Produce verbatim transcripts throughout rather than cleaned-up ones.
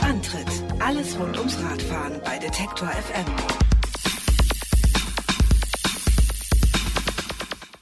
Antritt. Alles rund ums Radfahren bei Detektor F M.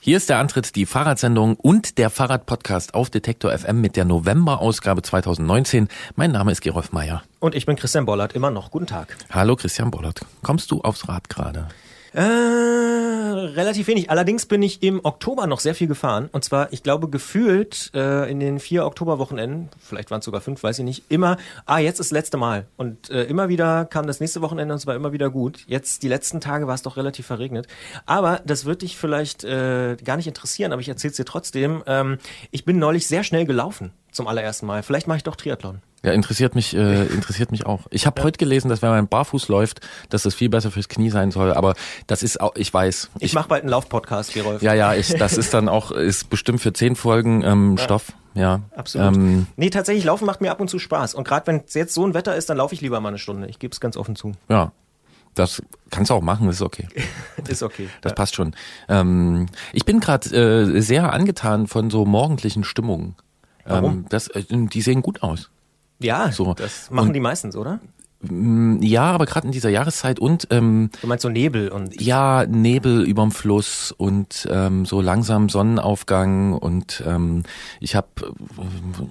Hier ist der Antritt, die Fahrradsendung und der Fahrradpodcast auf Detektor F M mit der November-Ausgabe zweitausendneunzehn. Mein Name ist Gerolf Meyer. Und ich bin Christian Bollert, immer noch. Guten Tag. Hallo Christian Bollert. Kommst du aufs Rad gerade? Äh, relativ wenig. Allerdings bin ich im Oktober noch sehr viel gefahren. Und zwar, ich glaube, gefühlt äh, in den vier Oktoberwochenenden, vielleicht waren es sogar fünf, weiß ich nicht, immer, ah, jetzt ist das letzte Mal. Und äh, immer wieder kam das nächste Wochenende und es war immer wieder gut. Jetzt, die letzten Tage, war es doch relativ verregnet. Aber das wird dich vielleicht äh, gar nicht interessieren, aber ich erzähle es dir trotzdem. Ähm, ich bin neulich sehr schnell gelaufen zum allerersten Mal. Vielleicht mache ich doch Triathlon. Ja, interessiert mich, äh, interessiert mich auch. Ich habe ja. heute gelesen, dass wenn man barfuß läuft, dass das viel besser fürs Knie sein soll. Aber das ist auch, ich weiß. Ich, ich mache bald einen Laufpodcast, Gerolf. Ja, ja, ich, das ist dann auch, ist bestimmt für zehn Folgen ähm, ja. Stoff. Ja, absolut. Ähm, nee, tatsächlich, Laufen macht mir ab und zu Spaß. Und gerade wenn es jetzt so ein Wetter ist, dann laufe ich lieber mal eine Stunde. Ich gebe es ganz offen zu. Ja. Das kannst du auch machen, das ist okay. Ist okay. Das ja. passt schon. Ähm, ich bin gerade äh, sehr angetan von so morgendlichen Stimmungen. Warum? Ähm, das, äh, die sehen gut aus. Ja, so. Das machen und, die meistens, oder? Ja, aber gerade in dieser Jahreszeit und ähm, du meinst so Nebel und ja, Nebel überm Fluss und ähm, so langsam Sonnenaufgang und ähm, ich habe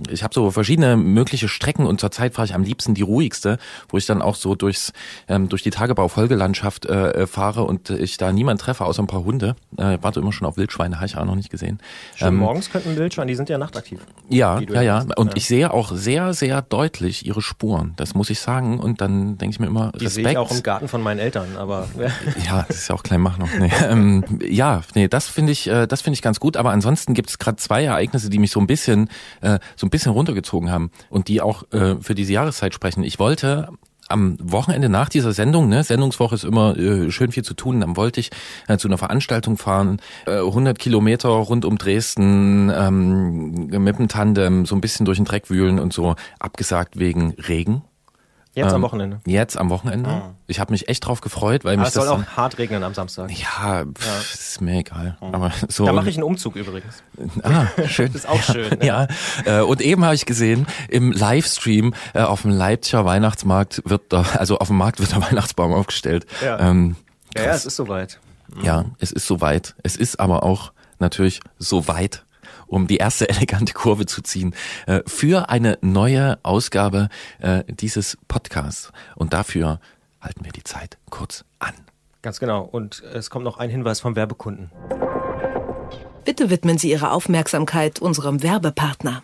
ich habe so verschiedene mögliche Strecken und zurzeit fahre ich am liebsten die ruhigste, wo ich dann auch so durchs ähm, durch die Tagebaufolgelandschaft äh, fahre und ich da niemanden treffe außer ein paar Hunde. Äh, ich warte immer schon auf Wildschweine, habe ich auch noch nicht gesehen. Schon ähm, morgens könnten Wildschweine, die sind ja nachtaktiv. Ja, ja, ja. Hast. Und ja. ich sehe auch sehr, sehr deutlich ihre Spuren. Das muss ich sagen und dann denke ich mir immer, die Respekt. Die sehe ich auch im Garten von meinen Eltern, aber... Ja, ja das ist ja auch klein machen noch. Nee. Ähm, ja, nee, das finde ich, das finde ich ganz gut, aber ansonsten gibt es gerade zwei Ereignisse, die mich so ein bisschen, äh, so ein bisschen runtergezogen haben und die auch äh, für diese Jahreszeit sprechen. Ich wollte am Wochenende nach dieser Sendung, ne, Sendungswoche ist immer äh, schön viel zu tun, dann wollte ich äh, zu einer Veranstaltung fahren, äh, hundert Kilometer rund um Dresden, ähm, mit dem Tandem, so ein bisschen durch den Dreck wühlen und so, abgesagt wegen Regen. Jetzt am Wochenende? Ähm, jetzt am Wochenende. Ah. Ich habe mich echt drauf gefreut, weil aber mich das... Es soll das auch hart regnen am Samstag. Ja, pff, ja. ist mir egal. Mhm. Aber so, da mache ich einen Umzug übrigens. Ah, schön. Das ist auch ja, schön. Ne? Ja, äh, und eben habe ich gesehen, im Livestream äh, auf dem Leipziger Weihnachtsmarkt wird da, also auf dem Markt wird der Weihnachtsbaum aufgestellt. Ja, ähm, ja, ja es ist soweit. Mhm. Ja, es ist soweit. Es ist aber auch natürlich soweit, um die erste elegante Kurve zu ziehen, äh, für eine neue Ausgabe äh, dieses Podcasts. Und dafür halten wir die Zeit kurz an. Ganz genau. Und es kommt noch ein Hinweis vom Werbekunden. Bitte widmen Sie Ihre Aufmerksamkeit unserem Werbepartner.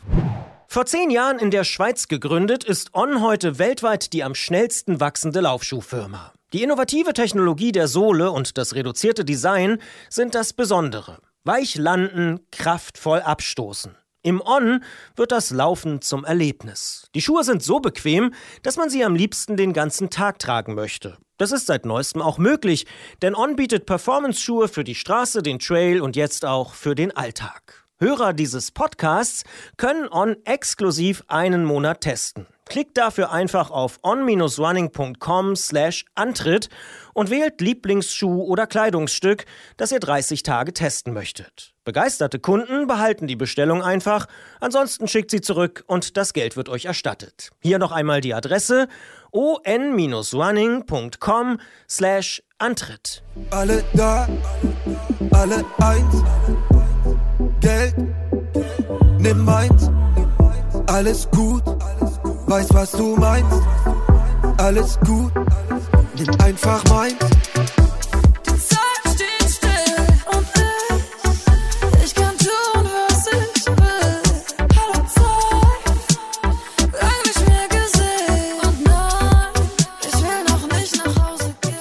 Vor zehn Jahren in der Schweiz gegründet, ist On heute weltweit die am schnellsten wachsende Laufschuhfirma. Die innovative Technologie der Sohle und das reduzierte Design sind das Besondere. Weich landen, kraftvoll abstoßen. Im On wird das Laufen zum Erlebnis. Die Schuhe sind so bequem, dass man sie am liebsten den ganzen Tag tragen möchte. Das ist seit neuestem auch möglich, denn On bietet Performance-Schuhe für die Straße, den Trail und jetzt auch für den Alltag. Hörer dieses Podcasts können On exklusiv einen Monat testen. Klickt dafür einfach auf on dash running punkt com slash antritt und wählt Lieblingsschuh oder Kleidungsstück, das ihr dreißig Tage testen möchtet. Begeisterte Kunden behalten die Bestellung einfach, ansonsten schickt sie zurück und das Geld wird euch erstattet. Hier noch einmal die Adresse on dash running punkt com slash antritt. Alle da, alle eins, Geld, nimm meins, alles gut. Weiß, was du meinst, alles gut, nimm einfach meins. Die Zeit steht still und ich, ich kann tun, was ich will. Hallo Zeit, lang nicht mehr gesehen. Und nein, ich will noch nicht nach Hause gehen.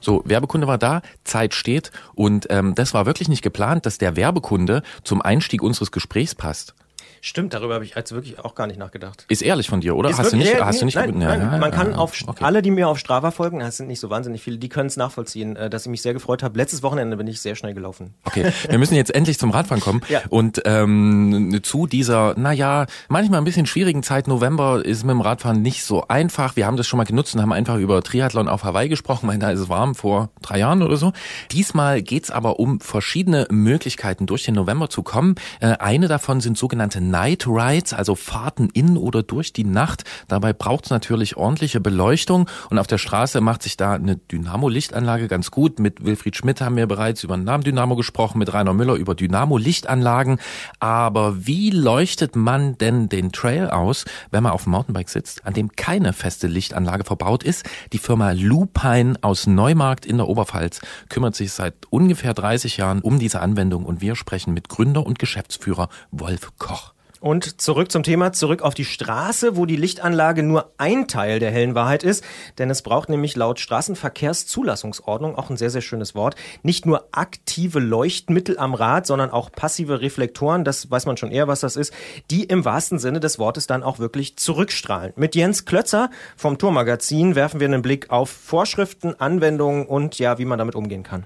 So, Werbekunde war da, Zeit steht. Und ähm, das war wirklich nicht geplant, dass der Werbekunde zum Einstieg unseres Gesprächs passt. Stimmt, darüber habe ich jetzt wirklich auch gar nicht nachgedacht. Ist ehrlich von dir, oder? Ist hast wirklich, du nicht, nee, hast du nicht, nein, ge- nein, nein, man kann auf, okay. Alle, die mir auf Strava folgen, das sind nicht so wahnsinnig viele, die können es nachvollziehen, dass ich mich sehr gefreut habe. Letztes Wochenende bin ich sehr schnell gelaufen. Okay, wir müssen jetzt endlich zum Radfahren kommen. Ja. Und ähm, zu dieser, naja, manchmal ein bisschen schwierigen Zeit, November ist mit dem Radfahren nicht so einfach. Wir haben das schon mal genutzt und haben einfach über Triathlon auf Hawaii gesprochen, weil da ist es warm, vor drei Jahren oder so. Diesmal geht es aber um verschiedene Möglichkeiten, durch den November zu kommen. Äh, eine davon sind sogenannte Night Rides, also Fahrten in oder durch die Nacht. Dabei braucht es natürlich ordentliche Beleuchtung und auf der Straße macht sich da eine Dynamo-Lichtanlage ganz gut. Mit Wilfried Schmidt haben wir bereits über den Namen Dynamo gesprochen, mit Rainer Müller über Dynamo-Lichtanlagen. Aber wie leuchtet man denn den Trail aus, wenn man auf dem Mountainbike sitzt, an dem keine feste Lichtanlage verbaut ist? Die Firma Lupine aus Neumarkt in der Oberpfalz kümmert sich seit ungefähr dreißig Jahren um diese Anwendung und wir sprechen mit Gründer und Geschäftsführer Wolf Koch. Und zurück zum Thema, zurück auf die Straße, wo die Lichtanlage nur ein Teil der hellen Wahrheit ist. Denn es braucht nämlich laut Straßenverkehrszulassungsordnung, auch ein sehr, sehr schönes Wort, nicht nur aktive Leuchtmittel am Rad, sondern auch passive Reflektoren, das weiß man schon eher, was das ist, die im wahrsten Sinne des Wortes dann auch wirklich zurückstrahlen. Mit Jens Klötzer vom Tourmagazin werfen wir einen Blick auf Vorschriften, Anwendungen und ja, wie man damit umgehen kann.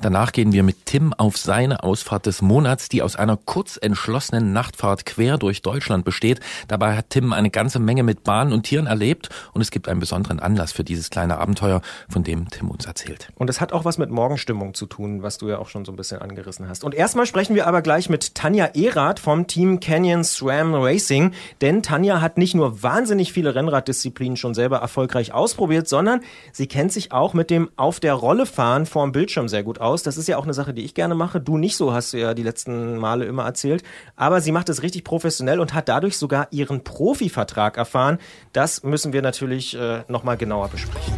Danach gehen wir mit Tim auf seine Ausfahrt des Monats, die aus einer kurz entschlossenen Nachtfahrt quer durch Deutschland besteht. Dabei hat Tim eine ganze Menge mit Bahnen und Tieren erlebt und es gibt einen besonderen Anlass für dieses kleine Abenteuer, von dem Tim uns erzählt. Und es hat auch was mit Morgenstimmung zu tun, was du ja auch schon so ein bisschen angerissen hast. Und erstmal sprechen wir aber gleich mit Tanja Erath vom Team Canyon SRAM Racing, denn Tanja hat nicht nur wahnsinnig viele Rennraddisziplinen schon selber erfolgreich ausprobiert, sondern sie kennt sich auch mit dem auf der Rolle fahren vorm Bildschirm sehr gut aus. Das ist ja auch eine Sache, die ich gerne mache. Du nicht so, hast du ja die letzten Male immer erzählt. Aber sie macht es richtig professionell und hat dadurch sogar ihren Profivertrag erfahren. Das müssen wir natürlich äh, nochmal genauer besprechen.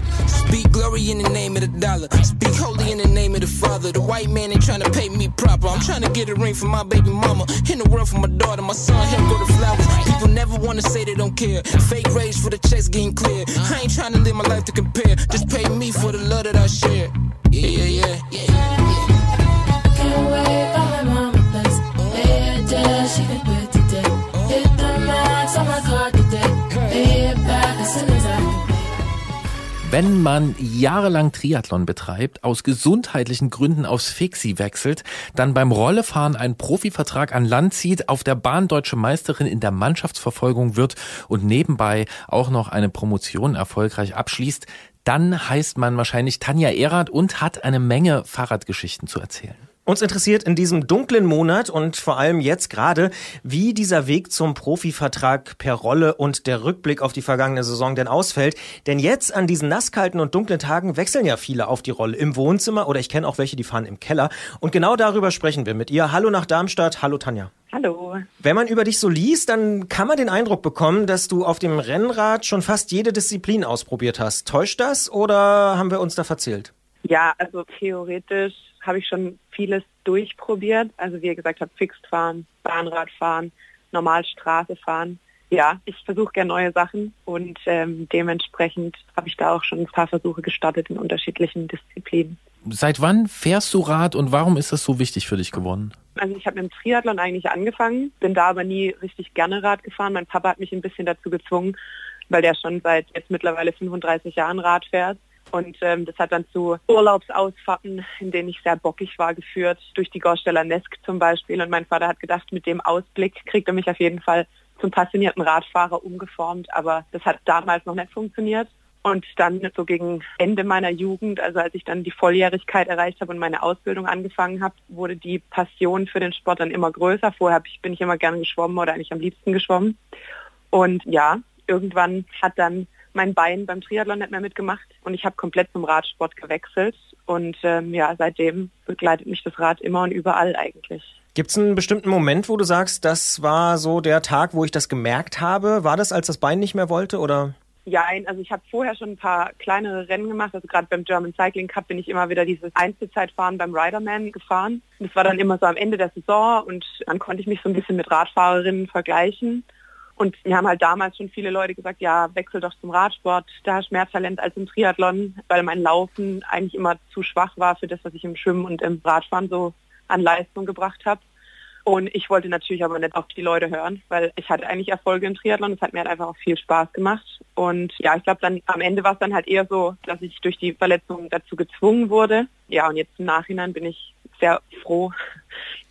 Yeah, yeah, yeah, yeah. I can't wait by my mama place. They had dash, she been good today. Hit the max on my car today. They hit back as soon as I can. Wenn man jahrelang Triathlon betreibt, aus gesundheitlichen Gründen aufs Fixie wechselt, dann beim Rollefahren einen Profivertrag an Land zieht, auf der Bahn deutsche Meisterin in der Mannschaftsverfolgung wird und nebenbei auch noch eine Promotion erfolgreich abschließt, dann heißt man wahrscheinlich Tanja Erath und hat eine Menge Fahrradgeschichten zu erzählen. Uns interessiert in diesem dunklen Monat und vor allem jetzt gerade, wie dieser Weg zum Profivertrag per Rolle und der Rückblick auf die vergangene Saison denn ausfällt. Denn jetzt an diesen nasskalten und dunklen Tagen wechseln ja viele auf die Rolle im Wohnzimmer oder ich kenne auch welche, die fahren im Keller. Und genau darüber sprechen wir mit ihr. Hallo nach Darmstadt, hallo Tanja. Hallo. Wenn man über dich so liest, dann kann man den Eindruck bekommen, dass du auf dem Rennrad schon fast jede Disziplin ausprobiert hast. Täuscht das oder haben wir uns da verzählt? Ja, also theoretisch habe ich schon vieles durchprobiert. Also wie ihr gesagt habt, Fixed fahren, Bahnrad fahren, Normalstraße fahren. Ja, ich versuche gerne neue Sachen und ähm, dementsprechend habe ich da auch schon ein paar Versuche gestartet in unterschiedlichen Disziplinen. Seit wann fährst du Rad und warum ist das so wichtig für dich geworden? Also ich habe mit dem Triathlon eigentlich angefangen, bin da aber nie richtig gerne Rad gefahren. Mein Papa hat mich ein bisschen dazu gezwungen, weil der schon seit jetzt mittlerweile fünfunddreißig Jahren Rad fährt. Und ähm, das hat dann zu Urlaubsausfahrten, in denen ich sehr bockig war, geführt, durch die Gorsteller Nesk zum Beispiel. Und mein Vater hat gedacht, mit dem Ausblick kriegt er mich auf jeden Fall zum passionierten Radfahrer umgeformt. Aber das hat damals noch nicht funktioniert. Und dann so gegen Ende meiner Jugend, also als ich dann die Volljährigkeit erreicht habe und meine Ausbildung angefangen habe, wurde die Passion für den Sport dann immer größer. Vorher bin ich immer gerne geschwommen oder eigentlich am liebsten geschwommen. Und ja, irgendwann hat dann mein Bein beim Triathlon nicht mehr mitgemacht und ich habe komplett zum Radsport gewechselt und ähm, ja, seitdem begleitet mich das Rad immer und überall eigentlich. Gibt es einen bestimmten Moment, wo du sagst, das war so der Tag, wo ich das gemerkt habe? War das, als das Bein nicht mehr wollte oder? Ja, also ich habe vorher schon ein paar kleinere Rennen gemacht. Also gerade beim German Cycling Cup bin ich immer wieder dieses Einzelzeitfahren beim Riderman gefahren. Das war dann immer so am Ende der Saison und dann konnte ich mich so ein bisschen mit Radfahrerinnen vergleichen. Und mir haben halt damals schon viele Leute gesagt, ja, wechsel doch zum Radsport, da hast du mehr Talent als im Triathlon, weil mein Laufen eigentlich immer zu schwach war für das, was ich im Schwimmen und im Radfahren so an Leistung gebracht habe. Und ich wollte natürlich aber nicht auf die Leute hören, weil ich hatte eigentlich Erfolge im Triathlon, es hat mir halt einfach auch viel Spaß gemacht. Und ja, ich glaube dann am Ende war es dann halt eher so, dass ich durch die Verletzung dazu gezwungen wurde. Ja, und jetzt im Nachhinein bin ich sehr froh,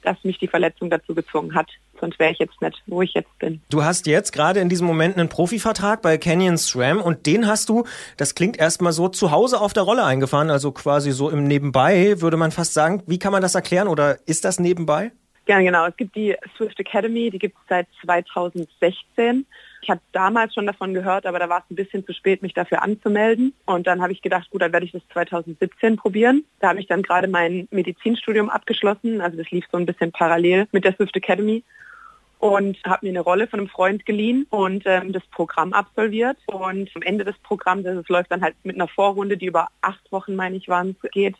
dass mich die Verletzung dazu gezwungen hat. Sonst wäre ich jetzt nicht, wo ich jetzt bin. Du hast jetzt gerade in diesem Moment einen Profivertrag bei Canyon SRAM und den hast du, das klingt erstmal so, zu Hause auf der Rolle eingefahren, also quasi so im Nebenbei, würde man fast sagen. Wie kann man das erklären oder ist das nebenbei? Ja, genau. Es gibt die Swift Academy, die gibt es seit zweitausendsechzehn. Ich habe damals schon davon gehört, aber da war es ein bisschen zu spät, mich dafür anzumelden. Und dann habe ich gedacht, gut, dann werde ich das zweitausendsiebzehn probieren. Da habe ich dann gerade mein Medizinstudium abgeschlossen. Also das lief so ein bisschen parallel mit der Swift Academy. Und habe mir eine Rolle von einem Freund geliehen und ähm, das Programm absolviert. Und am Ende des Programms, das läuft dann halt mit einer Vorrunde, die über acht Wochen, meine ich, waren es, geht.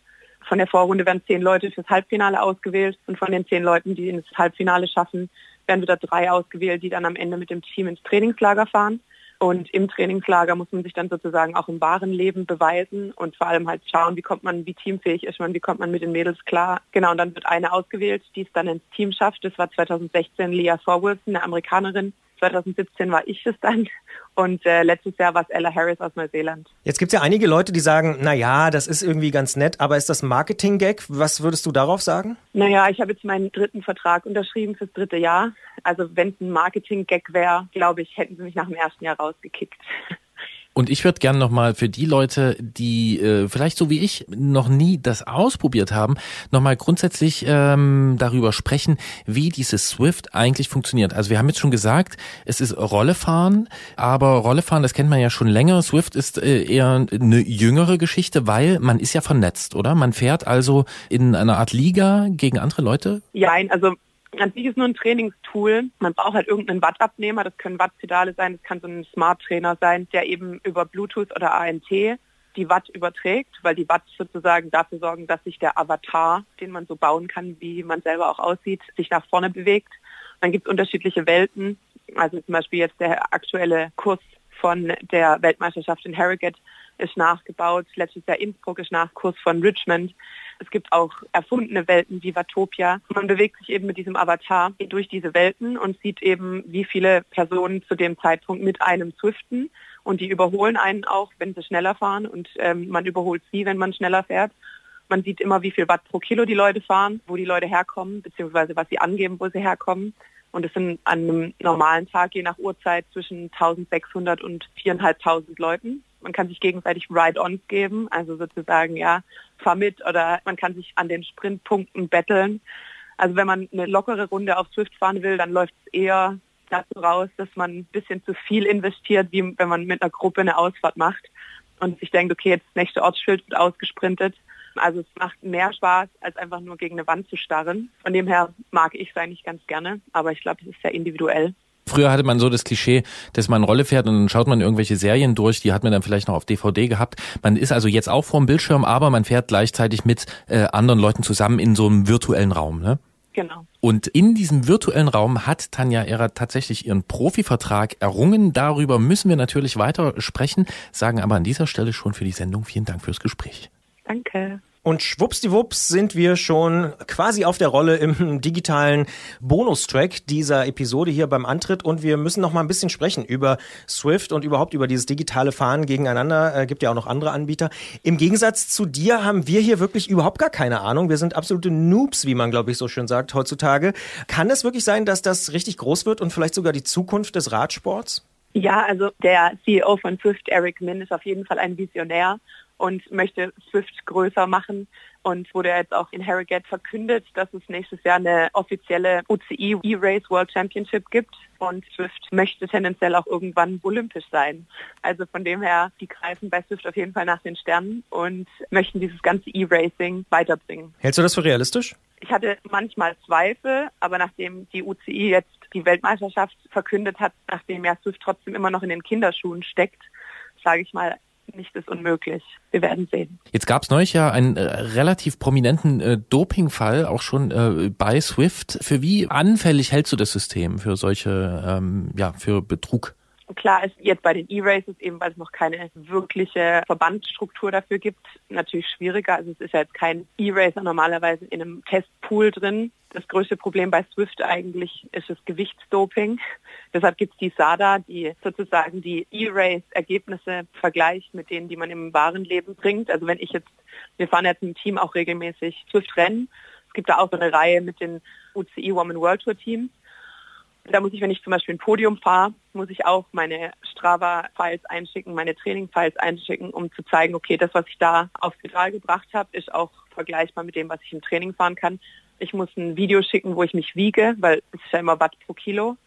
Von der Vorrunde werden zehn Leute fürs Halbfinale ausgewählt. Und von den zehn Leuten, die ins Halbfinale schaffen, werden wieder drei ausgewählt, die dann am Ende mit dem Team ins Trainingslager fahren. Und im Trainingslager muss man sich dann sozusagen auch im wahren Leben beweisen und vor allem halt schauen, wie kommt man, wie teamfähig ist man, wie kommt man mit den Mädels klar. Genau, und dann wird eine ausgewählt, die es dann ins Team schafft. Das war zweitausendsechzehn Leah Thorwolfson, eine Amerikanerin. zweitausendsiebzehn war ich es dann und äh, letztes Jahr war es Ella Harris aus Neuseeland. Jetzt gibt es ja einige Leute, die sagen, naja, das ist irgendwie ganz nett, aber ist das Marketing-Gag? Was würdest du darauf sagen? Naja, ich habe jetzt meinen dritten Vertrag unterschrieben fürs dritte Jahr. Also wenn es ein Marketing-Gag wäre, glaube ich, hätten sie mich nach dem ersten Jahr rausgekickt. Und ich würde gerne nochmal für die Leute, die äh, vielleicht so wie ich noch nie das ausprobiert haben, nochmal grundsätzlich ähm, darüber sprechen, wie dieses Swift eigentlich funktioniert. Also wir haben jetzt schon gesagt, es ist Rollefahren, aber Rollefahren, das kennt man ja schon länger. Swift ist äh, eher eine jüngere Geschichte, weil man ist ja vernetzt, oder? Man fährt also in einer Art Liga gegen andere Leute? Ja, also an sich ist nur ein Trainingstool. Man braucht halt irgendeinen Wattabnehmer. Das können Wattpedale sein, das kann so ein Smart-Trainer sein, der eben über Bluetooth oder A N T die Watt überträgt, weil die Watt sozusagen dafür sorgen, dass sich der Avatar, den man so bauen kann, wie man selber auch aussieht, sich nach vorne bewegt. Dann gibt es unterschiedliche Welten. Also zum Beispiel jetzt der aktuelle Kurs von der Weltmeisterschaft in Harrogate ist nachgebaut. Letztes Jahr Innsbruck ist nach, Kurs von Richmond. Es gibt auch erfundene Welten wie Watopia. Man bewegt sich eben mit diesem Avatar durch diese Welten und sieht eben, wie viele Personen zu dem Zeitpunkt mit einem swiften. Und die überholen einen auch, wenn sie schneller fahren. Und ähm, man überholt sie, wenn man schneller fährt. Man sieht immer, wie viel Watt pro Kilo die Leute fahren, wo die Leute herkommen, beziehungsweise was sie angeben, wo sie herkommen. Und es sind an einem normalen Tag, je nach Uhrzeit, zwischen eintausendsechshundert und viertausendfünfhundert Leuten. Man kann sich gegenseitig Ride-Ons geben, also sozusagen, ja, fahr mit, oder man kann sich an den Sprintpunkten betteln. Also wenn man eine lockere Runde auf Swift fahren will, dann läuft es eher dazu raus, dass man ein bisschen zu viel investiert, wie wenn man mit einer Gruppe eine Ausfahrt macht und sich denkt, okay, jetzt das nächste Ortsschild wird ausgesprintet. Also es macht mehr Spaß, als einfach nur gegen eine Wand zu starren. Von dem her mag ich es eigentlich ganz gerne, aber ich glaube, es ist sehr individuell. Früher hatte man so das Klischee, dass man Rolle fährt und dann schaut man irgendwelche Serien durch, die hat man dann vielleicht noch auf D V D gehabt. Man ist also jetzt auch vorm Bildschirm, aber man fährt gleichzeitig mit äh, anderen Leuten zusammen in so einem virtuellen Raum, ne? Genau. Und in diesem virtuellen Raum hat Tanja Ehrer tatsächlich ihren Profivertrag errungen. Darüber müssen wir natürlich weiter sprechen, sagen aber an dieser Stelle schon für die Sendung vielen Dank fürs Gespräch. Danke. Und schwuppsdiwupps sind wir schon quasi auf der Rolle im digitalen Bonustrack dieser Episode hier beim Antritt. Und wir müssen noch mal ein bisschen sprechen über Swift und überhaupt über dieses digitale Fahren gegeneinander. Äh, gibt ja auch noch andere Anbieter. Im Gegensatz zu dir haben wir hier wirklich überhaupt gar keine Ahnung. Wir sind absolute Noobs, wie man, glaube ich, so schön sagt heutzutage. Kann es wirklich sein, dass das richtig groß wird und vielleicht sogar die Zukunft des Radsports? Ja, also der C E O von Swift, Eric Min, ist auf jeden Fall ein Visionär und möchte Swift größer machen und wurde jetzt auch in Harrogate verkündet, dass es nächstes Jahr eine offizielle U C I E-Race World Championship gibt und Swift möchte tendenziell auch irgendwann olympisch sein. Also von dem her, die greifen bei Swift auf jeden Fall nach den Sternen und möchten dieses ganze E-Racing weiterbringen. Hältst du das für realistisch? Ich hatte manchmal Zweifel, aber nachdem die U C I jetzt die Weltmeisterschaft verkündet hat, nachdem ja Swift trotzdem immer noch in den Kinderschuhen steckt, sage ich mal, nicht ist unmöglich. Wir werden sehen. Jetzt gab es neulich ja einen äh, relativ prominenten äh, Dopingfall, auch schon äh, bei Swift. Für wie anfällig hältst du das System für solche, ähm, ja, für Betrug? Klar ist jetzt bei den E-Races, eben weil es noch keine wirkliche Verbandsstruktur dafür gibt, natürlich schwieriger. Also es ist ja jetzt kein E-Racer normalerweise in einem Testpool drin. Das größte Problem bei Swift eigentlich ist das Gewichtsdoping. Deshalb gibt es die S A D A, die sozusagen die E-Race-Ergebnisse vergleicht mit denen, die man im wahren Leben bringt. Also wenn ich jetzt, wir fahren jetzt im Team auch regelmäßig Swift-Rennen. Es gibt da auch so eine Reihe mit den U C I Women World Tour Teams. Da muss ich, wenn ich zum Beispiel ein Podium fahre, muss ich auch meine Strava-Files einschicken, meine Training-Files einschicken, um zu zeigen, okay, das, was ich da aufs Pedal gebracht habe, ist auch vergleichbar mit dem, was ich im Training fahren kann. Ich muss ein Video schicken, wo ich mich wiege, weil es ist ja immer Watt pro Kilo.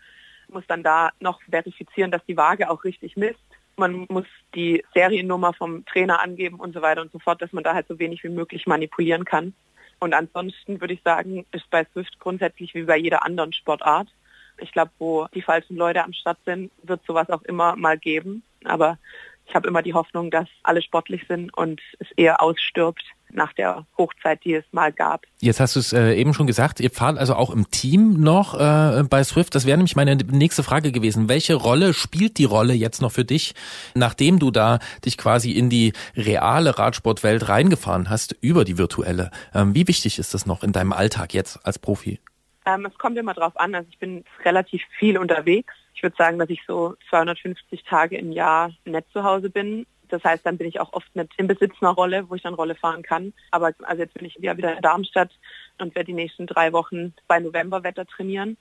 Ich muss dann da noch verifizieren, dass die Waage auch richtig misst. Man muss die Seriennummer vom Trainer angeben und so weiter und so fort, dass man da halt so wenig wie möglich manipulieren kann. Und ansonsten würde ich sagen, ist bei Swift grundsätzlich wie bei jeder anderen Sportart. Ich glaube, wo die falschen Leute am Start sind, wird sowas auch immer mal geben. Aber ich habe immer die Hoffnung, dass alle sportlich sind und es eher ausstirbt nach der Hochzeit, die es mal gab. Jetzt hast du es äh, eben schon gesagt, ihr fahrt also auch im Team noch äh, bei Swift. Das wäre nämlich meine nächste Frage gewesen. Welche Rolle spielt die Rolle jetzt noch für dich, nachdem du da dich quasi in die reale Radsportwelt reingefahren hast, über die virtuelle? Ähm, wie wichtig ist das noch in deinem Alltag jetzt als Profi? Ähm, es kommt immer drauf an. Also ich bin relativ viel unterwegs. Ich würde sagen, dass ich so zweihundertfünfzig Tage im Jahr nicht zu Hause bin. Das heißt, dann bin ich auch oft nicht im Besitz einer Rolle, wo ich dann Rolle fahren kann. Aber also jetzt bin ich ja wieder in Darmstadt und werde die nächsten drei Wochen bei Novemberwetter trainieren.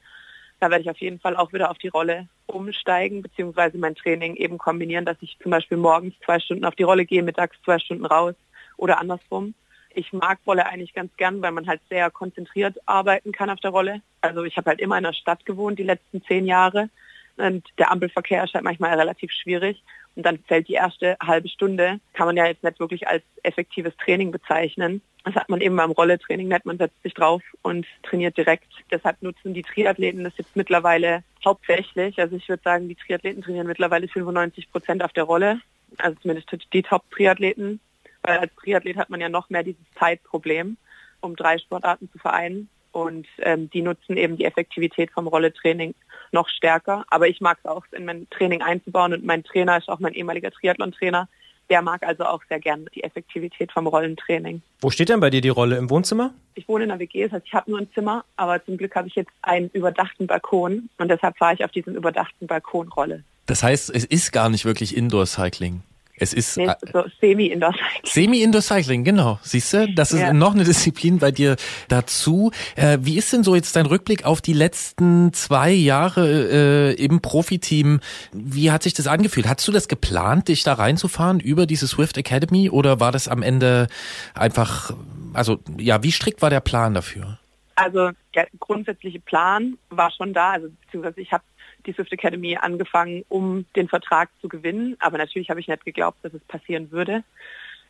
Da werde ich auf jeden Fall auch wieder auf die Rolle umsteigen, beziehungsweise mein Training eben kombinieren, dass ich zum Beispiel morgens zwei Stunden auf die Rolle gehe, mittags zwei Stunden raus oder andersrum. Ich mag Rolle eigentlich ganz gern, weil man halt sehr konzentriert arbeiten kann auf der Rolle. Also ich habe halt immer in der Stadt gewohnt die letzten zehn Jahre und der Ampelverkehr ist halt manchmal relativ schwierig und dann fällt die erste halbe Stunde, kann man ja jetzt nicht wirklich als effektives Training bezeichnen. Das hat man eben beim Rolletraining nicht, man setzt sich drauf und trainiert direkt. Deshalb nutzen die Triathleten das jetzt mittlerweile hauptsächlich. Also ich würde sagen, die Triathleten trainieren mittlerweile fünfundneunzig Prozent auf der Rolle, also zumindest die Top-Triathleten. Weil als Triathlet hat man ja noch mehr dieses Zeitproblem, um drei Sportarten zu vereinen. Und ähm, die nutzen eben die Effektivität vom Rolletraining noch stärker. Aber ich mag es auch, in mein Training einzubauen. Und mein Trainer ist auch mein ehemaliger Triathlon-Trainer. Der mag also auch sehr gerne die Effektivität vom Rollentraining. Wo steht denn bei dir die Rolle? Im Wohnzimmer? Ich wohne in einer W G, das heißt, ich habe nur ein Zimmer. Aber zum Glück habe ich jetzt einen überdachten Balkon. Und deshalb fahre ich auf diesem überdachten Balkon Rolle. Das heißt, es ist gar nicht wirklich Indoor-Cycling? Es ist nee, so Semi-Indoor-Cycling. Semi-Indoor-Cycling, genau. Siehst du, das ist ja noch eine Disziplin bei dir dazu. Äh, wie ist denn so jetzt dein Rückblick auf die letzten zwei Jahre äh, im Profiteam? Wie hat sich das angefühlt? Hattest du das geplant, dich da reinzufahren über diese Swift Academy? Oder war das am Ende einfach, also ja, wie strikt war der Plan dafür? Also der grundsätzliche Plan war schon da, also beziehungsweise ich habe die Swift Academy angefangen, um den Vertrag zu gewinnen. Aber natürlich habe ich nicht geglaubt, dass es passieren würde.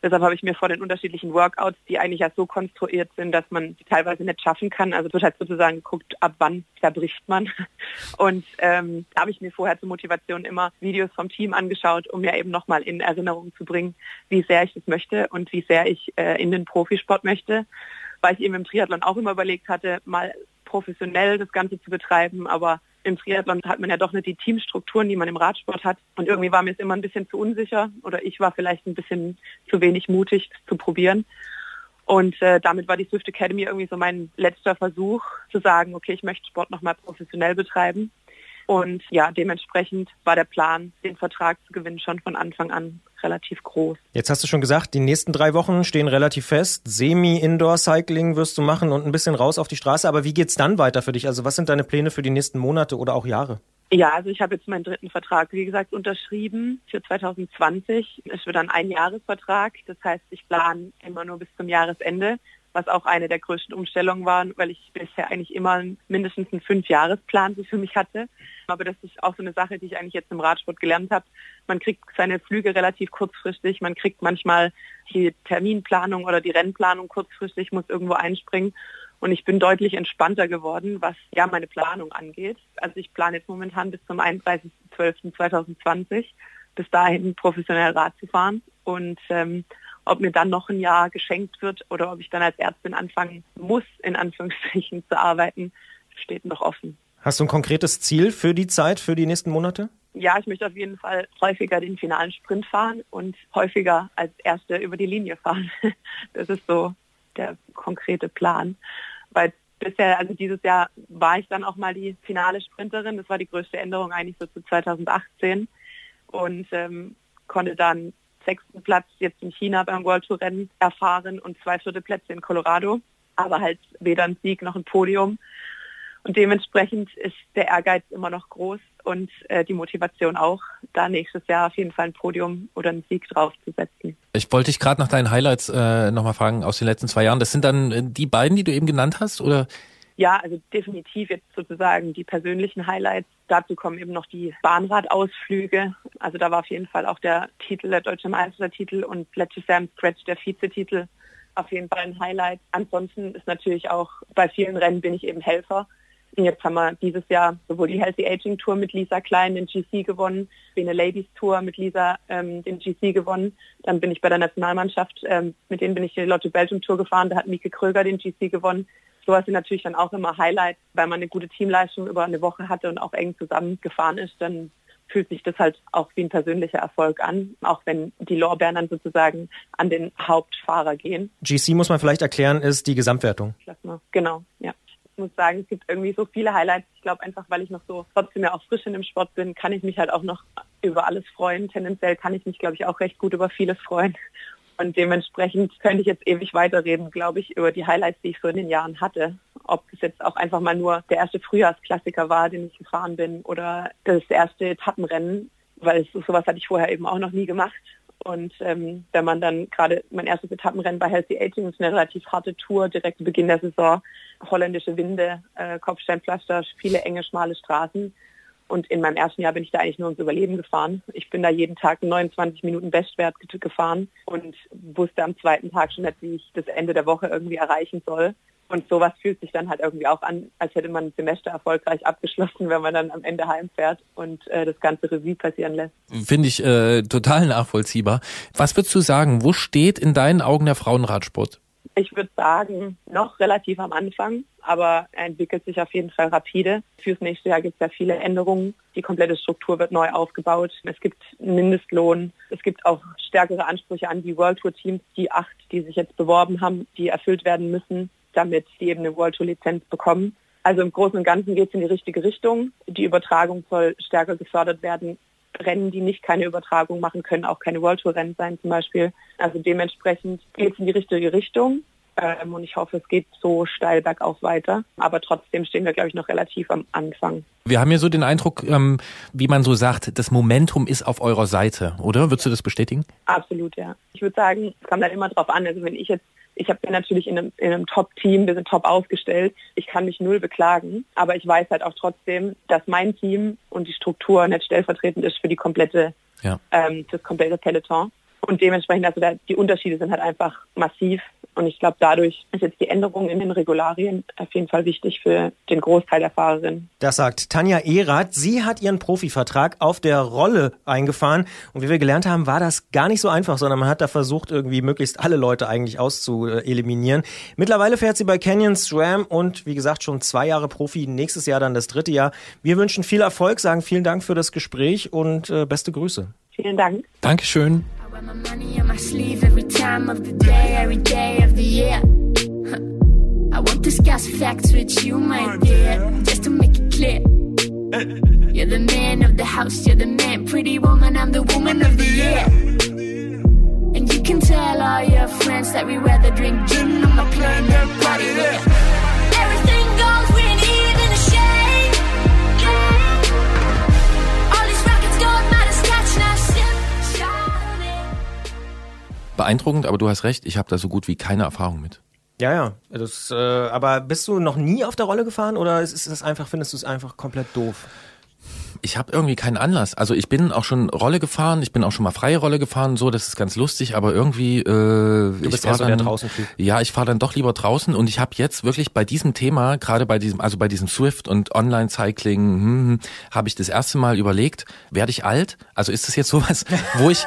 Deshalb habe ich mir vor den unterschiedlichen Workouts, die eigentlich ja so konstruiert sind, dass man die teilweise nicht schaffen kann. Also wird halt sozusagen geguckt, ab wann zerbricht man. Und ähm, da habe ich mir vorher zur Motivation immer Videos vom Team angeschaut, um mir eben nochmal in Erinnerung zu bringen, wie sehr ich das möchte und wie sehr ich äh, in den Profisport möchte. Weil ich eben im Triathlon auch immer überlegt hatte, mal professionell das Ganze zu betreiben, aber im Triathlon hat man ja doch nicht die Teamstrukturen, die man im Radsport hat. Und irgendwie war mir es immer ein bisschen zu unsicher oder ich war vielleicht ein bisschen zu wenig mutig, das zu probieren. Und äh, damit war die Swift Academy irgendwie so mein letzter Versuch, zu sagen, okay, ich möchte Sport nochmal professionell betreiben. Und ja, dementsprechend war der Plan, den Vertrag zu gewinnen, schon von Anfang an relativ groß. Jetzt hast du schon gesagt, die nächsten drei Wochen stehen relativ fest. Semi-Indoor-Cycling wirst du machen und ein bisschen raus auf die Straße. Aber wie geht's dann weiter für dich? Also was sind deine Pläne für die nächsten Monate oder auch Jahre? Ja, also ich habe jetzt meinen dritten Vertrag, wie gesagt, unterschrieben für zwanzig zwanzig. Es wird dann ein Jahresvertrag. Das heißt, ich plane immer nur bis zum Jahresende, was auch eine der größten Umstellungen war, weil ich bisher eigentlich immer mindestens einen Fünfjahresplan für mich hatte. Aber das ist auch so eine Sache, die ich eigentlich jetzt im Radsport gelernt habe. Man kriegt seine Flüge relativ kurzfristig, man kriegt manchmal die Terminplanung oder die Rennplanung kurzfristig, muss irgendwo einspringen. Und ich bin deutlich entspannter geworden, was ja meine Planung angeht. Also ich plane jetzt momentan bis zum einunddreißigsten zwölften zweitausendzwanzig. bis dahin professionell Rad zu fahren. Und ähm, ob mir dann noch ein Jahr geschenkt wird oder ob ich dann als Ärztin anfangen muss, in Anführungsstrichen zu arbeiten, steht noch offen. Hast du ein konkretes Ziel für die Zeit, für die nächsten Monate? Ja, ich möchte auf jeden Fall häufiger den finalen Sprint fahren und häufiger als Erste über die Linie fahren. Das ist so der konkrete Plan. Weil bisher, also dieses Jahr war ich dann auch mal die finale Sprinterin. Das war die größte Änderung eigentlich so zu zweitausendachtzehn. Und ähm, konnte dann sechsten Platz jetzt in China beim World Tour Rennen erfahren und zwei vierte Plätze in Colorado. Aber halt weder ein Sieg noch ein Podium. Und dementsprechend ist der Ehrgeiz immer noch groß und äh, die Motivation auch, da nächstes Jahr auf jeden Fall ein Podium oder einen Sieg draufzusetzen. Ich wollte dich gerade nach deinen Highlights äh, nochmal fragen aus den letzten zwei Jahren. Das sind dann die beiden, die du eben genannt hast, oder? Ja, also definitiv jetzt sozusagen die persönlichen Highlights. Dazu kommen eben noch die Bahnradausflüge. Also da war auf jeden Fall auch der Titel, der deutsche Meistertitel und letztes Jahr im Scratch der Vizetitel auf jeden Fall ein Highlight. Ansonsten ist natürlich auch, bei vielen Rennen bin ich eben Helfer. Jetzt haben wir dieses Jahr sowohl die Healthy Aging Tour mit Lisa Klein, den G C gewonnen, Bene Ladies Tour mit Lisa, ähm, den G C gewonnen. Dann bin ich bei der Nationalmannschaft, ähm, mit denen bin ich die Lotto Belgium Tour gefahren, da hat Mieke Kröger den G C gewonnen. Sowas sind natürlich dann auch immer Highlights, weil man eine gute Teamleistung über eine Woche hatte und auch eng zusammengefahren ist, dann fühlt sich das halt auch wie ein persönlicher Erfolg an, auch wenn die Lorbeeren dann sozusagen an den Hauptfahrer gehen. G C, muss man vielleicht erklären, ist die Gesamtwertung. Genau, ja. Ich muss sagen, es gibt irgendwie so viele Highlights. Ich glaube einfach, weil ich noch so trotzdem ja auch frisch in dem Sport bin, kann ich mich halt auch noch über alles freuen. Tendenziell kann ich mich, glaube ich, auch recht gut über vieles freuen. Und dementsprechend könnte ich jetzt ewig weiterreden, glaube ich, über die Highlights, die ich so in den Jahren hatte. Ob es jetzt auch einfach mal nur der erste Frühjahrsklassiker war, den ich gefahren bin, oder das erste Etappenrennen, weil sowas hatte ich vorher eben auch noch nie gemacht. Und ähm, wenn man dann gerade mein erstes Etappenrennen bei Healthy Aging, das ist eine relativ harte Tour, direkt zu Beginn der Saison, holländische Winde, äh, Kopfsteinpflaster, viele enge, schmale Straßen. Und in meinem ersten Jahr bin ich da eigentlich nur ums Überleben gefahren. Ich bin da jeden Tag neunundzwanzig Minuten Bestwert gefahren und wusste am zweiten Tag schon nicht, wie ich das Ende der Woche irgendwie erreichen soll. Und sowas fühlt sich dann halt irgendwie auch an, als hätte man ein Semester erfolgreich abgeschlossen, wenn man dann am Ende heimfährt und äh, das ganze Revue passieren lässt. Finde ich äh, total nachvollziehbar. Was würdest du sagen, wo steht in deinen Augen der Frauenradsport? Ich würde sagen, noch relativ am Anfang, aber er entwickelt sich auf jeden Fall rapide. Fürs nächste Jahr gibt es ja viele Änderungen. Die komplette Struktur wird neu aufgebaut. Es gibt Mindestlohn. Es gibt auch stärkere Ansprüche an die World Tour Teams, die acht, die sich jetzt beworben haben, die erfüllt werden müssen, damit die eben eine World Tour Lizenz bekommen. Also im Großen und Ganzen geht es in die richtige Richtung. Die Übertragung soll stärker gefördert werden. Rennen, die nicht keine Übertragung machen, können auch keine World Tour Rennen sein zum Beispiel. Also dementsprechend geht es in die richtige Richtung ähm, und ich hoffe, es geht so steil bergauf weiter. Aber trotzdem stehen wir, glaube ich, noch relativ am Anfang. Wir haben ja so den Eindruck, ähm, wie man so sagt, das Momentum ist auf eurer Seite, oder? Würdest du das bestätigen? Absolut, ja. Ich würde sagen, es kommt dann immer drauf an. Also wenn ich jetzt Ich habe natürlich in einem, in einem Top-Team, wir sind top aufgestellt. Ich kann mich null beklagen, aber ich weiß halt auch trotzdem, dass mein Team und die Struktur nicht stellvertretend ist für die komplette, ja. ähm, das komplette Peloton. Und dementsprechend, also da, die Unterschiede sind halt einfach massiv. Und ich glaube, dadurch ist jetzt die Änderung in den Regularien auf jeden Fall wichtig für den Großteil der Fahrerinnen. Das sagt Tanja Erath. Sie hat ihren Profivertrag auf der Rolle eingefahren. Und wie wir gelernt haben, war das gar nicht so einfach, sondern man hat da versucht, irgendwie möglichst alle Leute eigentlich auszueliminieren. Mittlerweile fährt sie bei Canyon SRAM und wie gesagt schon zwei Jahre Profi, nächstes Jahr dann das dritte Jahr. Wir wünschen viel Erfolg, sagen vielen Dank für das Gespräch und äh, beste Grüße. Vielen Dank. Dankeschön. My money in my sleeve every time of the day, every day of the year. I won't discuss facts with you, my dear, just to make it clear. You're the man of the house, you're the man, pretty woman, I'm the woman of the year. And you can tell all your friends that we rather drink gin on my plane than party here. Everything goes, we ain't even ashamed. All these rockets gold medals catching our ship. Beeindruckend, aber du hast recht, ich habe da so gut wie keine Erfahrung mit. Ja, ja. Das, äh, aber bist du noch nie auf der Rolle gefahren oder ist das einfach, findest du es einfach komplett doof? ich habe irgendwie keinen Anlass. Also ich bin auch schon Rolle gefahren, ich bin auch schon mal freie Rolle gefahren, so, das ist ganz lustig, aber irgendwie... Äh, du bist ja so der Draußen-Typ. Ja, ich fahre dann doch lieber draußen und ich habe jetzt wirklich bei diesem Thema, gerade bei diesem, also bei diesem Swift und Online-Cycling, hm, habe ich das erste Mal überlegt, werde ich alt? Also ist das jetzt sowas, wo ich...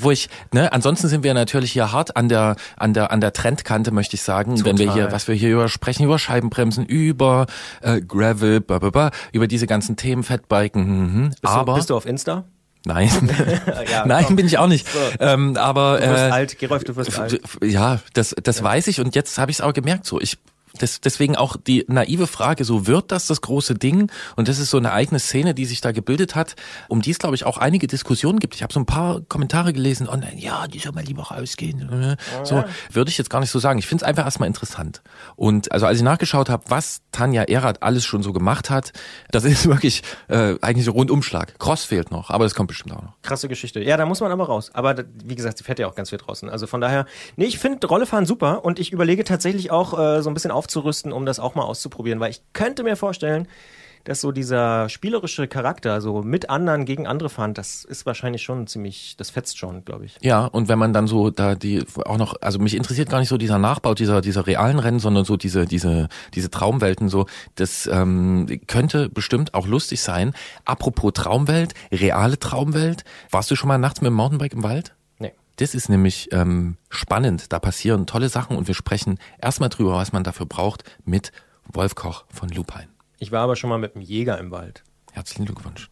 wo ich, ne, ansonsten sind wir natürlich hier hart an der, an der, an der Trendkante, möchte ich sagen. Total. Wenn wir hier, was wir hier über sprechen, über Scheibenbremsen, über äh, Gravel, blablabla, über diese ganzen Themen, Fatbiken, hm, hm. Aber... Du, bist du auf Insta? Nein, ja, nein, komm. Bin ich auch nicht. So. Ähm, aber, du wirst äh, alt, Gerolf, du wirst alt. Ja, das, das ja. weiß ich und jetzt habe ich es auch gemerkt, so, ich... Das, deswegen auch die naive Frage, so wird das das große Ding? Und das ist so eine eigene Szene, die sich da gebildet hat, um die es, glaube ich, auch einige Diskussionen gibt. Ich habe so ein paar Kommentare gelesen online, ja, die soll mal lieber rausgehen. So, würde ich jetzt gar nicht so sagen. Ich finde es einfach erstmal interessant. Und also als ich nachgeschaut habe, was Tanja Erath alles schon so gemacht hat, das ist wirklich äh, eigentlich so Rundumschlag. Cross fehlt noch, aber das kommt bestimmt auch noch. Krasse Geschichte. Ja, da muss man aber raus. Aber wie gesagt, sie fährt ja auch ganz viel draußen. Also von daher, nee, ich finde Rollefahren super und ich überlege tatsächlich auch äh, so ein bisschen auf zu rüsten, um das auch mal auszuprobieren, weil ich könnte mir vorstellen, dass so dieser spielerische Charakter, so mit anderen gegen andere fahren, das ist wahrscheinlich schon ziemlich, das fetzt schon, glaube ich. Ja, und wenn man dann so da die auch noch, also mich interessiert gar nicht so dieser Nachbau dieser dieser realen Rennen, sondern so diese diese diese Traumwelten so, das ähm, könnte bestimmt auch lustig sein. Apropos Traumwelt, reale Traumwelt, warst du schon mal nachts mit dem Mountainbike im Wald? Das ist nämlich ähm, spannend, da passieren tolle Sachen und wir sprechen erstmal drüber, was man dafür braucht, mit Wolf Koch von Lupine. Ich war aber schon mal mit einem Jäger im Wald. Herzlichen Glückwunsch.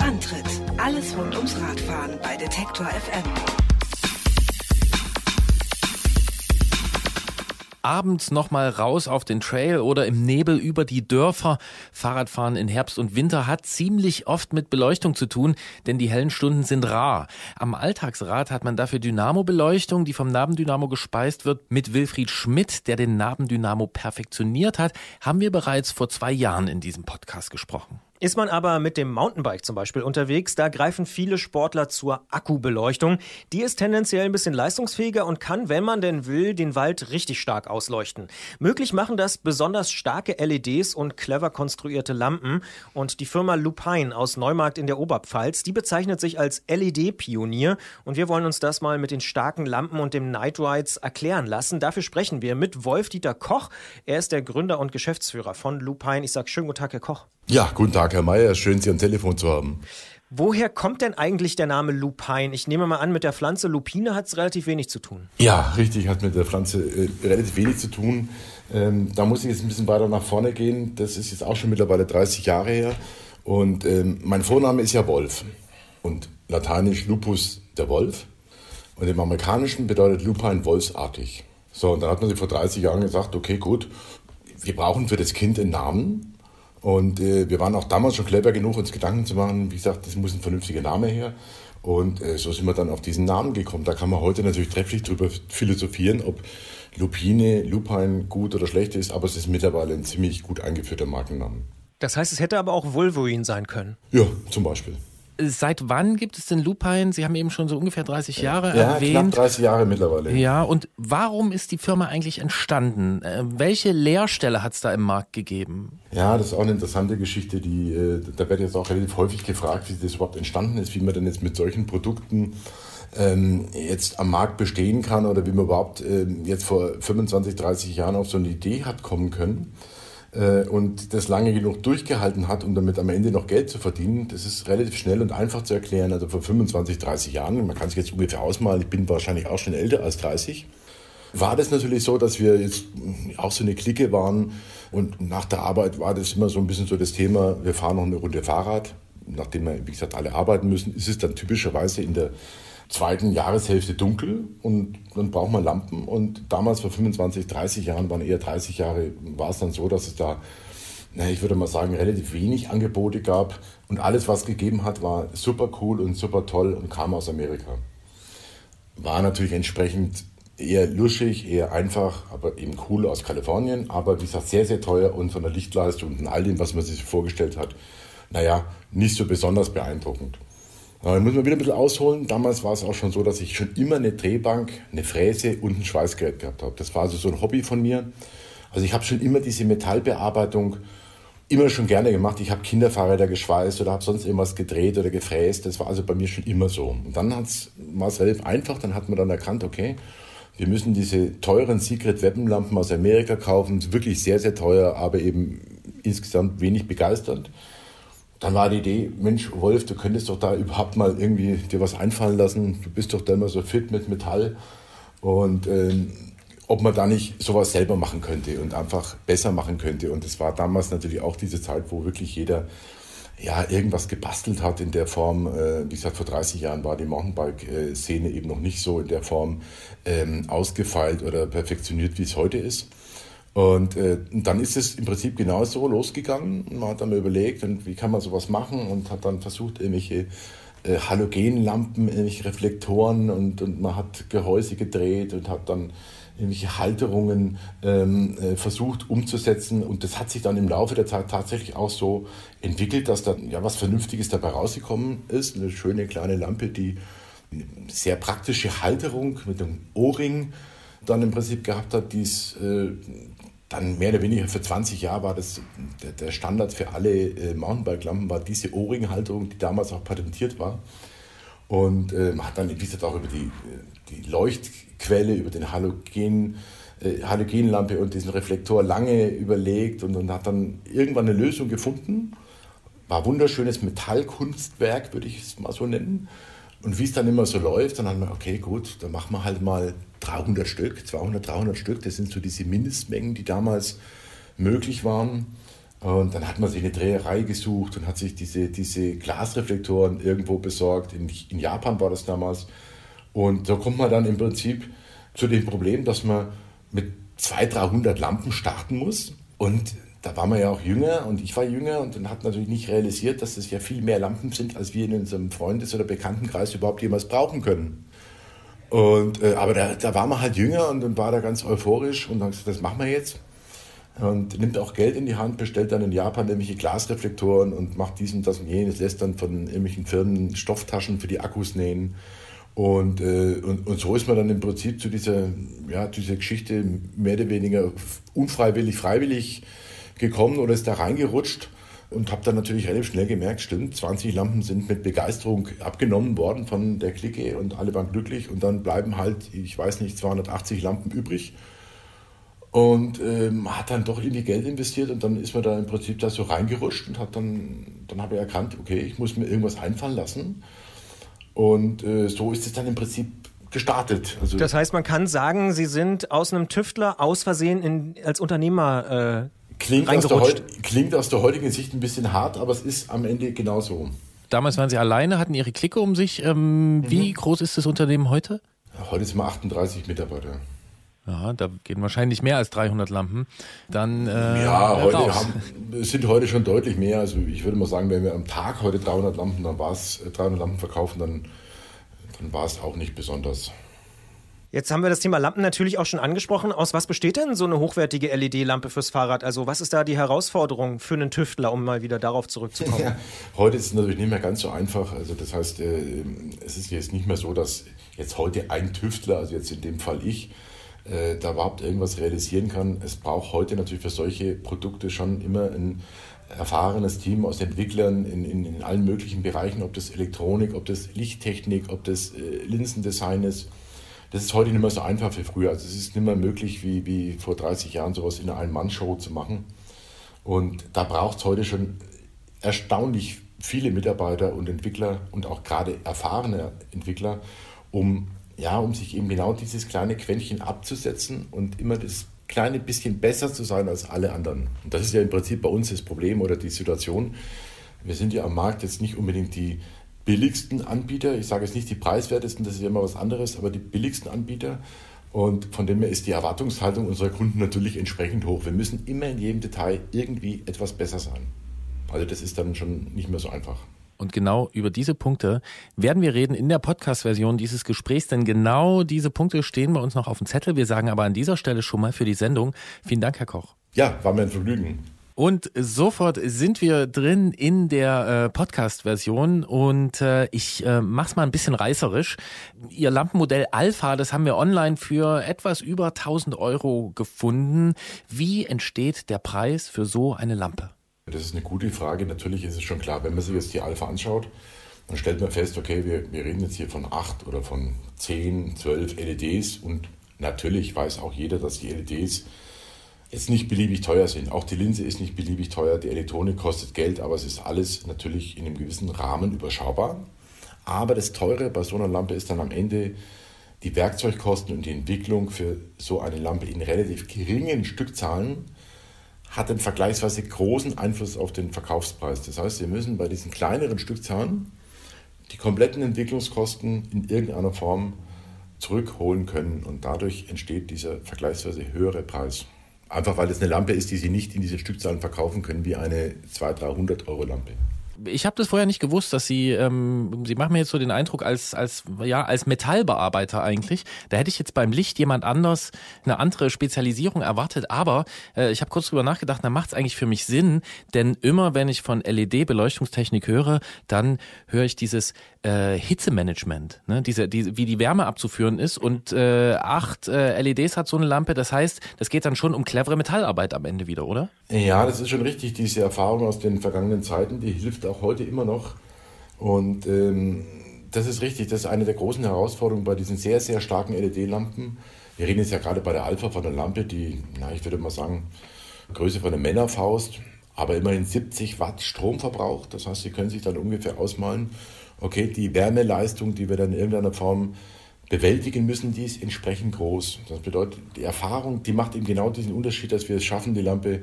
Antritt: Alles rund ums Radfahren bei Detektor F M. Abends nochmal raus auf den Trail oder im Nebel über die Dörfer. Fahrradfahren in Herbst und Winter hat ziemlich oft mit Beleuchtung zu tun, denn die hellen Stunden sind rar. Am Alltagsrad hat man dafür Dynamo-Beleuchtung, die vom Nabendynamo gespeist wird. Mit Wilfried Schmidt, der den Nabendynamo perfektioniert hat, haben wir bereits vor zwei Jahren in diesem Podcast gesprochen. Ist man aber mit dem Mountainbike zum Beispiel unterwegs, da greifen viele Sportler zur Akkubeleuchtung. Die ist tendenziell ein bisschen leistungsfähiger und kann, wenn man denn will, den Wald richtig stark ausleuchten. Möglich machen das besonders starke L E Ds und clever konstruierte Lampen. Und die Firma Lupine aus Neumarkt in der Oberpfalz, die bezeichnet sich als L E D-Pionier. Und wir wollen uns das mal mit den starken Lampen und dem Night Rides erklären lassen. Dafür sprechen wir mit Wolf-Dieter Koch. Er ist der Gründer und Geschäftsführer von Lupine. Ich sage schönen guten Tag, Herr Koch. Ja, guten Tag, Herr Mayer. Schön, Sie am Telefon zu haben. Woher kommt denn eigentlich der Name Lupine? Ich nehme mal an, mit der Pflanze Lupine hat es relativ wenig zu tun. Ja, richtig, hat mit der Pflanze äh, relativ wenig zu tun. Ähm, da muss ich jetzt ein bisschen weiter nach vorne gehen. Das ist jetzt auch schon mittlerweile dreißig Jahre her. Und ähm, mein Vorname ist ja Wolf. Und lateinisch Lupus, der Wolf. Und im Amerikanischen bedeutet Lupine wolfsartig. So, und dann hat man sich vor dreißig Jahren gesagt, okay, gut, wir brauchen für das Kind einen Namen. Und äh, wir waren auch damals schon clever genug, uns Gedanken zu machen, wie gesagt, das muss ein vernünftiger Name her. Und äh, so sind wir dann auf diesen Namen gekommen. Da kann man heute natürlich trefflich drüber philosophieren, ob Lupine, Lupine gut oder schlecht ist, aber es ist mittlerweile ein ziemlich gut eingeführter Markennamen. Das heißt, es hätte aber auch Wolverine sein können? Ja, zum Beispiel. Seit wann gibt es denn Lupine? Sie haben eben schon so ungefähr dreißig Jahre ja, erwähnt. Ja, knapp dreißig Jahre mittlerweile. Ja, und warum ist die Firma eigentlich entstanden? Welche Leerstelle hat es da im Markt gegeben? Ja, das ist auch eine interessante Geschichte. Die, da wird jetzt auch relativ häufig gefragt, wie das überhaupt entstanden ist, wie man denn jetzt mit solchen Produkten ähm, jetzt am Markt bestehen kann oder wie man überhaupt ähm, jetzt vor fünfundzwanzig, dreißig Jahren auf so eine Idee hat kommen können. Und das lange genug durchgehalten hat, um damit am Ende noch Geld zu verdienen, das ist relativ schnell und einfach zu erklären. Also vor fünfundzwanzig, dreißig Jahren, man kann es jetzt ungefähr ausmalen, ich bin wahrscheinlich auch schon älter als dreißig, war das natürlich so, dass wir jetzt auch so eine Clique waren und nach der Arbeit war das immer so ein bisschen so das Thema, wir fahren noch eine Runde Fahrrad. Nachdem wir, wie gesagt, alle arbeiten müssen, ist es dann typischerweise in der zweiten Jahreshälfte dunkel und dann braucht man Lampen. Und damals vor fünfundzwanzig, dreißig Jahren, waren eher dreißig Jahre, war es dann so, dass es da, na, ich würde mal sagen, relativ wenig Angebote gab. Und alles, was gegeben hat, war super cool und super toll und kam aus Amerika. War natürlich entsprechend eher luschig, eher einfach, aber eben cool aus Kalifornien. Aber wie gesagt, sehr, sehr teuer und von der Lichtleistung und all dem, was man sich vorgestellt hat, naja, nicht so besonders beeindruckend. Da muss man wieder ein bisschen ausholen. Damals war es auch schon so, dass ich schon immer eine Drehbank, eine Fräse und ein Schweißgerät gehabt habe. Das war also so ein Hobby von mir. Also ich habe schon immer diese Metallbearbeitung immer schon gerne gemacht. Ich habe Kinderfahrräder geschweißt oder habe sonst irgendwas gedreht oder gefräst. Das war also bei mir schon immer so. Und dann hat's, war es relativ einfach. Dann hat man dann erkannt, okay, wir müssen diese teuren Secret-Weapon-Lampen aus Amerika kaufen. Wirklich sehr, sehr teuer, aber eben insgesamt wenig begeisternd. Dann war die Idee, Mensch, Wolf, du könntest doch da überhaupt mal irgendwie dir was einfallen lassen. Du bist doch da immer so fit mit Metall. Und ähm, ob man da nicht sowas selber machen könnte und einfach besser machen könnte. Und es war damals natürlich auch diese Zeit, wo wirklich jeder ja irgendwas gebastelt hat in der Form. Äh, wie gesagt, vor dreißig Jahren war die Mountainbike-Szene eben noch nicht so in der Form ähm, ausgefeilt oder perfektioniert, wie es heute ist. Und äh, dann ist es im Prinzip genau so losgegangen. Man hat dann mal überlegt, und wie kann man sowas machen, und hat dann versucht, irgendwelche äh, Halogenlampen, irgendwelche Reflektoren, und, und man hat Gehäuse gedreht und hat dann irgendwelche Halterungen ähm, versucht umzusetzen. Und das hat sich dann im Laufe der Zeit tatsächlich auch so entwickelt, dass da ja was Vernünftiges dabei rausgekommen ist. Eine schöne kleine Lampe, die eine sehr praktische Halterung mit einem O-Ring dann im Prinzip gehabt hat, die es äh, dann mehr oder weniger für zwanzig Jahre war. Das der, der Standard für alle äh, Mountainbike-Lampen war diese O-Ring-Halterung, die damals auch patentiert war. Und äh, man hat dann, wie gesagt, auch über die, die Leuchtquelle, über den Halogen, äh, Halogenlampe und diesen Reflektor lange überlegt und, und hat dann irgendwann eine Lösung gefunden. War wunderschönes Metallkunstwerk, würde ich es mal so nennen. Und wie es dann immer so läuft, dann haben wir, okay, gut, dann machen wir halt mal dreihundert Stück, zweihundert, dreihundert Stück. Das sind so diese Mindestmengen, die damals möglich waren. Und dann hat man sich eine Dreherei gesucht und hat sich diese, diese Glasreflektoren irgendwo besorgt. In, in Japan war das damals. Und so kommt man dann im Prinzip zu dem Problem, dass man mit zweihundert, dreihundert Lampen starten muss. Und da war man ja auch jünger, und ich war jünger, und dann hat natürlich nicht realisiert, dass es ja viel mehr Lampen sind, als wir in unserem Freundes- oder Bekanntenkreis überhaupt jemals brauchen können. Und, äh, aber da, da war man halt jünger und, und war da ganz euphorisch und dann gesagt, das machen wir jetzt. Und nimmt auch Geld in die Hand, bestellt dann in Japan irgendwelche Glasreflektoren und macht dies und das und jenes, lässt dann von irgendwelchen Firmen Stofftaschen für die Akkus nähen. Und, äh, und, und so ist man dann im Prinzip zu dieser, ja, dieser Geschichte mehr oder weniger unfreiwillig, freiwillig gekommen oder ist da reingerutscht, und habe dann natürlich relativ schnell gemerkt, stimmt, zwanzig Lampen sind mit Begeisterung abgenommen worden von der Clique und alle waren glücklich, und dann bleiben halt, ich weiß nicht, zweihundertachtzig Lampen übrig. Und ähm, hat dann doch irgendwie Geld investiert, und dann ist man da im Prinzip da so reingerutscht und hat dann, dann habe ich erkannt, okay, ich muss mir irgendwas einfallen lassen. Und äh, so ist es dann im Prinzip gestartet. Also, das heißt, man kann sagen, Sie sind aus einem Tüftler aus Versehen in, als Unternehmer äh Klingt aus, der, klingt aus der heutigen Sicht ein bisschen hart, aber es ist am Ende genauso. Damals waren Sie alleine, hatten Ihre Clique um sich. Ähm, mhm. Wie groß ist das Unternehmen heute? Heute sind wir achtunddreißig Mitarbeiter. Ja, da gehen wahrscheinlich mehr als dreihundert Lampen. Dann, äh, ja, heute haben, es sind heute schon deutlich mehr. Also ich würde mal sagen, wenn wir am Tag heute dreihundert Lampen, dann war es dreihundert Lampen verkaufen, dann, dann war es auch nicht besonders. Jetzt haben wir das Thema Lampen natürlich auch schon angesprochen. Aus was besteht denn so eine hochwertige L E D-Lampe fürs Fahrrad? Also was ist da die Herausforderung für einen Tüftler, um mal wieder darauf zurückzukommen? Ja, heute ist es natürlich nicht mehr ganz so einfach. Also das heißt, es ist jetzt nicht mehr so, dass jetzt heute ein Tüftler, also jetzt in dem Fall ich, da überhaupt irgendwas realisieren kann. Es braucht heute natürlich für solche Produkte schon immer ein erfahrenes Team aus Entwicklern in, in, in allen möglichen Bereichen, ob das Elektronik, ob das Lichttechnik, ob das Linsendesign ist. Das ist heute nicht mehr so einfach wie früher. Also es ist nicht mehr möglich, wie, wie vor dreißig Jahren sowas in einer Ein-Mann-Show zu machen. Und da braucht es heute schon erstaunlich viele Mitarbeiter und Entwickler und auch gerade erfahrene Entwickler, um, ja, um sich eben genau dieses kleine Quäntchen abzusetzen und immer das kleine bisschen besser zu sein als alle anderen. Und das ist ja im Prinzip bei uns das Problem oder die Situation. Wir sind ja am Markt jetzt nicht unbedingt die billigsten Anbieter, ich sage jetzt nicht die preiswertesten, das ist ja immer was anderes, aber die billigsten Anbieter, und von dem her ist die Erwartungshaltung unserer Kunden natürlich entsprechend hoch. Wir müssen immer in jedem Detail irgendwie etwas besser sein. Also das ist dann schon nicht mehr so einfach. Und genau über diese Punkte werden wir reden in der Podcast-Version dieses Gesprächs, denn genau diese Punkte stehen bei uns noch auf dem Zettel. Wir sagen aber an dieser Stelle schon mal für die Sendung vielen Dank, Herr Koch. Ja, war mir ein Vergnügen. Und sofort sind wir drin in der äh, Podcast-Version und äh, ich äh, mach's mal ein bisschen reißerisch. Ihr Lampenmodell Alpha, das haben wir online für etwas über tausend Euro gefunden. Wie entsteht der Preis für so eine Lampe? Das ist eine gute Frage. Natürlich ist es schon klar, wenn man sich jetzt die Alpha anschaut, dann stellt man fest, okay, wir, wir reden jetzt hier von acht oder von zehn, zwölf L E Ds und natürlich weiß auch jeder, dass die L E Ds jetzt nicht beliebig teuer sind. Auch die Linse ist nicht beliebig teuer, die Elektronik kostet Geld, aber es ist alles natürlich in einem gewissen Rahmen überschaubar. Aber das Teure bei so einer Lampe ist dann am Ende die Werkzeugkosten und die Entwicklung für so eine Lampe in relativ geringen Stückzahlen hat einen vergleichsweise großen Einfluss auf den Verkaufspreis. Das heißt, wir müssen bei diesen kleineren Stückzahlen die kompletten Entwicklungskosten in irgendeiner Form zurückholen können und dadurch entsteht dieser vergleichsweise höhere Preis. Einfach weil es eine Lampe ist, die Sie nicht in diesen Stückzahlen verkaufen können, wie eine zweihundert, dreihundert Euro Lampe. Ich habe das vorher nicht gewusst, dass Sie, ähm, Sie machen mir jetzt so den Eindruck als, als, ja, als Metallbearbeiter eigentlich. Da hätte ich jetzt beim Licht jemand anders eine andere Spezialisierung erwartet. Aber äh, ich habe kurz drüber nachgedacht, da macht es eigentlich für mich Sinn. Denn immer, wenn ich von L E D-Beleuchtungstechnik höre, dann höre ich dieses äh, Hitzemanagement, ne? diese, diese, wie die Wärme abzuführen ist. Und äh, acht äh, L E Ds hat so eine Lampe. Das heißt, das geht dann schon um clevere Metallarbeit am Ende wieder, oder? Ja, das ist schon richtig. Diese Erfahrung aus den vergangenen Zeiten, die hilft auch heute immer noch und ähm, das ist richtig, das ist eine der großen Herausforderungen bei diesen sehr, sehr starken L E D-Lampen. Wir reden jetzt ja gerade bei der Alpha von einer Lampe, die, na, ich würde mal sagen, Größe von einer Männerfaust, aber immerhin siebzig Watt Strom verbraucht. Das heißt, Sie können sich dann ungefähr ausmalen, okay, die Wärmeleistung, die wir dann in irgendeiner Form bewältigen müssen, die ist entsprechend groß. Das bedeutet, die Erfahrung, die macht eben genau diesen Unterschied, dass wir es schaffen, die Lampe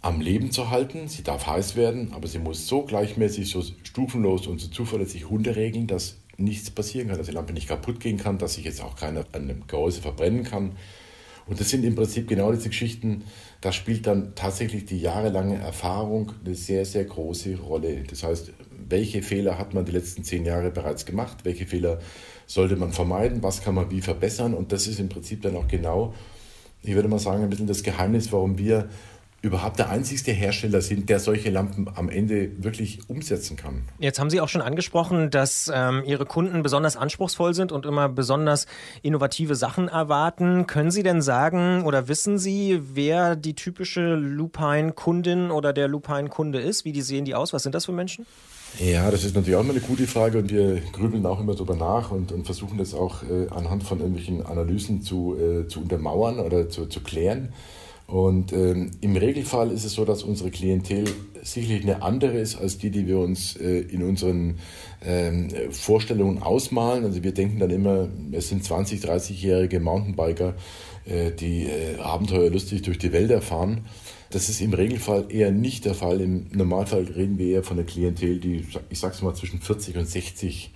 am Leben zu halten. Sie darf heiß werden, aber sie muss so gleichmäßig, so stufenlos und so zuverlässig runterregeln, dass nichts passieren kann, dass die Lampe nicht kaputt gehen kann, dass sich jetzt auch keiner an einem Gehäuse verbrennen kann. Und das sind im Prinzip genau diese Geschichten, da spielt dann tatsächlich die jahrelange Erfahrung eine sehr, sehr große Rolle. Das heißt, welche Fehler hat man die letzten zehn Jahre bereits gemacht? Welche Fehler sollte man vermeiden? Was kann man wie verbessern? Und das ist im Prinzip dann auch genau, ich würde mal sagen, ein bisschen das Geheimnis, warum wir überhaupt der einzigste Hersteller sind, der solche Lampen am Ende wirklich umsetzen kann. Jetzt haben Sie auch schon angesprochen, dass ähm, Ihre Kunden besonders anspruchsvoll sind und immer besonders innovative Sachen erwarten. Können Sie denn sagen oder wissen Sie, wer die typische Lupine-Kundin oder der Lupine-Kunde ist? Wie die sehen die aus? Was sind das für Menschen? Ja, das ist natürlich auch immer eine gute Frage und wir grübeln auch immer drüber nach und, und versuchen das auch äh, anhand von irgendwelchen Analysen zu, äh, zu untermauern oder zu, zu klären. Und ähm, im Regelfall ist es so, dass unsere Klientel sicherlich eine andere ist als die, die wir uns äh, in unseren ähm, Vorstellungen ausmalen. Also wir denken dann immer, es sind zwanzig-, dreißig-jährige Mountainbiker, äh, die äh, abenteuerlustig durch die Wälder fahren. Das ist im Regelfall eher nicht der Fall. Im Normalfall reden wir eher von der Klientel, die, ich sag's mal, zwischen vierzig und sechzig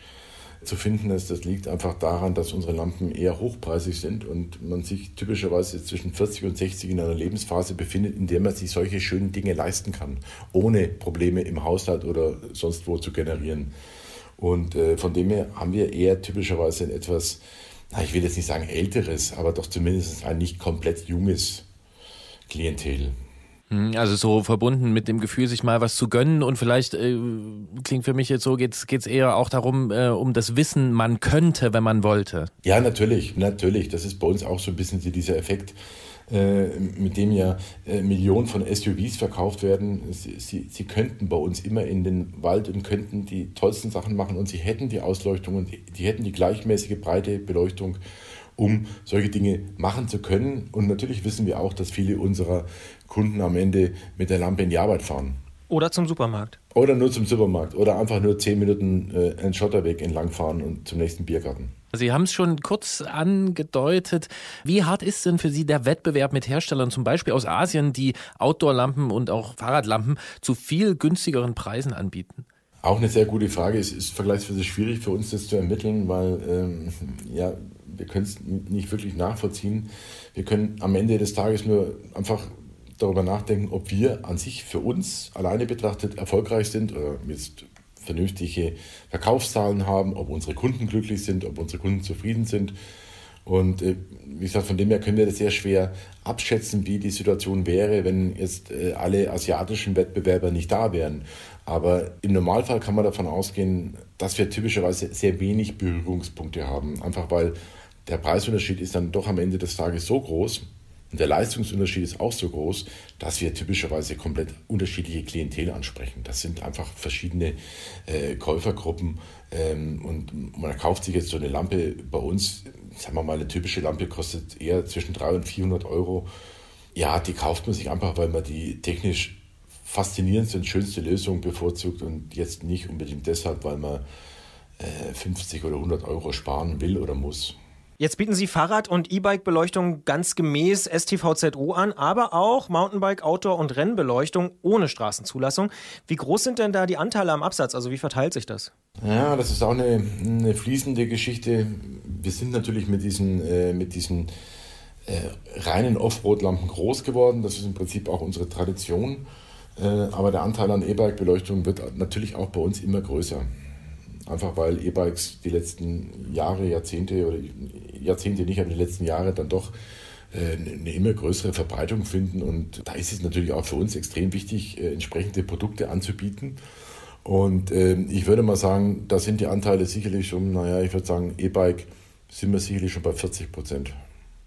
zu finden ist. Das liegt einfach daran, dass unsere Lampen eher hochpreisig sind und man sich typischerweise zwischen vierzig und sechzig in einer Lebensphase befindet, in der man sich solche schönen Dinge leisten kann, ohne Probleme im Haushalt oder sonst wo zu generieren. Und äh, von dem her haben wir eher typischerweise ein etwas, na, ich will jetzt nicht sagen älteres, aber doch zumindest ein nicht komplett junges Klientel. Also so verbunden mit dem Gefühl, sich mal was zu gönnen und vielleicht, äh, klingt für mich jetzt so, geht's geht's eher auch darum, äh, um das Wissen, man könnte, wenn man wollte. Ja, natürlich, natürlich. Das ist bei uns auch so ein bisschen dieser Effekt, äh, mit dem ja äh, Millionen von S U Vs verkauft werden. Sie, sie, sie könnten bei uns immer in den Wald und könnten die tollsten Sachen machen und sie hätten die Ausleuchtung und die hätten die gleichmäßige breite Beleuchtung, um solche Dinge machen zu können. Und natürlich wissen wir auch, dass viele unserer Kunden am Ende mit der Lampe in die Arbeit fahren. Oder zum Supermarkt. Oder nur zum Supermarkt. Oder einfach nur zehn Minuten äh, einen Schotterweg entlangfahren und zum nächsten Biergarten. Sie haben es schon kurz angedeutet. Wie hart ist denn für Sie der Wettbewerb mit Herstellern, zum Beispiel aus Asien, die Outdoor-Lampen und auch Fahrradlampen zu viel günstigeren Preisen anbieten? Auch eine sehr gute Frage. Es ist vergleichsweise schwierig für uns, das zu ermitteln, weil ähm, ja, wir können es nicht wirklich nachvollziehen. Wir können am Ende des Tages nur einfach darüber nachdenken, ob wir an sich für uns alleine betrachtet erfolgreich sind oder jetzt vernünftige Verkaufszahlen haben, ob unsere Kunden glücklich sind, ob unsere Kunden zufrieden sind. Und äh, wie gesagt, von dem her können wir das sehr schwer abschätzen, wie die Situation wäre, wenn jetzt äh, alle asiatischen Wettbewerber nicht da wären. Aber im Normalfall kann man davon ausgehen, dass wir typischerweise sehr wenig Berührungspunkte haben. Einfach weil der Preisunterschied ist dann doch am Ende des Tages so groß und der Leistungsunterschied ist auch so groß, dass wir typischerweise komplett unterschiedliche Klientel ansprechen. Das sind einfach verschiedene äh, Käufergruppen ähm, und man kauft sich jetzt so eine Lampe bei uns, sagen wir mal, eine typische Lampe kostet eher zwischen dreihundert und vierhundert Euro. Ja, die kauft man sich einfach, weil man die technisch faszinierendste und schönste Lösung bevorzugt und jetzt nicht unbedingt deshalb, weil man äh, fünfzig oder hundert Euro sparen will oder muss. Jetzt bieten Sie Fahrrad- und E-Bike-Beleuchtung ganz gemäß S T V Z O an, aber auch Mountainbike-, Outdoor- und Rennbeleuchtung ohne Straßenzulassung. Wie groß sind denn da die Anteile am Absatz? Also wie verteilt sich das? Ja, das ist auch eine, eine fließende Geschichte. Wir sind natürlich mit diesen, äh, mit diesen äh, reinen Offroad-Lampen groß geworden. Das ist im Prinzip auch unsere Tradition. Äh, aber der Anteil an E-Bike-Beleuchtung wird natürlich auch bei uns immer größer. Einfach weil E-Bikes die letzten Jahre, Jahrzehnte oder Jahrzehnte nicht, aber die letzten Jahre dann doch eine immer größere Verbreitung finden. Und da ist es natürlich auch für uns extrem wichtig, entsprechende Produkte anzubieten. Und ich würde mal sagen, da sind die Anteile sicherlich schon, naja, ich würde sagen, E-Bike sind wir sicherlich schon bei vierzig Prozent.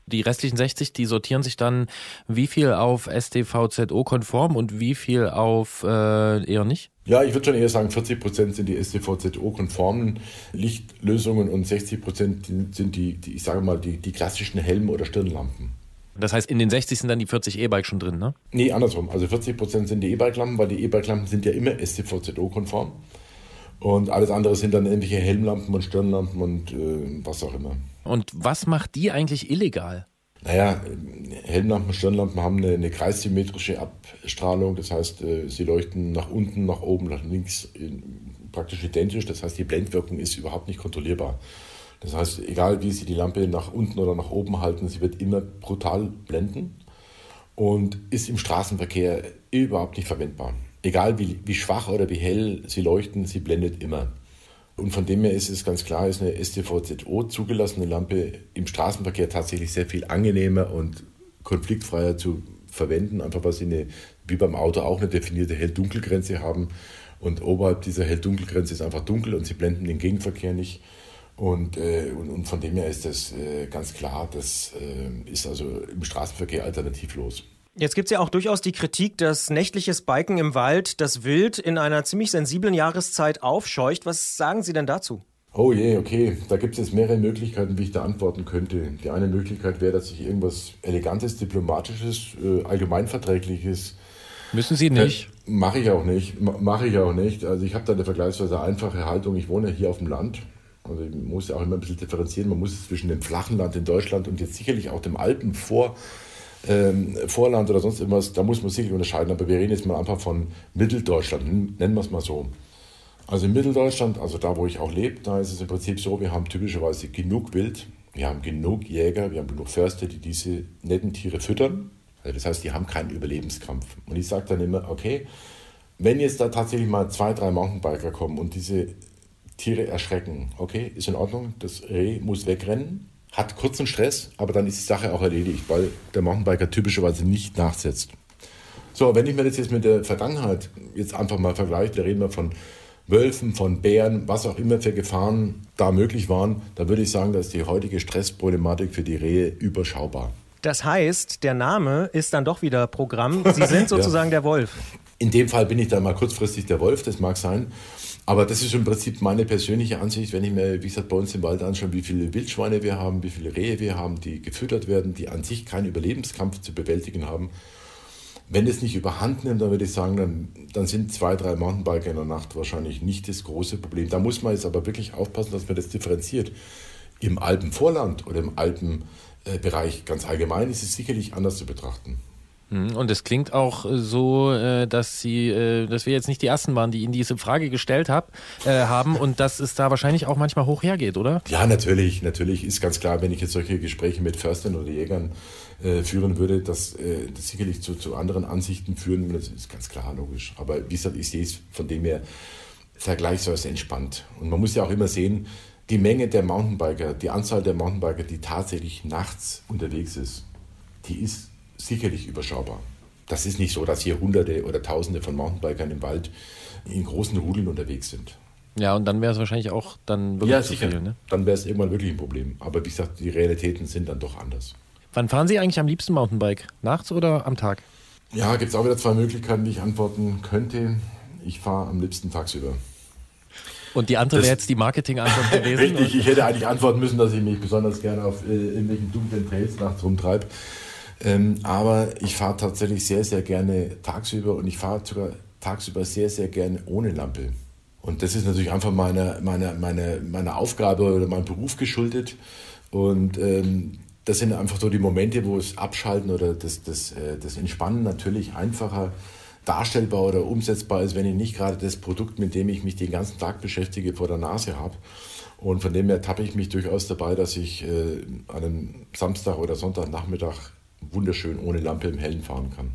Die restlichen sechzig, die sortieren sich dann wie viel auf S T V Z O-konform und wie viel auf äh, eher nicht? Ja, ich würde schon eher sagen, vierzig Prozent sind die S T V Z O-konformen Lichtlösungen und sechzig Prozent sind die, die ich sage mal, die, die klassischen Helm- oder Stirnlampen. Das heißt, in den sechzig sind dann die vierzig E-Bike schon drin, ne? Nee, andersrum. Also vierzig Prozent sind die E-Bike-Lampen, weil die E-Bike-Lampen sind ja immer S T V Z O-konform. Und alles andere sind dann irgendwelche Helmlampen und Stirnlampen und äh, was auch immer. Und was macht die eigentlich illegal? Naja, Helmlampen, Stirnlampen haben eine, eine kreissymmetrische Abstrahlung. Das heißt, äh, sie leuchten nach unten, nach oben, nach links äh, praktisch identisch. Das heißt, die Blendwirkung ist überhaupt nicht kontrollierbar. Das heißt, egal wie Sie die Lampe nach unten oder nach oben halten, sie wird immer brutal blenden und ist im Straßenverkehr überhaupt nicht verwendbar. Egal wie, wie schwach oder wie hell sie leuchten, sie blendet immer. Und von dem her ist es ganz klar, ist eine S T V Z O zugelassene Lampe im Straßenverkehr tatsächlich sehr viel angenehmer und konfliktfreier zu verwenden, einfach weil sie eine, wie beim Auto auch eine definierte Hell-Dunkel-Grenze haben. Und oberhalb dieser Hell-Dunkel-Grenze ist einfach dunkel und sie blenden den Gegenverkehr nicht. Und, äh, und, und von dem her ist das äh, ganz klar, das äh, ist also im Straßenverkehr alternativlos. Jetzt gibt es ja auch durchaus die Kritik, dass nächtliches Biken im Wald das Wild in einer ziemlich sensiblen Jahreszeit aufscheucht. Was sagen Sie denn dazu? Oh je, okay. Da gibt es jetzt mehrere Möglichkeiten, wie ich da antworten könnte. Die eine Möglichkeit wäre, dass ich irgendwas Elegantes, Diplomatisches, äh, Allgemeinverträgliches... Müssen Sie nicht. Äh, Mache ich auch nicht. M- Mache ich auch nicht. Also ich habe da eine vergleichsweise einfache Haltung. Ich wohne hier auf dem Land. Also ich muss ja auch immer ein bisschen differenzieren. Man muss zwischen dem flachen Land in Deutschland und jetzt sicherlich auch dem Alpen vor... Ähm, Vorland oder sonst irgendwas, da muss man sicherlich unterscheiden, aber wir reden jetzt mal einfach von Mitteldeutschland, nennen wir es mal so. Also in Mitteldeutschland, also da wo ich auch lebe, da ist es im Prinzip so, wir haben typischerweise genug Wild, wir haben genug Jäger, wir haben genug Förster, die diese netten Tiere füttern, also das heißt, die haben keinen Überlebenskampf. Und ich sage dann immer, okay, wenn jetzt da tatsächlich mal zwei, drei Mountainbiker kommen und diese Tiere erschrecken, okay, ist in Ordnung, das Reh muss wegrennen, hat kurzen Stress, aber dann ist die Sache auch erledigt, weil der Mountainbiker typischerweise nicht nachsetzt. So, wenn ich mir das jetzt mit der Vergangenheit jetzt einfach mal vergleiche, da reden wir von Wölfen, von Bären, was auch immer für Gefahren da möglich waren, dann würde ich sagen, dass die heutige Stressproblematik für die Rehe überschaubar. Das heißt, der Name ist dann doch wieder Programm. Sie sind sozusagen ja. Der Wolf. In dem Fall bin ich dann mal kurzfristig der Wolf, das mag sein. Aber das ist im Prinzip meine persönliche Ansicht, wenn ich mir, wie gesagt, bei uns im Wald anschaue, wie viele Wildschweine wir haben, wie viele Rehe wir haben, die gefüttert werden, die an sich keinen Überlebenskampf zu bewältigen haben. Wenn es nicht überhand nimmt, dann würde ich sagen, dann, dann sind zwei, drei Mountainbiker in der Nacht wahrscheinlich nicht das große Problem. Da muss man jetzt aber wirklich aufpassen, dass man das differenziert. Im Alpenvorland oder im Alpenbereich ganz allgemein ist es sicherlich anders zu betrachten. Und es klingt auch so, dass Sie, dass wir jetzt nicht die Ersten waren, die Ihnen diese Frage gestellt hab, äh, haben und dass es da wahrscheinlich auch manchmal hoch hergeht, oder? Ja, natürlich, natürlich ist ganz klar, wenn ich jetzt solche Gespräche mit Förstern oder Jägern äh, führen würde, dass äh, das sicherlich zu, zu anderen Ansichten führen würde, das ist ganz klar, logisch. Aber wie gesagt, ich sehe es von dem her vergleichsweise entspannt. Und man muss ja auch immer sehen, die Menge der Mountainbiker, die Anzahl der Mountainbiker, die tatsächlich nachts unterwegs ist, die ist sicherlich überschaubar. Das ist nicht so, dass hier Hunderte oder Tausende von Mountainbikern im Wald in großen Rudeln unterwegs sind. Ja, und dann wäre es wahrscheinlich auch dann wirklich ja, zu sicher. Viel, ne? Dann wäre es irgendwann wirklich ein Problem. Aber wie gesagt, die Realitäten sind dann doch anders. Wann fahren Sie eigentlich am liebsten Mountainbike? Nachts oder am Tag? Ja, gibt es auch wieder zwei Möglichkeiten, die ich antworten könnte. Ich fahre am liebsten tagsüber. Und die andere wäre jetzt die Marketing-Antwort gewesen? Richtig, ich hätte eigentlich antworten müssen, dass ich mich besonders gerne auf äh, irgendwelchen dunklen Trails nachts rumtreibe. Ähm, aber ich fahre tatsächlich sehr, sehr gerne tagsüber und ich fahre sogar tagsüber sehr, sehr gerne ohne Lampe. Und das ist natürlich einfach meiner meine, meine, meine Aufgabe oder meinem Beruf geschuldet. Und ähm, das sind einfach so die Momente, wo es Abschalten oder das, das, äh, das Entspannen natürlich einfacher darstellbar oder umsetzbar ist, wenn ich nicht gerade das Produkt, mit dem ich mich den ganzen Tag beschäftige, vor der Nase habe. Und von dem her tappe ich mich durchaus dabei, dass ich äh, an einem Samstag oder Sonntagnachmittag wunderschön ohne Lampe im Hellen fahren kann.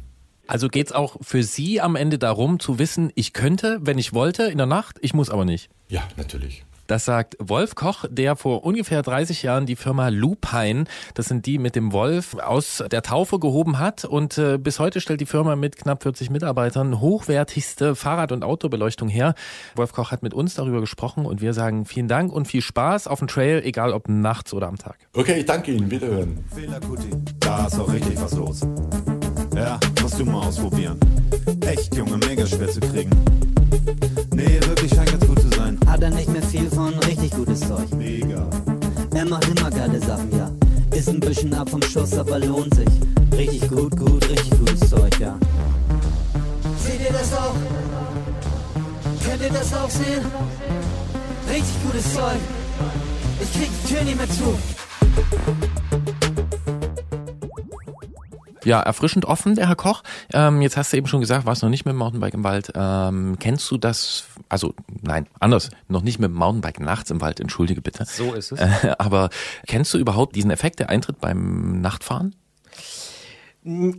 Also geht es auch für Sie am Ende darum, zu wissen, ich könnte, wenn ich wollte, in der Nacht, ich muss aber nicht. Ja, natürlich. Das sagt Wolf Koch, der vor ungefähr dreißig Jahren die Firma Lupine, das sind die mit dem Wolf, aus der Taufe gehoben hat. Und äh, bis heute stellt die Firma mit knapp vierzig Mitarbeitern hochwertigste Fahrrad- und Outdoor-Beleuchtung her. Wolf Koch hat mit uns darüber gesprochen und wir sagen vielen Dank und viel Spaß auf dem Trail, egal ob nachts oder am Tag. Okay, ich danke Ihnen. Wiederhören. Da ist auch richtig was los. Ja, musst du mal ausprobieren. Echt, Junge, mega schwer zu kriegen. Nee, wirklich scheint ganz gut zu sein. Hat er nicht mehr viel von richtig gutes Zeug. Mega. Er macht immer geile Sachen, ja. Ist ein bisschen ab vom Schuss, aber lohnt sich. Richtig gut, gut, richtig gutes Zeug, ja. Seht ihr das auch? Könnt ihr das auch sehen? Richtig gutes Zeug. Ich krieg die Tür nicht mehr zu. Ja, erfrischend offen, der Herr Koch. Ähm, jetzt hast du eben schon gesagt, warst noch nicht mit dem Mountainbike im Wald. Ähm, kennst du das, also nein, anders, noch nicht mit dem Mountainbike nachts im Wald, entschuldige bitte. So ist es. Äh, aber kennst du überhaupt diesen Effekt, der eintritt beim Nachtfahren?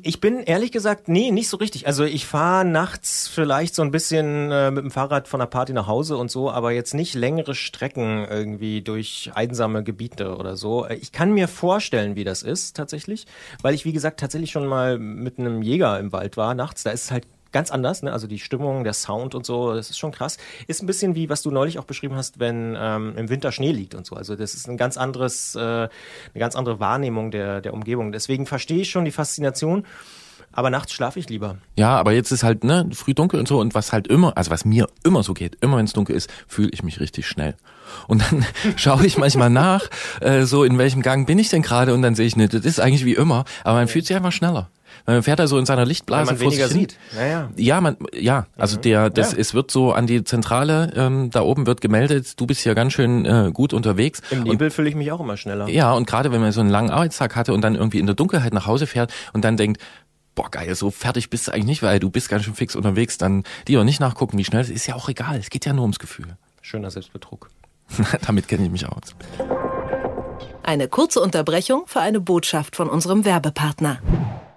Ich bin ehrlich gesagt, nee, nicht so richtig. Also ich fahre nachts vielleicht so ein bisschen äh, mit dem Fahrrad von der Party nach Hause und so, aber jetzt nicht längere Strecken irgendwie durch einsame Gebiete oder so. Ich kann mir vorstellen, wie das ist tatsächlich, weil ich, wie gesagt, tatsächlich schon mal mit einem Jäger im Wald war nachts. Da ist es halt ganz anders, ne? Also die Stimmung, der Sound und so, das ist schon krass. Ist ein bisschen wie, was du neulich auch beschrieben hast, wenn ähm, im Winter Schnee liegt und so. Also das ist ein ganz anderes, äh, eine ganz andere Wahrnehmung der, der Umgebung. Deswegen verstehe ich schon die Faszination, aber nachts schlafe ich lieber. Ja, aber jetzt ist halt ne früh dunkel und so und was halt immer, also was mir immer so geht, immer wenn es dunkel ist, fühle ich mich richtig schnell. Und dann schaue ich manchmal nach, äh, so in welchem Gang bin ich denn gerade und dann sehe ich, ne, das ist eigentlich wie immer, aber man ja. fühlt sich einfach schneller. Man fährt da so in seiner Lichtblase. Weil man weniger sieht. Ja, ja. Ja, man, ja, also der, das, ja. es wird so an die Zentrale, ähm, da oben wird gemeldet, du bist hier ganz schön äh, gut unterwegs. Im Nebel fühle ich mich auch immer schneller. Ja, und gerade wenn man so einen langen Arbeitstag hatte und dann irgendwie in der Dunkelheit nach Hause fährt und dann denkt, boah geil, so fertig bist du eigentlich nicht, weil du bist ganz schön fix unterwegs, dann die auch nicht nachgucken, wie schnell, das ist ja auch egal, es geht ja nur ums Gefühl. Schöner Selbstbetrug. Damit kenne ich mich aus. Eine kurze Unterbrechung für eine Botschaft von unserem Werbepartner.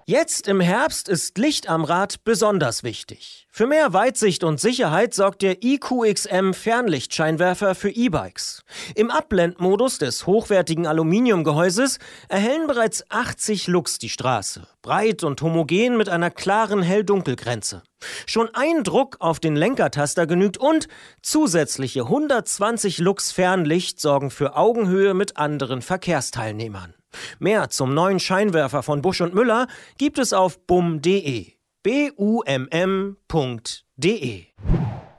Jetzt im Herbst ist Licht am Rad besonders wichtig. Für mehr Weitsicht und Sicherheit sorgt der I Q X M Fernlichtscheinwerfer für E-Bikes. Im Abblendmodus des hochwertigen Aluminiumgehäuses erhellen bereits achtzig Lux die Straße. Breit und homogen mit einer klaren Hell-Dunkel-Grenze. Schon ein Druck auf den Lenkertaster genügt und zusätzliche hundertzwanzig Lux Fernlicht sorgen für Augenhöhe mit anderen Verkehrsteilnehmern. Mehr zum neuen Scheinwerfer von Busch und Müller gibt es auf bumm punkt de. B U M M punkt de.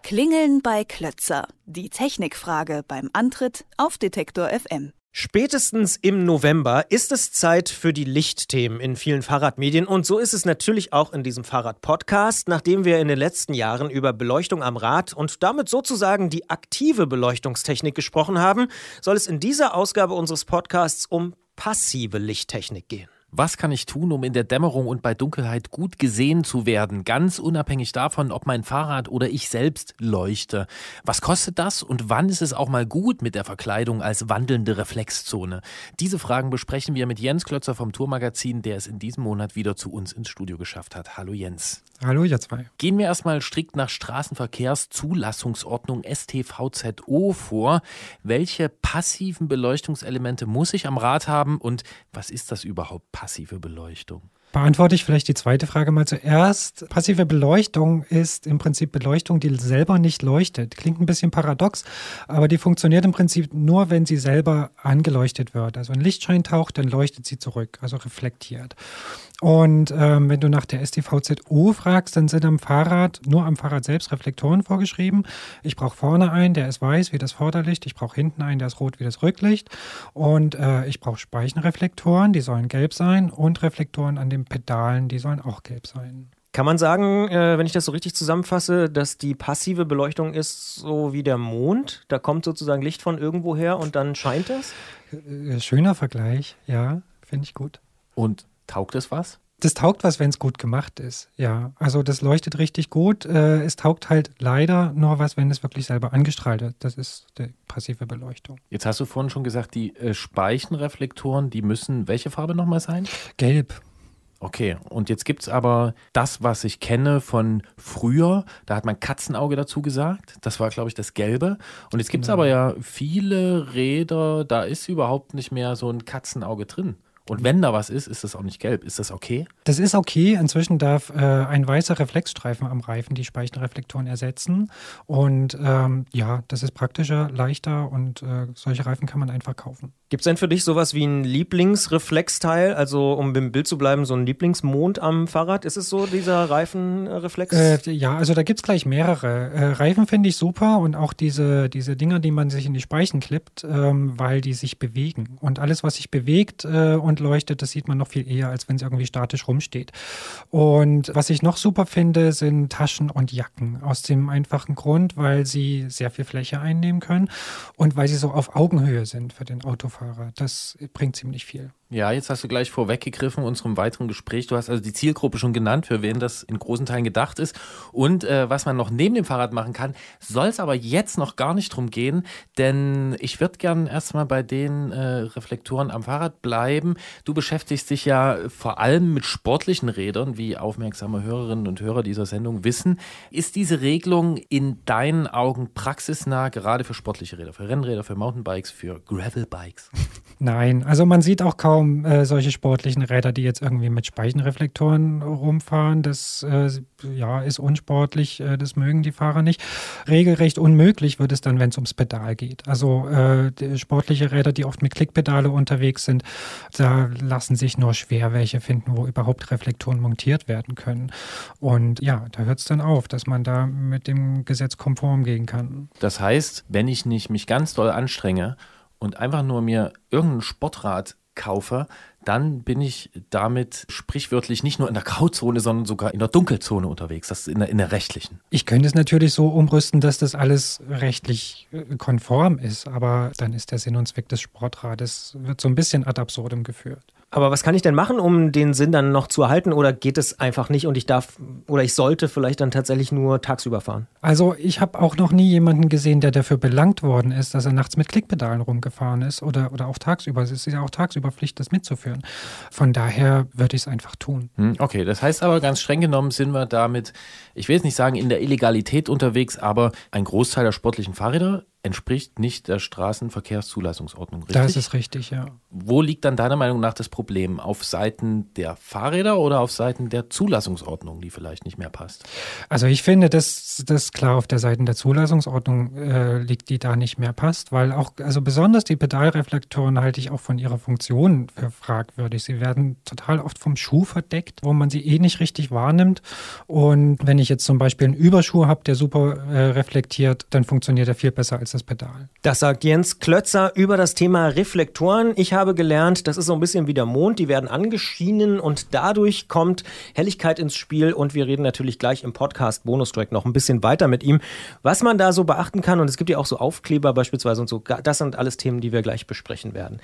Klingeln bei Klötzer. Die Technikfrage beim Antritt auf Detektor F M. Spätestens im November ist es Zeit für die Lichtthemen in vielen Fahrradmedien und so ist es natürlich auch in diesem Fahrrad-Podcast, nachdem wir in den letzten Jahren über Beleuchtung am Rad und damit sozusagen die aktive Beleuchtungstechnik gesprochen haben, soll es in dieser Ausgabe unseres Podcasts um passive Lichttechnik gehen. Was kann ich tun, um in der Dämmerung und bei Dunkelheit gut gesehen zu werden? Ganz unabhängig davon, ob mein Fahrrad oder ich selbst leuchte. Was kostet das und wann ist es auch mal gut mit der Verkleidung als wandelnde Reflexzone? Diese Fragen besprechen wir mit Jens Klötzer vom Tourmagazin, der es in diesem Monat wieder zu uns ins Studio geschafft hat. Hallo Jens. Hallo, ihr zwei. Gehen wir erstmal strikt nach Straßenverkehrszulassungsordnung S T V Z O vor. Welche passiven Beleuchtungselemente muss ich am Rad haben und was ist das überhaupt, passive Beleuchtung? Beantworte ich vielleicht die zweite Frage mal zuerst. Passive Beleuchtung ist im Prinzip Beleuchtung, die selber nicht leuchtet. Klingt ein bisschen paradox, aber die funktioniert im Prinzip nur, wenn sie selber angeleuchtet wird. Also wenn Lichtschein taucht, dann leuchtet sie zurück, also reflektiert. Und ähm, wenn du nach der S T V Z O fragst, dann sind am Fahrrad, nur am Fahrrad selbst, Reflektoren vorgeschrieben. Ich brauche vorne einen, der ist weiß wie das Vorderlicht. Ich brauche hinten einen, der ist rot wie das Rücklicht. Und äh, ich brauche Speichenreflektoren, die sollen gelb sein. Und Reflektoren an den Pedalen, die sollen auch gelb sein. Kann man sagen, äh, wenn ich das so richtig zusammenfasse, dass die passive Beleuchtung ist so wie der Mond? Da kommt sozusagen Licht von irgendwo her und dann scheint es? Schöner Vergleich, ja, finde ich gut. Und taugt es was? Das taugt was, wenn es gut gemacht ist, ja. Also das leuchtet richtig gut. Äh, es taugt halt leider nur was, wenn es wirklich selber angestrahlt wird. Das ist die passive Beleuchtung. Jetzt hast du vorhin schon gesagt, die äh, Speichenreflektoren, die müssen welche Farbe nochmal sein? Gelb. Okay, und jetzt gibt es aber das, was ich kenne von früher. Da hat man Katzenauge dazu gesagt. Das war, glaube ich, das Gelbe. Und jetzt gibt es aber ja viele Räder, da ist überhaupt nicht mehr so ein Katzenauge drin. Und wenn da was ist, ist das auch nicht gelb. Ist das okay? Das ist okay. Inzwischen darf äh, ein weißer Reflexstreifen am Reifen die Speichenreflektoren ersetzen. Und ähm, ja, das ist praktischer, leichter und äh, solche Reifen kann man einfach kaufen. Gibt es denn für dich sowas wie ein Lieblingsreflexteil? Also um im Bild zu bleiben, so ein Lieblingsmond am Fahrrad? Ist es so, dieser Reifenreflex? Äh, ja, also da gibt es gleich mehrere. Äh, Reifen finde ich super und auch diese, diese Dinger, die man sich in die Speichen klippt, ähm, weil die sich bewegen. Und alles, was sich bewegt äh, und leuchtet, das sieht man noch viel eher, als wenn es irgendwie statisch rumsteht. Und was ich noch super finde, sind Taschen und Jacken. Aus dem einfachen Grund, weil sie sehr viel Fläche einnehmen können und weil sie so auf Augenhöhe sind für den Autofahrer. Das bringt ziemlich viel. Ja, jetzt hast du gleich vorweggegriffen unserem weiteren Gespräch. Du hast also die Zielgruppe schon genannt, für wen das in großen Teilen gedacht ist. Und äh, was man noch neben dem Fahrrad machen kann, soll es aber jetzt noch gar nicht drum gehen, denn ich würde gerne erstmal bei den äh, Reflektoren am Fahrrad bleiben. Du beschäftigst dich ja vor allem mit sportlichen Rädern, wie aufmerksame Hörerinnen und Hörer dieser Sendung wissen. Ist diese Regelung in deinen Augen praxisnah, gerade für sportliche Räder, für Rennräder, für Mountainbikes, für Gravelbikes? Nein, also man sieht auch kaum Äh, solche sportlichen Räder, die jetzt irgendwie mit Speichenreflektoren rumfahren. Das äh, ja, ist unsportlich, äh, das mögen die Fahrer nicht. Regelrecht unmöglich wird es dann, wenn es ums Pedal geht. Also äh, die sportliche Räder, die oft mit Klickpedale unterwegs sind, da lassen sich nur schwer welche finden, wo überhaupt Reflektoren montiert werden können. Und ja, da hört es dann auf, dass man da mit dem Gesetz konform gehen kann. Das heißt, wenn ich nicht mich ganz doll anstrenge und einfach nur mir irgendein Sportrad kaufe, dann bin ich damit sprichwörtlich nicht nur in der Grauzone, sondern sogar in der Dunkelzone unterwegs, das in der, in der rechtlichen. Ich könnte es natürlich so umrüsten, dass das alles rechtlich konform ist, aber dann ist der Sinn und Zweck des Sportrades, wird so ein bisschen ad absurdum geführt. Aber was kann ich denn machen, um den Sinn dann noch zu erhalten, oder geht es einfach nicht und ich darf oder ich sollte vielleicht dann tatsächlich nur tagsüber fahren? Also ich habe auch noch nie jemanden gesehen, der dafür belangt worden ist, dass er nachts mit Klickpedalen rumgefahren ist oder, oder auch tagsüber. Es ist ja auch tagsüber Pflicht, das mitzuführen. Von daher würde ich es einfach tun. Okay, das heißt aber ganz streng genommen sind wir damit, ich will jetzt nicht sagen in der Illegalität unterwegs, aber ein Großteil der sportlichen Fahrräder entspricht nicht der Straßenverkehrszulassungsordnung, richtig? Das ist richtig, ja. Wo liegt dann deiner Meinung nach das Problem? Auf Seiten der Fahrräder oder auf Seiten der Zulassungsordnung, die vielleicht nicht mehr passt? Also ich finde, dass das klar auf der Seite der Zulassungsordnung äh, liegt, die da nicht mehr passt, weil auch, also besonders die Pedalreflektoren halte ich auch von ihrer Funktion für fragwürdig. Sie werden total oft vom Schuh verdeckt, wo man sie eh nicht richtig wahrnimmt. Und wenn ich jetzt zum Beispiel einen Überschuh habe, der super äh, reflektiert, dann funktioniert er viel besser als das Pedal. Das sagt Jens Klötzer über das Thema Reflektoren. Ich habe gelernt, das ist so ein bisschen wie der Mond, die werden angeschienen und dadurch kommt Helligkeit ins Spiel und wir reden natürlich gleich im Podcast-Bonustrack noch ein bisschen weiter mit ihm, was man da so beachten kann und es gibt ja auch so Aufkleber beispielsweise und so, das sind alles Themen, die wir gleich besprechen werden.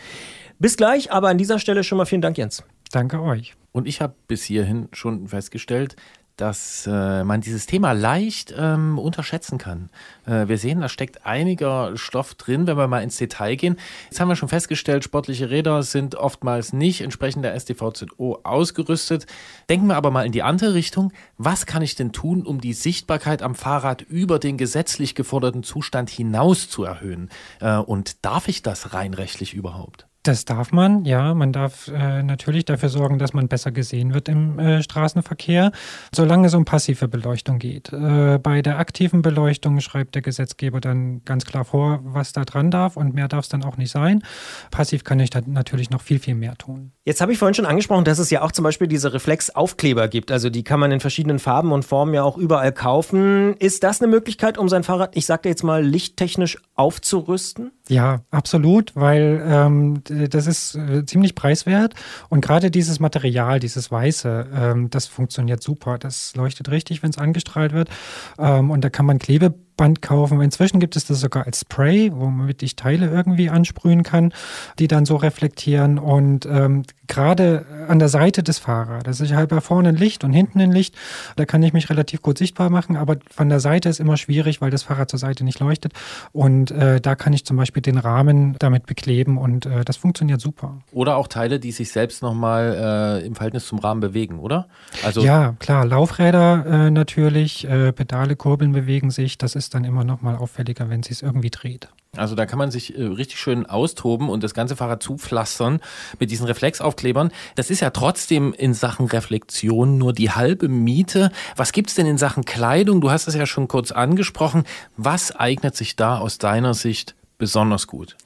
Bis gleich, aber an dieser Stelle schon mal vielen Dank, Jens. Danke euch. Und ich habe bis hierhin schon festgestellt, dass äh, man dieses Thema leicht ähm, unterschätzen kann. Äh, wir sehen, da steckt einiger Stoff drin, wenn wir mal ins Detail gehen. Jetzt haben wir schon festgestellt, sportliche Räder sind oftmals nicht entsprechend der S D V Z O ausgerüstet. Denken wir aber mal in die andere Richtung. Was kann ich denn tun, um die Sichtbarkeit am Fahrrad über den gesetzlich geforderten Zustand hinaus zu erhöhen? Äh, und darf ich das rein rechtlich überhaupt? Das darf man, ja. Man darf äh, natürlich dafür sorgen, dass man besser gesehen wird im äh, Straßenverkehr, solange es um passive Beleuchtung geht. Äh, bei der aktiven Beleuchtung schreibt der Gesetzgeber dann ganz klar vor, was da dran darf, und mehr darf es dann auch nicht sein. Passiv kann ich dann natürlich noch viel, viel mehr tun. Jetzt habe ich vorhin schon angesprochen, dass es ja auch zum Beispiel diese Reflexaufkleber gibt. Also die kann man in verschiedenen Farben und Formen ja auch überall kaufen. Ist das eine Möglichkeit, um sein Fahrrad, ich sage jetzt mal, lichttechnisch aufzurüsten? Ja, absolut, weil ähm, das ist äh, ziemlich preiswert. Und gerade dieses Material, dieses Weiße, ähm, das funktioniert super. Das leuchtet richtig, wenn es angestrahlt wird. Ähm, und da kann man Klebe kaufen. Inzwischen gibt es das sogar als Spray, womit ich Teile irgendwie ansprühen kann, die dann so reflektieren. Und ähm, gerade an der Seite des Fahrrades, ich habe ja vorne ein Licht und hinten ein Licht, da kann ich mich relativ gut sichtbar machen, aber von der Seite ist immer schwierig, weil das Fahrrad zur Seite nicht leuchtet. Und äh, da kann ich zum Beispiel den Rahmen damit bekleben, und äh, das funktioniert super. Oder auch Teile, die sich selbst nochmal äh, im Verhältnis zum Rahmen bewegen, oder? Also ja, klar. Laufräder äh, natürlich, äh, Pedale, Kurbeln bewegen sich. Das ist dann immer noch mal auffälliger, wenn sie es irgendwie dreht. Also da kann man sich äh, richtig schön austoben und das ganze Fahrrad zupflastern mit diesen Reflexaufklebern. Das ist ja trotzdem in Sachen Reflexion nur die halbe Miete. Was gibt es denn in Sachen Kleidung? Du hast es ja schon kurz angesprochen. Was eignet sich da aus deiner Sicht besonders gut?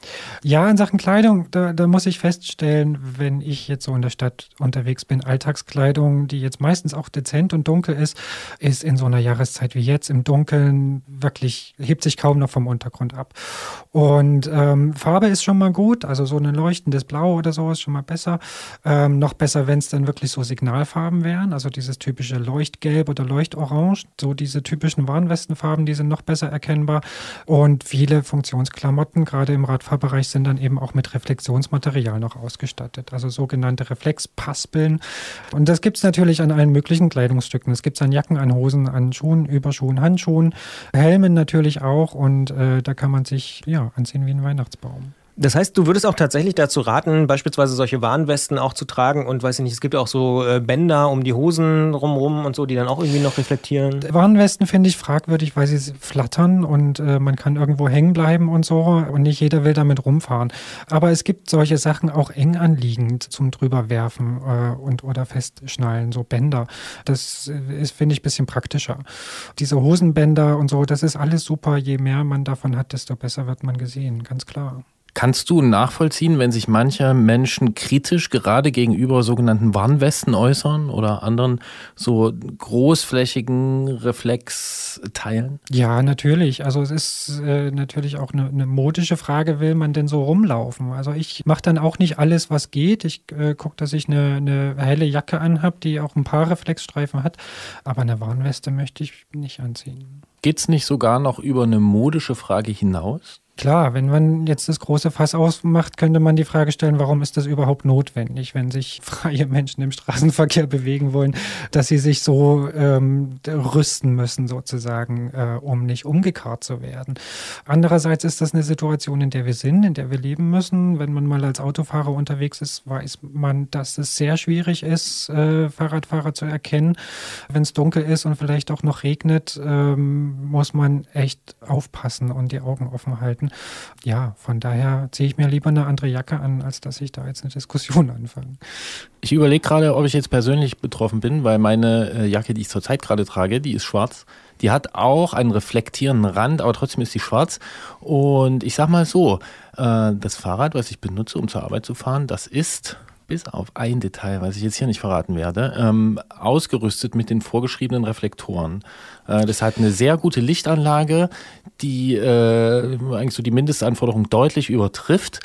Ja, in Sachen Kleidung, da, da muss ich feststellen, wenn ich jetzt so in der Stadt unterwegs bin, Alltagskleidung, die jetzt meistens auch dezent und dunkel ist, ist in so einer Jahreszeit wie jetzt im Dunkeln wirklich, hebt sich kaum noch vom Untergrund ab. Und ähm, Farbe ist schon mal gut, also so ein leuchtendes Blau oder so ist schon mal besser. Ähm, noch besser, wenn es dann wirklich so Signalfarben wären, also dieses typische Leuchtgelb oder Leuchtorange, so diese typischen Warnwestenfarben, die sind noch besser erkennbar. Und viele Funktionsklamotten, gerade im Radfahrbereich, sind dann eben auch mit Reflexionsmaterial noch ausgestattet, also sogenannte Reflexpaspeln. Und das gibt es natürlich an allen möglichen Kleidungsstücken. Das gibt es an Jacken, an Hosen, an Schuhen, Überschuhen, Handschuhen, Helmen natürlich auch, und äh, da kann man sich ja anziehen wie ein Weihnachtsbaum. Das heißt, du würdest auch tatsächlich dazu raten, beispielsweise solche Warnwesten auch zu tragen, und weiß ich nicht, es gibt auch so Bänder um die Hosen rumrum und so, die dann auch irgendwie noch reflektieren. Warnwesten finde ich fragwürdig, weil sie flattern und äh, man kann irgendwo hängen bleiben und so, und nicht jeder will damit rumfahren. Aber es gibt solche Sachen auch eng anliegend zum drüberwerfen äh, und oder festschnallen, so Bänder. Das ist, finde ich, ein bisschen praktischer. Diese Hosenbänder und so, das ist alles super. Je mehr man davon hat, desto besser wird man gesehen, ganz klar. Kannst du nachvollziehen, wenn sich manche Menschen kritisch gerade gegenüber sogenannten Warnwesten äußern oder anderen so großflächigen Reflexteilen? Ja, natürlich. Also es ist äh, natürlich auch eine ne modische Frage, will man denn so rumlaufen? Also ich mache dann auch nicht alles, was geht. Ich äh, gucke, dass ich eine ne helle Jacke anhabe, die auch ein paar Reflexstreifen hat. Aber eine Warnweste möchte ich nicht anziehen. Geht's nicht sogar noch über eine modische Frage hinaus? Klar, wenn man jetzt das große Fass ausmacht, könnte man die Frage stellen, warum ist das überhaupt notwendig, wenn sich freie Menschen im Straßenverkehr bewegen wollen, dass sie sich so ähm, rüsten müssen sozusagen, äh, um nicht umgekarrt zu werden. Andererseits ist das eine Situation, in der wir sind, in der wir leben müssen. Wenn man mal als Autofahrer unterwegs ist, weiß man, dass es sehr schwierig ist, äh, Fahrradfahrer zu erkennen. Wenn es dunkel ist und vielleicht auch noch regnet, ähm, muss man echt aufpassen und die Augen offen halten. Ja, von daher ziehe ich mir lieber eine andere Jacke an, als dass ich da jetzt eine Diskussion anfange. Ich überlege gerade, ob ich jetzt persönlich betroffen bin, weil meine Jacke, die ich zurzeit gerade trage, die ist schwarz. Die hat auch einen reflektierenden Rand, aber trotzdem ist sie schwarz. Und ich sag mal so, das Fahrrad, was ich benutze, um zur Arbeit zu fahren, das ist, bis auf ein Detail, was ich jetzt hier nicht verraten werde, ähm, ausgerüstet mit den vorgeschriebenen Reflektoren. Äh, das hat eine sehr gute Lichtanlage, die äh, eigentlich so die Mindestanforderung deutlich übertrifft.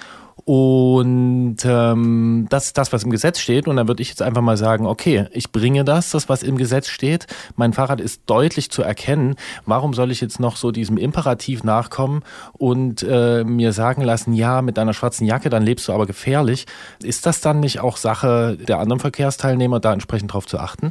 Und ähm, das ist das, was im Gesetz steht. Und dann würde ich jetzt einfach mal sagen, okay, ich bringe das, das, was im Gesetz steht. Mein Fahrrad ist deutlich zu erkennen. Warum soll ich jetzt noch so diesem Imperativ nachkommen und äh, mir sagen lassen, ja, mit deiner schwarzen Jacke, dann lebst du aber gefährlich. Ist das dann nicht auch Sache der anderen Verkehrsteilnehmer, da entsprechend drauf zu achten?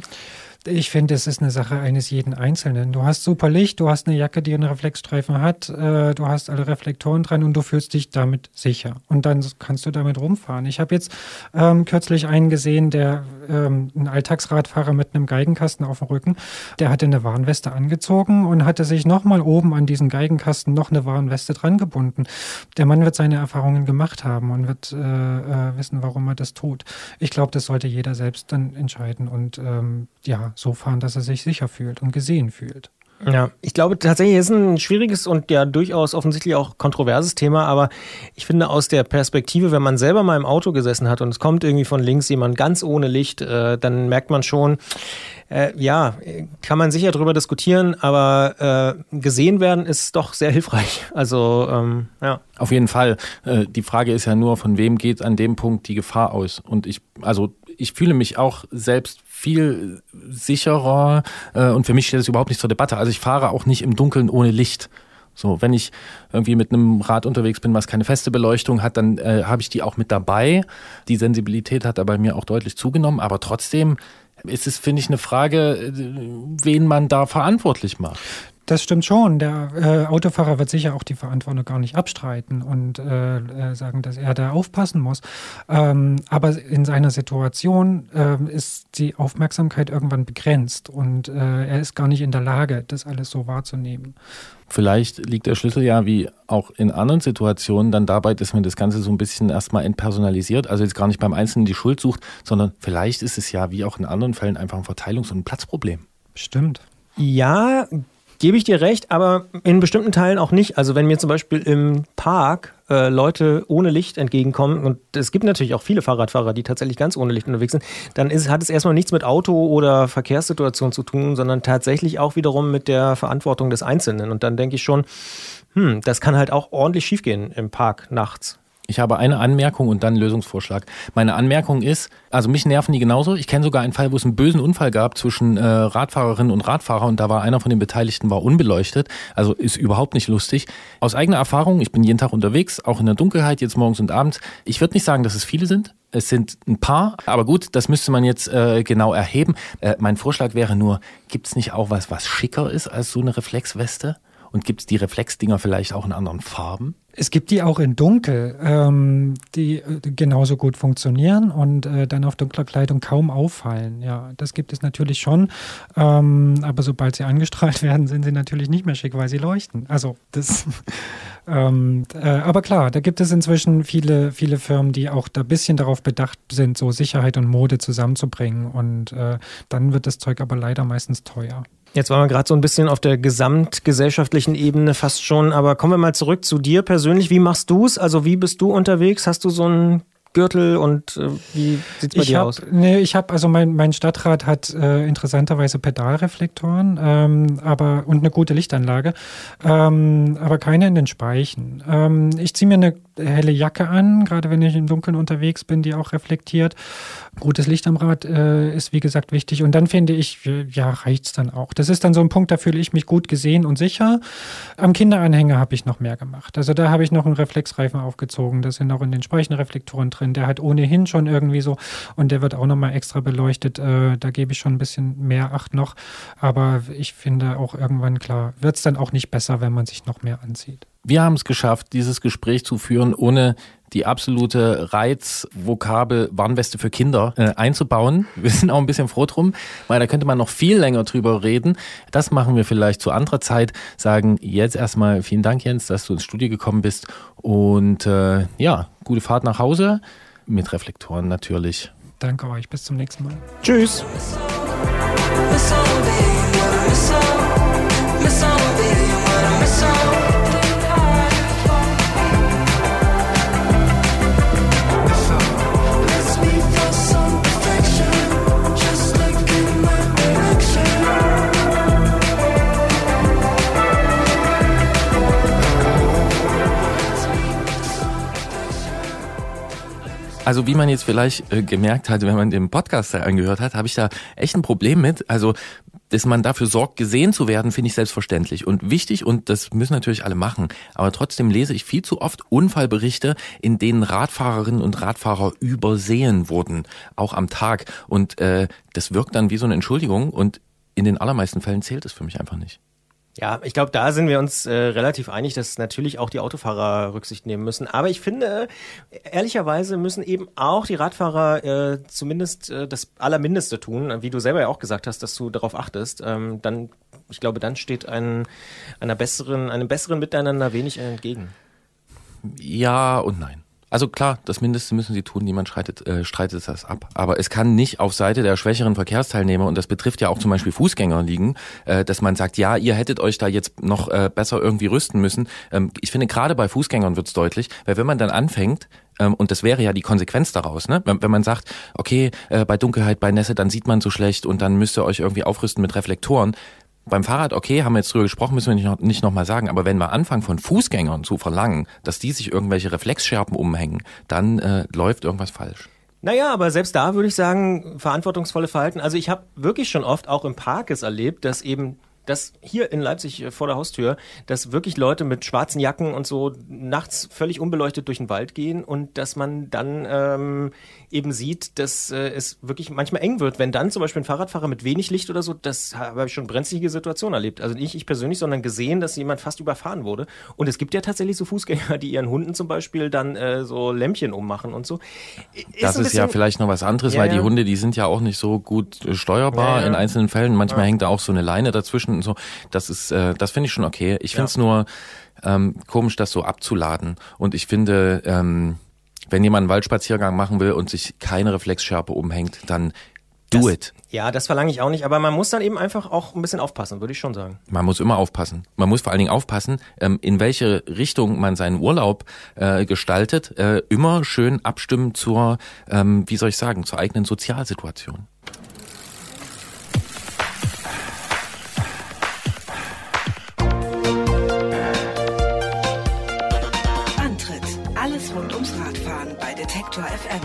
Ich finde, es ist eine Sache eines jeden Einzelnen. Du hast super Licht, du hast eine Jacke, die einen Reflexstreifen hat, äh, du hast alle Reflektoren dran und du fühlst dich damit sicher. Und dann kannst du damit rumfahren. Ich habe jetzt ähm, kürzlich einen gesehen, der ähm, ein Alltagsradfahrer mit einem Geigenkasten auf dem Rücken, der hatte eine Warnweste angezogen und hatte sich nochmal oben an diesen Geigenkasten noch eine Warnweste dran gebunden. Der Mann wird seine Erfahrungen gemacht haben und wird äh, wissen, warum er das tut. Ich glaube, das sollte jeder selbst dann entscheiden und ähm, ja, so fahren, dass er sich sicher fühlt und gesehen fühlt. Ja, ich glaube tatsächlich, es ist ein schwieriges und ja durchaus offensichtlich auch kontroverses Thema, aber ich finde aus der Perspektive, wenn man selber mal im Auto gesessen hat und es kommt irgendwie von links jemand ganz ohne Licht, äh, dann merkt man schon, äh, ja, kann man sicher drüber diskutieren, aber äh, gesehen werden ist doch sehr hilfreich. Also, ähm, ja. Auf jeden Fall. Äh, die Frage ist ja nur, von wem geht an dem Punkt die Gefahr aus? Und ich, also ich fühle mich auch selbst viel sicherer äh, und für mich steht das überhaupt nicht zur Debatte. Also ich fahre auch nicht im Dunkeln ohne Licht. So, wenn ich irgendwie mit einem Rad unterwegs bin, was keine feste Beleuchtung hat, dann äh, habe ich die auch mit dabei. Die Sensibilität hat da bei mir auch deutlich zugenommen, aber trotzdem ist es, finde ich, eine Frage, wen man da verantwortlich macht. Das stimmt schon. Der äh, Autofahrer wird sicher auch die Verantwortung gar nicht abstreiten und äh, sagen, dass er da aufpassen muss. Ähm, aber in seiner Situation äh, ist die Aufmerksamkeit irgendwann begrenzt und äh, er ist gar nicht in der Lage, das alles so wahrzunehmen. Vielleicht liegt der Schlüssel ja, wie auch in anderen Situationen, dann dabei, dass man das Ganze so ein bisschen erstmal entpersonalisiert, also jetzt gar nicht beim Einzelnen die Schuld sucht, sondern vielleicht ist es ja, wie auch in anderen Fällen, einfach ein Verteilungs- und ein Platzproblem. Stimmt. Ja, gebe ich dir recht, aber in bestimmten Teilen auch nicht. Also wenn mir zum Beispiel im Park äh, Leute ohne Licht entgegenkommen, und es gibt natürlich auch viele Fahrradfahrer, die tatsächlich ganz ohne Licht unterwegs sind, dann ist, hat es erstmal nichts mit Auto- oder Verkehrssituation zu tun, sondern tatsächlich auch wiederum mit der Verantwortung des Einzelnen. Und dann denke ich schon, hm, das kann halt auch ordentlich schiefgehen im Park nachts. Ich habe eine Anmerkung und dann einen Lösungsvorschlag. Meine Anmerkung ist, also mich nerven die genauso. Ich kenne sogar einen Fall, wo es einen bösen Unfall gab zwischen äh, Radfahrerinnen und Radfahrer und da war einer von den Beteiligten war unbeleuchtet. Also ist überhaupt nicht lustig. Aus eigener Erfahrung, ich bin jeden Tag unterwegs, auch in der Dunkelheit, jetzt morgens und abends. Ich würde nicht sagen, dass es viele sind. Es sind ein paar, aber gut, das müsste man jetzt äh, genau erheben. Äh, mein Vorschlag wäre nur, gibt es nicht auch was, was schicker ist als so eine Reflexweste? Und gibt es die Reflexdinger vielleicht auch in anderen Farben? Es gibt die auch in Dunkel, ähm, die genauso gut funktionieren und äh, dann auf dunkler Kleidung kaum auffallen. Ja, das gibt es natürlich schon, ähm, aber sobald sie angestrahlt werden, sind sie natürlich nicht mehr schick, weil sie leuchten. Also das... Ähm, äh, aber klar, da gibt es inzwischen viele, viele Firmen, die auch da ein bisschen darauf bedacht sind, so Sicherheit und Mode zusammenzubringen. Und äh, dann wird das Zeug aber leider meistens teuer. Jetzt waren wir gerade so ein bisschen auf der gesamtgesellschaftlichen Ebene fast schon, aber kommen wir mal zurück zu dir persönlich. Wie machst du es? Also wie bist du unterwegs? Hast du so ein Gürtel und äh, wie sieht es bei ich dir hab, aus? Nee, ich habe, also mein, mein Stadtrad hat äh, interessanterweise Pedalreflektoren ähm, aber, und eine gute Lichtanlage, ähm, aber keine in den Speichen. Ähm, ich ziehe mir eine helle Jacke an, gerade wenn ich im Dunkeln unterwegs bin, die auch reflektiert. Gutes Licht am Rad äh, ist, wie gesagt, wichtig. Und dann finde ich, ja, reicht's dann auch. Das ist dann so ein Punkt, da fühle ich mich gut gesehen und sicher. Am Kinderanhänger habe ich noch mehr gemacht. Also da habe ich noch einen Reflexreifen aufgezogen. Da sind auch in den Speichen Reflektoren drin. Der hat ohnehin schon irgendwie so und der wird auch nochmal extra beleuchtet. Äh, da gebe ich schon ein bisschen mehr Acht noch. Aber ich finde auch irgendwann klar, wird es dann auch nicht besser, wenn man sich noch mehr anzieht. Wir haben es geschafft, dieses Gespräch zu führen, ohne die absolute Reizvokabel Warnweste für Kinder äh, einzubauen. Wir sind auch ein bisschen froh drum, weil da könnte man noch viel länger drüber reden. Das machen wir vielleicht zu anderer Zeit. Sagen jetzt erstmal vielen Dank, Jens, dass du ins Studio gekommen bist. Und äh, ja, gute Fahrt nach Hause mit Reflektoren natürlich. Danke euch, bis zum nächsten Mal. Tschüss. Also wie man jetzt vielleicht äh, gemerkt hat, wenn man den Podcast angehört hat, habe ich da echt ein Problem mit. Also dass man dafür sorgt, gesehen zu werden, finde ich selbstverständlich und wichtig und das müssen natürlich alle machen. Aber trotzdem lese ich viel zu oft Unfallberichte, in denen Radfahrerinnen und Radfahrer übersehen wurden, auch am Tag. Und äh, das wirkt dann wie so eine Entschuldigung und in den allermeisten Fällen zählt es für mich einfach nicht. Ja, ich glaube, da sind wir uns äh, relativ einig, dass natürlich auch die Autofahrer Rücksicht nehmen müssen. Aber ich finde, äh, ehrlicherweise müssen eben auch die Radfahrer äh, zumindest äh, das Allermindeste tun, wie du selber ja auch gesagt hast, dass du darauf achtest. Ähm, dann, ich glaube, dann steht ein, einer besseren, einem besseren Miteinander wenig entgegen. Ja und nein. Also klar, das Mindeste müssen sie tun, niemand streitet, äh, streitet das ab. Aber es kann nicht auf Seite der schwächeren Verkehrsteilnehmer, und das betrifft ja auch zum Beispiel Fußgänger, liegen, äh, dass man sagt, ja, ihr hättet euch da jetzt noch äh, besser irgendwie rüsten müssen. Ähm, ich finde, gerade bei Fußgängern wird's deutlich, weil wenn man dann anfängt, und das wäre ja die Konsequenz daraus, ne? Wenn man sagt, okay, äh, bei Dunkelheit, bei Nässe, dann sieht man so schlecht und dann müsst ihr euch irgendwie aufrüsten mit Reflektoren. Beim Fahrrad, okay, haben wir jetzt drüber gesprochen, müssen wir nicht, noch, nicht nochmal sagen, aber wenn wir anfangen von Fußgängern zu verlangen, dass die sich irgendwelche Reflexschärpen umhängen, dann äh, läuft irgendwas falsch. Naja, aber selbst da würde ich sagen, verantwortungsvolle Verhalten. Also ich habe wirklich schon oft auch im Park es erlebt, dass eben dass hier in Leipzig vor der Haustür, dass wirklich Leute mit schwarzen Jacken und so nachts völlig unbeleuchtet durch den Wald gehen und dass man dann ähm, eben sieht, dass äh, es wirklich manchmal eng wird. Wenn dann zum Beispiel ein Fahrradfahrer mit wenig Licht oder so, das habe ich schon brenzlige Situationen erlebt. Also nicht ich persönlich, sondern gesehen, dass jemand fast überfahren wurde. Und es gibt ja tatsächlich so Fußgänger, die ihren Hunden zum Beispiel dann äh, so Lämpchen ummachen und so. Ist das ist bisschen, ja vielleicht noch was anderes, ja, weil die Hunde, die sind ja auch nicht so gut steuerbar ja, in einzelnen Fällen. Manchmal ja. hängt da auch so eine Leine dazwischen. Und so, das ist, äh, das finde ich schon okay. Ich finde es ja. nur ähm, komisch, das so abzuladen. Und ich finde, ähm, wenn jemand einen Waldspaziergang machen will und sich keine Reflexschärpe umhängt, dann do das, it. Ja, das verlange ich auch nicht, aber man muss dann eben einfach auch ein bisschen aufpassen, würde ich schon sagen. Man muss immer aufpassen. Man muss vor allen Dingen aufpassen, ähm, in welche Richtung man seinen Urlaub äh, gestaltet. Äh, immer schön abstimmen zur, ähm, wie soll ich sagen, zur eigenen Sozialsituation. Rund ums Radfahren bei Detektor F M.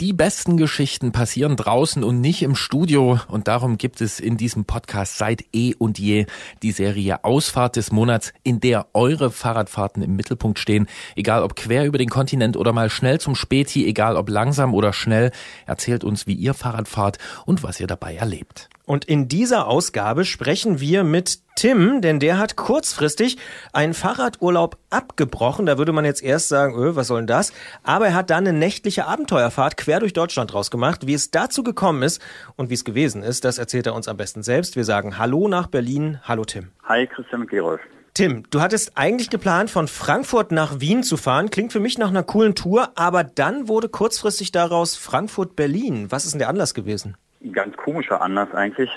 Die besten Geschichten passieren draußen und nicht im Studio. Und darum gibt es in diesem Podcast seit eh und je die Serie Ausfahrt des Monats, in der eure Fahrradfahrten im Mittelpunkt stehen. Egal ob quer über den Kontinent oder mal schnell zum Späti, egal ob langsam oder schnell, erzählt uns, wie ihr Fahrrad fahrt und was ihr dabei erlebt. Und in dieser Ausgabe sprechen wir mit Tim, denn der hat kurzfristig einen Fahrradurlaub abgebrochen. Da würde man jetzt erst sagen, öh, was soll denn das? Aber er hat dann eine nächtliche Abenteuerfahrt quer durch Deutschland draus gemacht. Wie es dazu gekommen ist und wie es gewesen ist, das erzählt er uns am besten selbst. Wir sagen Hallo nach Berlin. Hallo Tim. Hi Christian und Gerolf. Tim, du hattest eigentlich geplant, von Frankfurt nach Wien zu fahren. Klingt für mich nach einer coolen Tour, aber dann wurde kurzfristig daraus Frankfurt-Berlin. Was ist denn der Anlass gewesen? Ganz komischer Anlass eigentlich.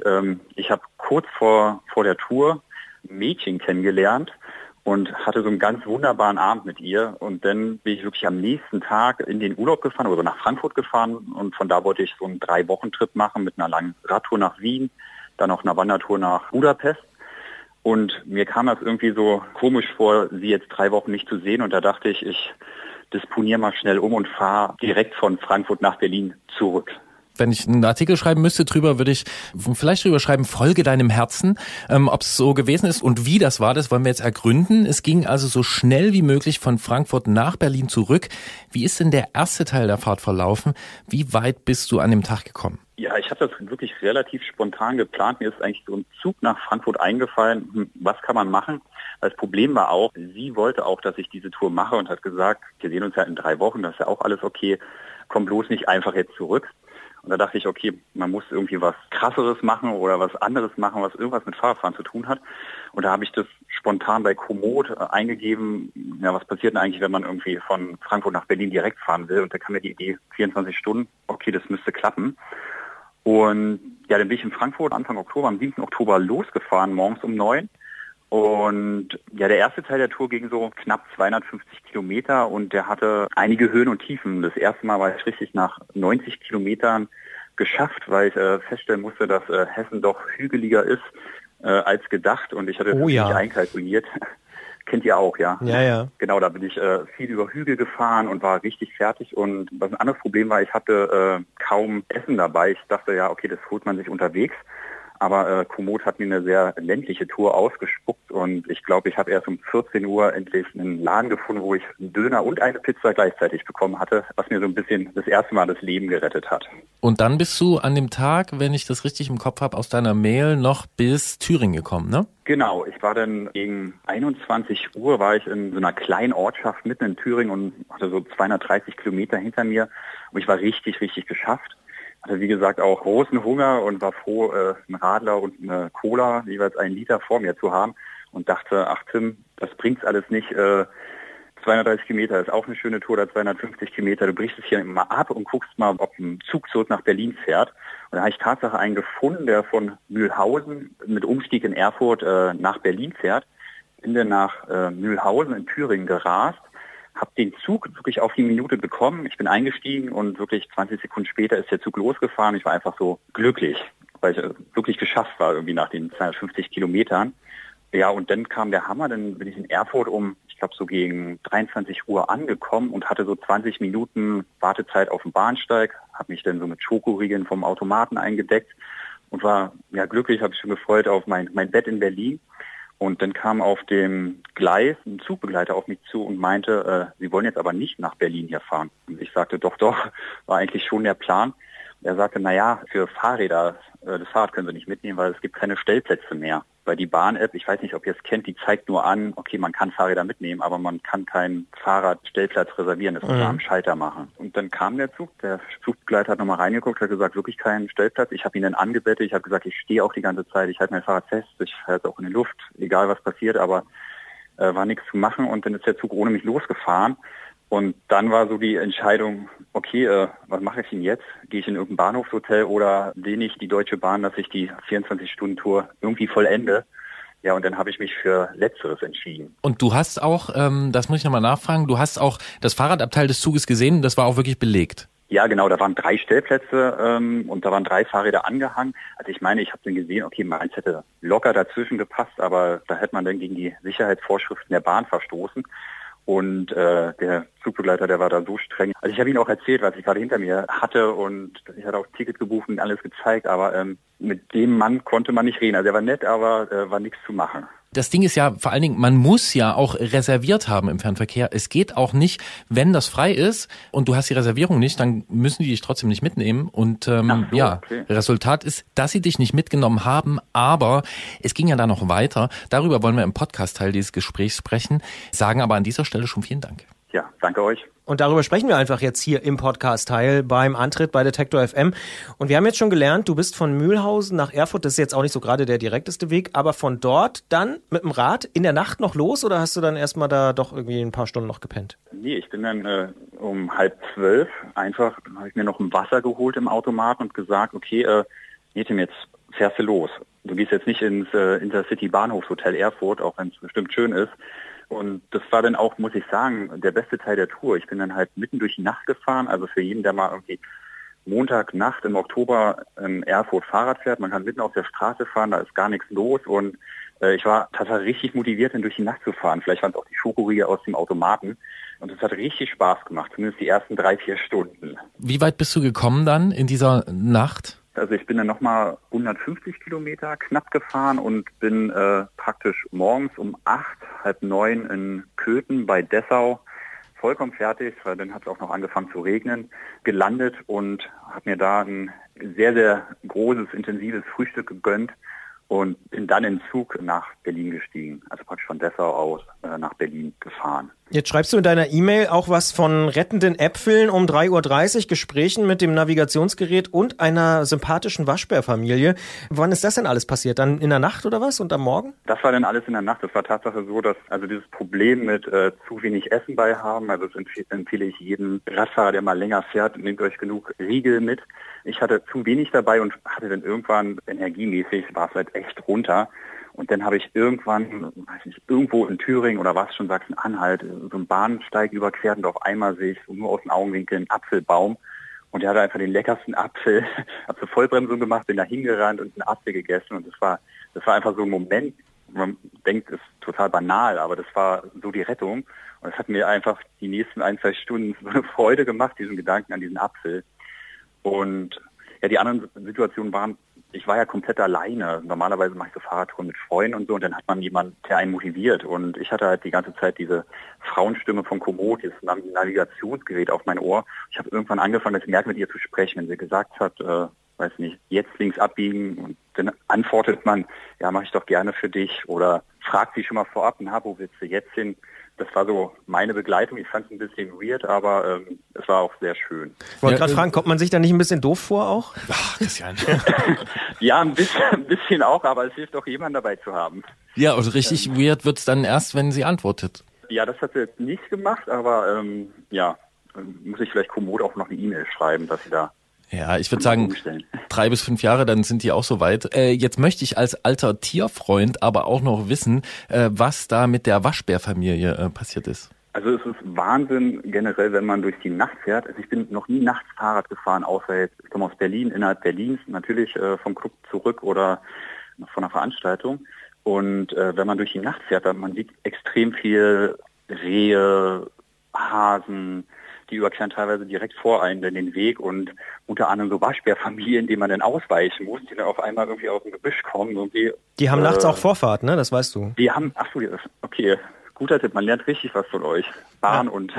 Ich habe kurz vor, vor der Tour ein Mädchen kennengelernt und hatte so einen ganz wunderbaren Abend mit ihr. Und dann bin ich wirklich am nächsten Tag in den Urlaub gefahren, also nach Frankfurt gefahren. Und von da wollte ich so einen Drei-Wochen-Trip machen mit einer langen Radtour nach Wien, dann auch einer Wandertour nach Budapest. Und mir kam das irgendwie so komisch vor, sie jetzt drei Wochen nicht zu sehen. Und da dachte ich, ich disponiere mal schnell um und fahre direkt von Frankfurt nach Berlin zurück. Wenn ich einen Artikel schreiben müsste drüber, würde ich vielleicht drüber schreiben, folge deinem Herzen. Ähm, ob es so gewesen ist und wie das war, das wollen wir jetzt ergründen. Es ging also so schnell wie möglich von Frankfurt nach Berlin zurück. Wie ist denn der erste Teil der Fahrt verlaufen? Wie weit bist du an dem Tag gekommen? Ja, ich habe das wirklich relativ spontan geplant. Mir ist eigentlich so ein Zug nach Frankfurt eingefallen. Was kann man machen? Das Problem war auch, sie wollte auch, dass ich diese Tour mache und hat gesagt, wir sehen uns ja in drei Wochen, das ist ja auch alles okay. Komm bloß nicht einfach jetzt zurück. Und da dachte ich, okay, man muss irgendwie was Krasseres machen oder was anderes machen, was irgendwas mit Fahrradfahren zu tun hat. Und da habe ich das spontan bei Komoot eingegeben, ja, was passiert denn eigentlich, wenn man irgendwie von Frankfurt nach Berlin direkt fahren will? Und da kam mir die Idee, vierundzwanzig Stunden, okay, das müsste klappen. Und ja, dann bin ich in Frankfurt Anfang Oktober, am siebten Oktober losgefahren, morgens um neun. Und ja, der erste Teil der Tour ging so knapp zweihundertfünfzig Kilometer und der hatte einige Höhen und Tiefen. Das erste Mal war ich richtig nach neunzig Kilometern geschafft, weil ich äh, feststellen musste, dass äh, Hessen doch hügeliger ist äh, als gedacht und ich hatte oh, das ja. nicht einkalkuliert. Kennt ihr auch, ja? Ja, ja. Genau, da bin ich äh, viel über Hügel gefahren und war richtig fertig. Und was ein anderes Problem war, ich hatte äh, kaum Essen dabei. Ich dachte, ja, okay, das holt man sich unterwegs. Aber äh, Komoot hat mir eine sehr ländliche Tour ausgespuckt und ich glaube, ich habe erst um vierzehn Uhr endlich einen Laden gefunden, wo ich einen Döner und eine Pizza gleichzeitig bekommen hatte, was mir so ein bisschen das erste Mal das Leben gerettet hat. Und dann bist du an dem Tag, wenn ich das richtig im Kopf habe, aus deiner Mail noch bis Thüringen gekommen, ne? Genau, ich war dann gegen einundzwanzig Uhr, war ich in so einer kleinen Ortschaft mitten in Thüringen und hatte so zweihundertdreißig Kilometer hinter mir und ich war richtig, richtig geschafft. Hatte, wie gesagt, auch großen Hunger und war froh, äh, einen Radler und eine Cola, jeweils einen Liter vor mir zu haben und dachte, ach Tim, das bringt's alles nicht. Äh, zweihundertdreißig Kilometer ist auch eine schöne Tour, da zweihundertfünfzig Kilometer, du brichst es hier immer ab und guckst mal, ob ein Zug zurück nach Berlin fährt. Und da habe ich Tatsache einen gefunden, der von Mühlhausen mit Umstieg in Erfurt äh, nach Berlin fährt. Bin dann nach äh, Mühlhausen in Thüringen gerast. Habe den Zug wirklich auf die Minute bekommen. Ich bin eingestiegen und wirklich zwanzig Sekunden später ist der Zug losgefahren. Ich war einfach so glücklich, weil ich wirklich geschafft war irgendwie nach den zweihundertfünfzig Kilometern. Ja, und dann kam der Hammer. Dann bin ich in Erfurt um, ich glaube, so gegen dreiundzwanzig Uhr angekommen und hatte so zwanzig Minuten Wartezeit auf dem Bahnsteig. Habe mich dann so mit Schokoriegeln vom Automaten eingedeckt und war ja glücklich, habe mich schon gefreut auf mein, mein Bett in Berlin. Und dann kam auf dem Gleis ein Zugbegleiter auf mich zu und meinte, äh, sie wollen jetzt aber nicht nach Berlin hier fahren. Und ich sagte, doch, doch, war eigentlich schon der Plan. Und er sagte, naja, für Fahrräder, äh, das Fahrrad können sie nicht mitnehmen, weil es gibt keine Stellplätze mehr. Weil die Bahn-App, ich weiß nicht, ob ihr es kennt, die zeigt nur an, okay, man kann Fahrräder mitnehmen, aber man kann keinen Fahrradstellplatz reservieren, das muss man am Schalter machen. Und dann kam der Zug, der Zugbegleiter hat nochmal reingeguckt, hat gesagt, wirklich keinen Stellplatz. Ich habe ihn dann angebettet, ich habe gesagt, ich stehe auch die ganze Zeit, ich halte mein Fahrrad fest, ich halte es auch in die Luft, egal was passiert, aber äh, war nichts zu machen und dann ist der Zug ohne mich losgefahren. Und dann war so die Entscheidung, okay, äh, was mache ich denn jetzt? Gehe ich in irgendein Bahnhofshotel oder lehne ich die Deutsche Bahn, dass ich die vierundzwanzig-Stunden-Tour irgendwie vollende? Ja, und dann habe ich mich für Letzteres entschieden. Und du hast auch, ähm, das muss ich nochmal nachfragen, du hast auch das Fahrradabteil des Zuges gesehen, das war auch wirklich belegt? Ja, genau, da waren drei Stellplätze ähm, und da waren drei Fahrräder angehangen. Also ich meine, ich habe dann gesehen, okay, meins hätte locker dazwischen gepasst, aber da hätte man dann gegen die Sicherheitsvorschriften der Bahn verstoßen. Und äh, der Zugbegleiter, der war da so streng. Also ich habe ihm auch erzählt, was ich gerade hinter mir hatte und ich hatte auch Ticket gebucht und alles gezeigt, aber ähm, mit dem Mann konnte man nicht reden. Also er war nett, aber äh, war nichts zu machen. Das Ding ist ja vor allen Dingen, man muss ja auch reserviert haben im Fernverkehr. Es geht auch nicht, wenn das frei ist und du hast die Reservierung nicht, dann müssen die dich trotzdem nicht mitnehmen. Und ähm, so, ja, okay. Resultat ist, dass sie dich nicht mitgenommen haben, aber es ging ja da noch weiter. Darüber wollen wir im Podcast-Teil dieses Gesprächs sprechen, sagen aber an dieser Stelle schon vielen Dank. Ja, danke euch. Und darüber sprechen wir einfach jetzt hier im Podcast-Teil beim Antritt bei Detektor F M. Und wir haben jetzt schon gelernt, du bist von Mühlhausen nach Erfurt, das ist jetzt auch nicht so gerade der direkteste Weg, aber von dort dann mit dem Rad in der Nacht noch los oder hast du dann erstmal da doch irgendwie ein paar Stunden noch gepennt? Nee, ich bin dann äh, um halb zwölf einfach, habe ich mir noch ein Wasser geholt im Automaten und gesagt, okay, äh, nee, Tim, jetzt fährst du los. Du gehst jetzt nicht ins äh, Intercity Bahnhofshotel Erfurt, auch wenn es bestimmt schön ist. Und das war dann auch, muss ich sagen, der beste Teil der Tour. Ich bin dann halt mitten durch die Nacht gefahren. Also für jeden, der mal irgendwie Montagnacht im Oktober in Erfurt Fahrrad fährt, man kann mitten auf der Straße fahren, da ist gar nichts los. Und äh, ich war tatsächlich richtig motiviert, dann durch die Nacht zu fahren. Vielleicht waren es auch die Schokoriegel aus dem Automaten. Und es hat richtig Spaß gemacht, zumindest die ersten drei, vier Stunden. Wie weit bist du gekommen dann in dieser Nacht? Also ich bin dann nochmal hundertfünfzig Kilometer knapp gefahren und bin äh, praktisch morgens um acht, halb neun in Köthen bei Dessau vollkommen fertig, weil dann hat es auch noch angefangen zu regnen, gelandet und habe mir da ein sehr, sehr großes, intensives Frühstück gegönnt und bin dann in Zug nach Berlin gestiegen, also praktisch von Dessau aus äh, nach Berlin gefahren. Jetzt schreibst du in deiner E-Mail auch was von rettenden Äpfeln um drei Uhr dreißig, Gesprächen mit dem Navigationsgerät und einer sympathischen Waschbärfamilie. Wann ist das denn alles passiert? Dann in der Nacht oder was und am Morgen? Das war dann alles in der Nacht. Das war Tatsache so, dass also dieses Problem mit äh, zu wenig Essen bei haben, also das empf- empfehle ich jedem Radfahrer, der mal länger fährt, nehmt euch genug Riegel mit. Ich hatte zu wenig dabei und hatte dann irgendwann energiemäßig, war es halt echt runter. Und dann habe ich irgendwann, weiß nicht, irgendwo in Thüringen oder was schon Sachsen-Anhalt, so einen Bahnsteig überquert und auf einmal sehe ich nur aus dem Augenwinkel einen Apfelbaum. Und der hatte einfach den leckersten Apfel, habe zur Vollbremsung gemacht, bin da hingerannt und einen Apfel gegessen. Und das war, das war einfach so ein Moment, man denkt, ist total banal, aber das war so die Rettung. Und es hat mir einfach die nächsten ein, zwei Stunden so eine Freude gemacht, diesen Gedanken an diesen Apfel. Und ja, die anderen Situationen waren, ich war ja komplett alleine. Normalerweise mache ich so Fahrradtouren mit Freunden und so, und dann hat man jemanden, der einen motiviert. Und ich hatte halt die ganze Zeit diese Frauenstimme von Komoot, dieses Navigationsgerät auf mein Ohr. Ich habe irgendwann angefangen, das merke mit ihr zu sprechen, wenn sie gesagt hat, äh, weiß nicht, jetzt links abbiegen, und dann antwortet man, ja, mache ich doch gerne für dich, oder fragt sie schon mal vorab, na, wo willst du jetzt hin? Das war so meine Begleitung. Ich fand es ein bisschen weird, aber ähm, es war auch sehr schön. Ich wollte gerade fragen, kommt man sich da nicht ein bisschen doof vor auch? Ach, Christian. Ja, ein bisschen, ein bisschen auch, aber es hilft doch, jemanden dabei zu haben. Ja, und richtig ähm, weird wird es dann erst, wenn sie antwortet. Ja, das hat sie jetzt nicht gemacht, aber ähm, ja, muss ich vielleicht Komoot auch noch eine E-Mail schreiben, dass sie da... Ja, ich würde sagen, drei bis fünf Jahre, dann sind die auch so weit. Äh, jetzt möchte ich als alter Tierfreund aber auch noch wissen, äh, was da mit der Waschbärfamilie äh, passiert ist. Also es ist Wahnsinn generell, wenn man durch die Nacht fährt. Also ich bin noch nie nachts Fahrrad gefahren, außer jetzt, ich komme aus Berlin, innerhalb Berlins, natürlich äh, vom Club zurück oder von einer Veranstaltung. Und äh, wenn man durch die Nacht fährt, dann man sieht extrem viel Rehe, Hasen, die überqueren teilweise direkt vor einem dann den Weg, und unter anderem so Waschbärfamilien, denen man dann ausweichen muss, die dann auf einmal irgendwie aus dem Gebüsch kommen. Irgendwie. Die haben äh, nachts auch Vorfahrt, ne? Das weißt du. Die haben, ach so, okay, guter Tipp, man lernt richtig was von euch. Bahn ja. und...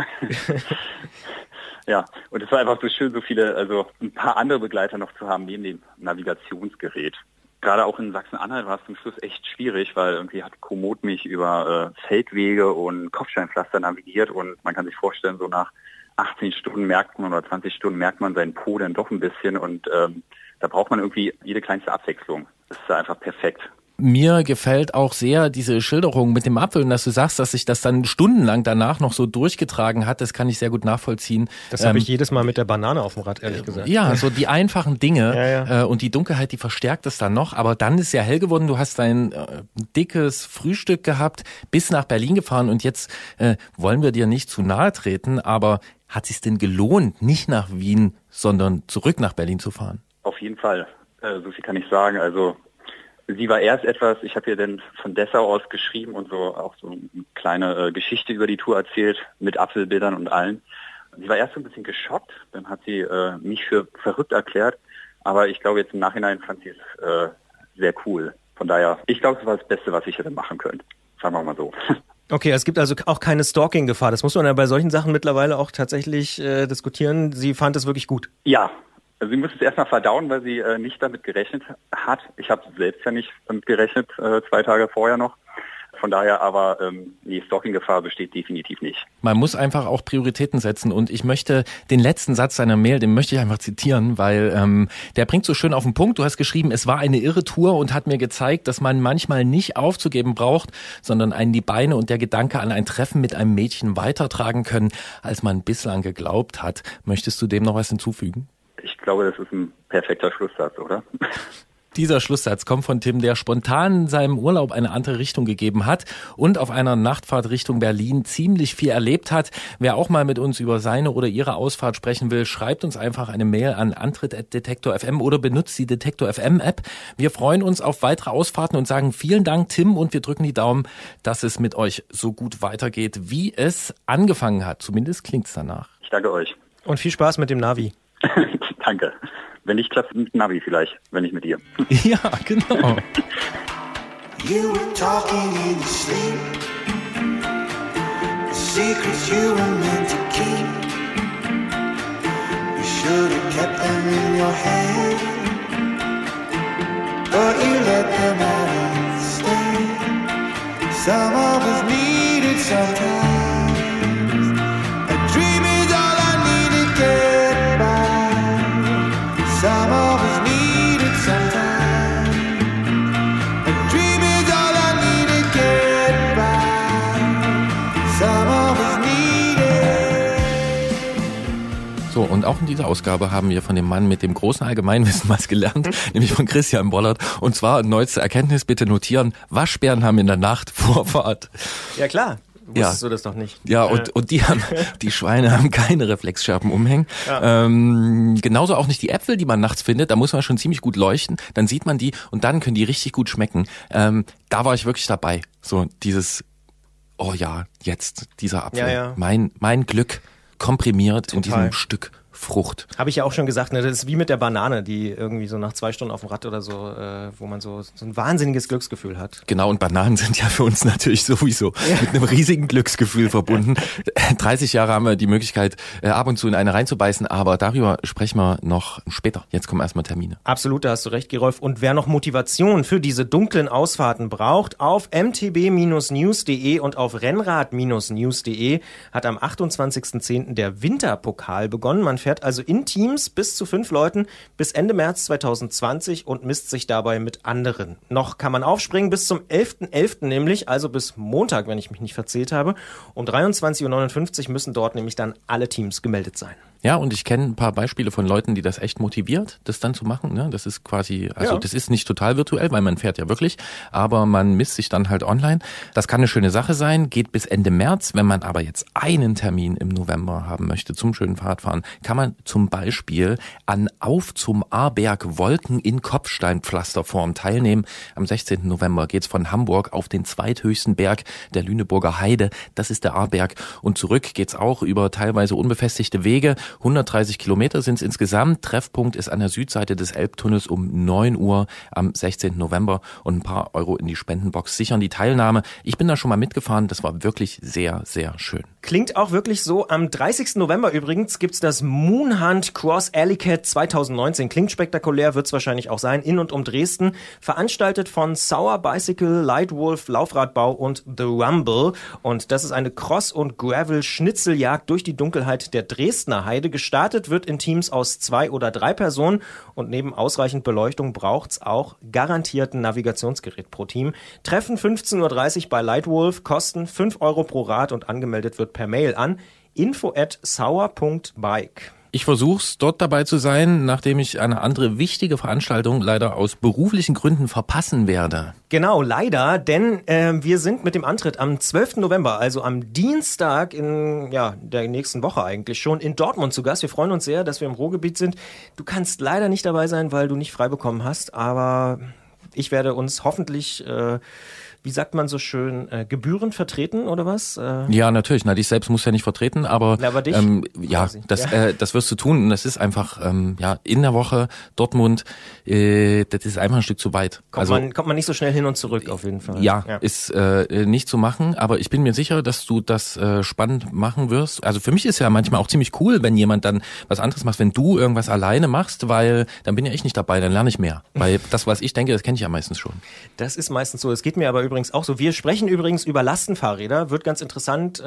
Ja, und es war einfach so schön, so viele, also ein paar andere Begleiter noch zu haben, neben dem Navigationsgerät. Gerade auch in Sachsen-Anhalt war es zum Schluss echt schwierig, weil irgendwie hat Komoot mich über äh, Feldwege und Kopfsteinpflaster navigiert, und man kann sich vorstellen, so nach achtzehn Stunden merkt man oder zwanzig Stunden merkt man seinen Po dann doch ein bisschen, und ähm, da braucht man irgendwie jede kleinste Abwechslung. Das ist einfach perfekt. Mir gefällt auch sehr diese Schilderung mit dem Apfel, und dass du sagst, dass sich das dann stundenlang danach noch so durchgetragen hat, das kann ich sehr gut nachvollziehen. Das habe ähm, ich jedes Mal mit der Banane auf dem Rad, ehrlich gesagt. Ja, so die einfachen Dinge ja, ja. Äh, und die Dunkelheit, die verstärkt es dann noch, aber dann ist ja hell geworden, du hast dein äh, dickes Frühstück gehabt, bist nach Berlin gefahren, und jetzt äh, wollen wir dir nicht zu nahe treten, aber hat es sich denn gelohnt, nicht nach Wien, sondern zurück nach Berlin zu fahren? Auf jeden Fall, äh, so viel kann ich sagen, also... Sie war erst etwas, ich habe ihr dann von Dessau aus geschrieben und so auch so eine kleine äh, Geschichte über die Tour erzählt, mit Apfelbildern und allem. Sie war erst so ein bisschen geschockt, dann hat sie äh, mich für verrückt erklärt, aber ich glaube jetzt im Nachhinein fand sie es äh, sehr cool. Von daher, ich glaube, es war das Beste, was ich hätte machen können, sagen wir mal so. Okay, es gibt also auch keine Stalking-Gefahr, das muss man ja bei solchen Sachen mittlerweile auch tatsächlich äh, diskutieren. Sie fand es wirklich gut? Ja. Also sie muss es erstmal verdauen, weil sie äh, nicht damit gerechnet hat. Ich habe selbst ja nicht damit gerechnet, äh, zwei Tage vorher noch. Von daher aber, ähm, die Stalking-Gefahr besteht definitiv nicht. Man muss einfach auch Prioritäten setzen, und ich möchte den letzten Satz seiner Mail, den möchte ich einfach zitieren, weil ähm, der bringt so schön auf den Punkt. Du hast geschrieben, es war eine irre Tour und hat mir gezeigt, dass man manchmal nicht aufzugeben braucht, sondern einen die Beine und der Gedanke an ein Treffen mit einem Mädchen weitertragen können, als man bislang geglaubt hat. Möchtest du dem noch was hinzufügen? Ich glaube, das ist ein perfekter Schlusssatz, oder? Dieser Schlusssatz kommt von Tim, der spontan in seinem Urlaub eine andere Richtung gegeben hat und auf einer Nachtfahrt Richtung Berlin ziemlich viel erlebt hat. Wer auch mal mit uns über seine oder ihre Ausfahrt sprechen will, schreibt uns einfach eine Mail an antritt at detektor punkt f m oder benutzt die Detektor F M App. Wir freuen uns auf weitere Ausfahrten und sagen vielen Dank, Tim, und wir drücken die Daumen, dass es mit euch so gut weitergeht, wie es angefangen hat. Zumindest klingt's danach. Ich danke euch. Und viel Spaß mit dem Navi. Danke. Wenn nicht, klappt mit Navi vielleicht, wenn nicht mit dir. Ja, genau. You were talking in your sleep, the secrets you were meant to keep. You should have kept them in your head, but you let them out instead. Some of us needed some time. Some of us need it sometimes. A dream is all I need to get by. Some of us need it. So, und auch in dieser Ausgabe haben wir von dem Mann mit dem großen Allgemeinwissen was gelernt, nämlich von Christian Bollert. Und zwar, neueste Erkenntnis, bitte notieren, Waschbären haben in der Nacht Vorfahrt. Ja, klar. Wusstest ja. du das noch nicht? Ja, und, äh. und die haben, die Schweine haben keine Reflexschärpen umhängen. Ja. Ähm, genauso auch nicht die Äpfel, die man nachts findet. Da muss man schon ziemlich gut leuchten. Dann sieht man die und dann können die richtig gut schmecken. Ähm, da war ich wirklich dabei. So dieses, oh ja, jetzt dieser Apfel. Ja, ja. Mein, mein Glück komprimiert Total. in diesem Stück Frucht. Habe ich ja auch schon gesagt, ne? Das ist wie mit der Banane, die irgendwie so nach zwei Stunden auf dem Rad oder so, äh, wo man so, so ein wahnsinniges Glücksgefühl hat. Genau, und Bananen sind ja für uns natürlich sowieso ja. mit einem riesigen Glücksgefühl verbunden. dreißig Jahre haben wir die Möglichkeit, äh, ab und zu in eine reinzubeißen, aber darüber sprechen wir noch später. Jetzt kommen erstmal Termine. Absolut, da hast du recht, Gerolf. Und wer noch Motivation für diese dunklen Ausfahrten braucht, auf m t b dash news punkt d e und auf rennrad dash news punkt d e hat am achtundzwanzigsten zehnten der Winterpokal begonnen. Man fährt also in Teams bis zu fünf Leuten bis Ende März zwanzig zwanzig und misst sich dabei mit anderen. Noch kann man aufspringen bis zum elften elften nämlich, also bis Montag, wenn ich mich nicht verzählt habe. Um dreiundzwanzig Uhr neunundfünfzig müssen dort nämlich dann alle Teams gemeldet sein. Ja, und ich kenne ein paar Beispiele von Leuten, die das echt motiviert, das dann zu machen. Ne? Das ist quasi, also ja. das ist nicht total virtuell, weil man fährt ja wirklich, aber man misst sich dann halt online. Das kann eine schöne Sache sein, geht bis Ende März. Wenn man aber jetzt einen Termin im November haben möchte zum schönen Fahrradfahren, kann man zum Beispiel an Auf zum Ahrberg Wolken in Kopfsteinpflasterform teilnehmen. Am sechzehnten November geht's von Hamburg auf den zweithöchsten Berg der Lüneburger Heide. Das ist der Ahrberg. Und zurück geht's auch über teilweise unbefestigte Wege. hundertdreißig Kilometer sind's insgesamt. Treffpunkt ist an der Südseite des Elbtunnels um neun Uhr am sechzehnten November. Und ein paar Euro in die Spendenbox sichern die Teilnahme. Ich bin da schon mal mitgefahren. Das war wirklich sehr, sehr schön. Klingt auch wirklich so. Am dreißigsten November übrigens gibt's das Moonhunt Cross Alley Cat zwanzig neunzehn. Klingt spektakulär, wird es wahrscheinlich auch sein. In und um Dresden. Veranstaltet von Sour Bicycle, Lightwolf, Laufradbau und The Rumble. Und das ist eine Cross- und Gravel-Schnitzeljagd durch die Dunkelheit der Dresdner Heide. Gestartet wird in Teams aus zwei oder drei Personen. Und neben ausreichend Beleuchtung braucht es auch garantiert ein Navigationsgerät pro Team. Treffen fünfzehn Uhr dreißig bei Lightwolf. Kosten fünf Euro pro Rad und angemeldet wird per Mail an info at sauer punkt bike. Ich versuch's, dort dabei zu sein, nachdem ich eine andere wichtige Veranstaltung leider aus beruflichen Gründen verpassen werde. Genau, leider, denn äh, wir sind mit dem Antritt am zwölften November, also am Dienstag in ja, der nächsten Woche eigentlich schon, in Dortmund zu Gast. Wir freuen uns sehr, dass wir im Ruhrgebiet sind. Du kannst leider nicht dabei sein, weil du nicht frei bekommen hast, aber ich werde uns hoffentlich... Äh, Wie sagt man so schön, äh, gebührend vertreten oder was? Äh ja, natürlich. Na, dich selbst musst du ja nicht vertreten, aber, Na, aber dich? Ähm, ja, das, ja. Äh, das wirst du tun. Und das ist einfach ähm, ja in der Woche Dortmund, äh, das ist einfach ein Stück zu weit. Kommt, also, man, kommt man nicht so schnell hin und zurück auf jeden Fall. Ja, ja. ist äh, nicht zu machen, aber ich bin mir sicher, dass du das äh, spannend machen wirst. Also für mich ist ja manchmal auch ziemlich cool, wenn jemand dann was anderes macht, wenn du irgendwas alleine machst, weil dann bin ja ich nicht dabei, dann lerne ich mehr. Weil das, was ich denke, das kenne ich ja meistens schon. Das ist meistens so. Es geht mir aber über übrigens auch so. Wir sprechen übrigens über Lastenfahrräder, wird ganz interessant.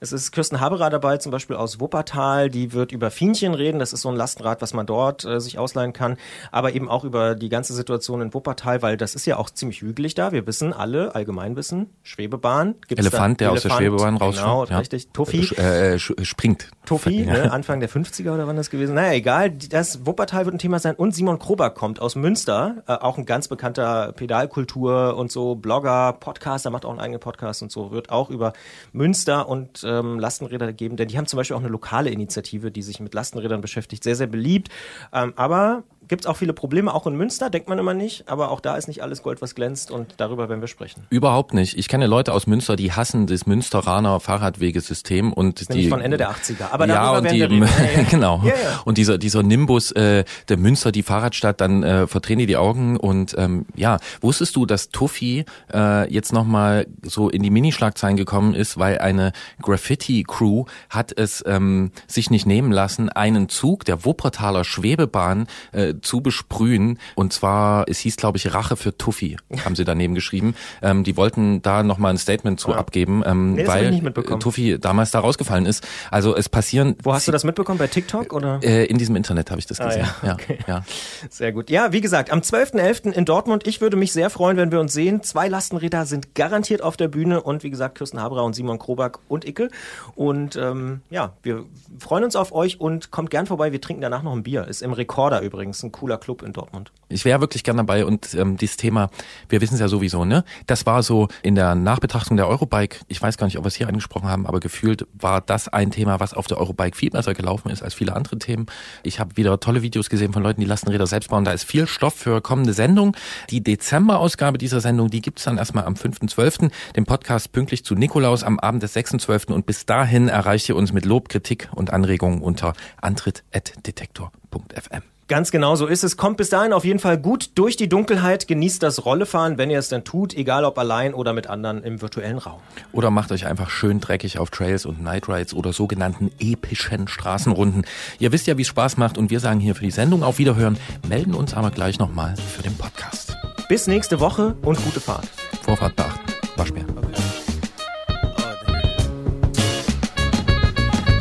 Es ist Kirsten Haberer dabei, zum Beispiel aus Wuppertal, die wird über Fienchen reden, das ist so ein Lastenrad, was man dort sich ausleihen kann, aber eben auch über die ganze Situation in Wuppertal, weil das ist ja auch ziemlich hügelig da, wir wissen alle, allgemein wissen, Schwebebahn. Gibt's Elefant, da? der Elefant, aus der Schwebebahn rausspringt. Genau, ja. richtig. Toffi. Äh, springt. Toffi, ja. ne? Anfang der fünfziger oder wann das gewesen? Naja, egal, das Wuppertal wird ein Thema sein und Simon Krober kommt aus Münster, auch ein ganz bekannter Pedalkultur und so, Blogger, Podcaster, macht auch einen eigenen Podcast und so, wird auch über Münster und ähm, Lastenräder geben, denn die haben zum Beispiel auch eine lokale Initiative, die sich mit Lastenrädern beschäftigt, sehr, sehr beliebt, ähm, aber gibt es auch viele Probleme, auch in Münster, denkt man immer nicht, aber auch da ist nicht alles Gold, was glänzt und darüber werden wir sprechen. Überhaupt nicht. Ich kenne Leute aus Münster, die hassen das Münsteraner Fahrradwegesystem und Nämlich die... von Ende der achtziger, aber ja, darüber werden die, wir reden. Genau. Ja, ja. Und dieser, dieser Nimbus äh, der Münster, die Fahrradstadt, dann äh, verdrehen die die Augen und ähm, ja, wusstest du, dass Tuffy äh, jetzt nochmal so in die Minischlagzeilen gekommen ist, weil eine Graffiti-Crew hat es ähm, sich nicht nehmen lassen, einen Zug der Wuppertaler Schwebebahn äh, zu besprühen. Und zwar, es hieß, glaube ich, Rache für Tuffy, haben sie daneben geschrieben. Ähm, die wollten da nochmal ein Statement zu ja. abgeben, ähm, nee, weil Tuffy damals da rausgefallen ist. Also es passieren... Wo hast du das mitbekommen? Bei TikTok? Oder? Äh, in diesem Internet habe ich das gesehen. Ah, ja. Okay. Ja, ja. Sehr gut. Ja, wie gesagt, am zwölften elften in Dortmund. Ich würde mich sehr freuen, wenn wir uns sehen. Zwei Lastenräder sind garantiert auf der Bühne und wie gesagt, Kirsten Haberer und Simon Kroback und Icke. Und ähm, ja, wir freuen uns auf euch und kommt gern vorbei. Wir trinken danach noch ein Bier. Ist im Rekorder übrigens. ein cooler Club in Dortmund. Ich wäre wirklich gerne dabei und ähm, dieses Thema, wir wissen es ja sowieso, ne? Das war so in der Nachbetrachtung der Eurobike, ich weiß gar nicht, ob wir es hier angesprochen haben, aber gefühlt war das ein Thema, was auf der Eurobike viel besser gelaufen ist als viele andere Themen. Ich habe wieder tolle Videos gesehen von Leuten, die Lastenräder selbst bauen. Da ist viel Stoff für kommende Sendung. Die Dezemberausgabe dieser Sendung, die gibt's dann erstmal am fünften zwölften, den Podcast pünktlich zu Nikolaus am Abend des sechsten zwölften und bis dahin erreicht ihr uns mit Lob, Kritik und Anregungen unter antritt at detektor punkt f m. Ganz genau so ist es. Kommt bis dahin auf jeden Fall gut durch die Dunkelheit. Genießt das Rollefahren, wenn ihr es denn tut, egal ob allein oder mit anderen im virtuellen Raum. Oder macht euch einfach schön dreckig auf Trails und Nightrides oder sogenannten epischen Straßenrunden. Ihr wisst ja, wie es Spaß macht und wir sagen hier für die Sendung auf Wiederhören, melden uns aber gleich nochmal für den Podcast. Bis nächste Woche und gute Fahrt. Vorfahrt beachten. Waschbär.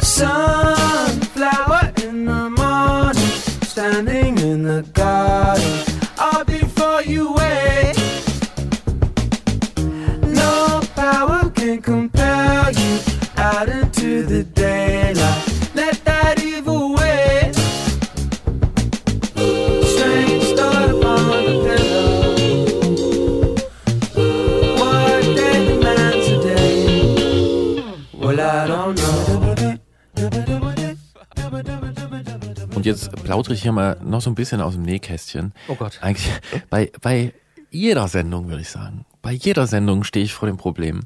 Sunflower in the morning, standing in the garden, all before you wake. No power can compel you out into the daylight. Let that evil wait. Strange thought upon the pillow. What day demands a day? Well, I don't know. Und jetzt plaudere ich hier mal noch so ein bisschen aus dem Nähkästchen. Oh Gott. Eigentlich bei, bei jeder Sendung, würde ich sagen, bei jeder Sendung stehe ich vor dem Problem,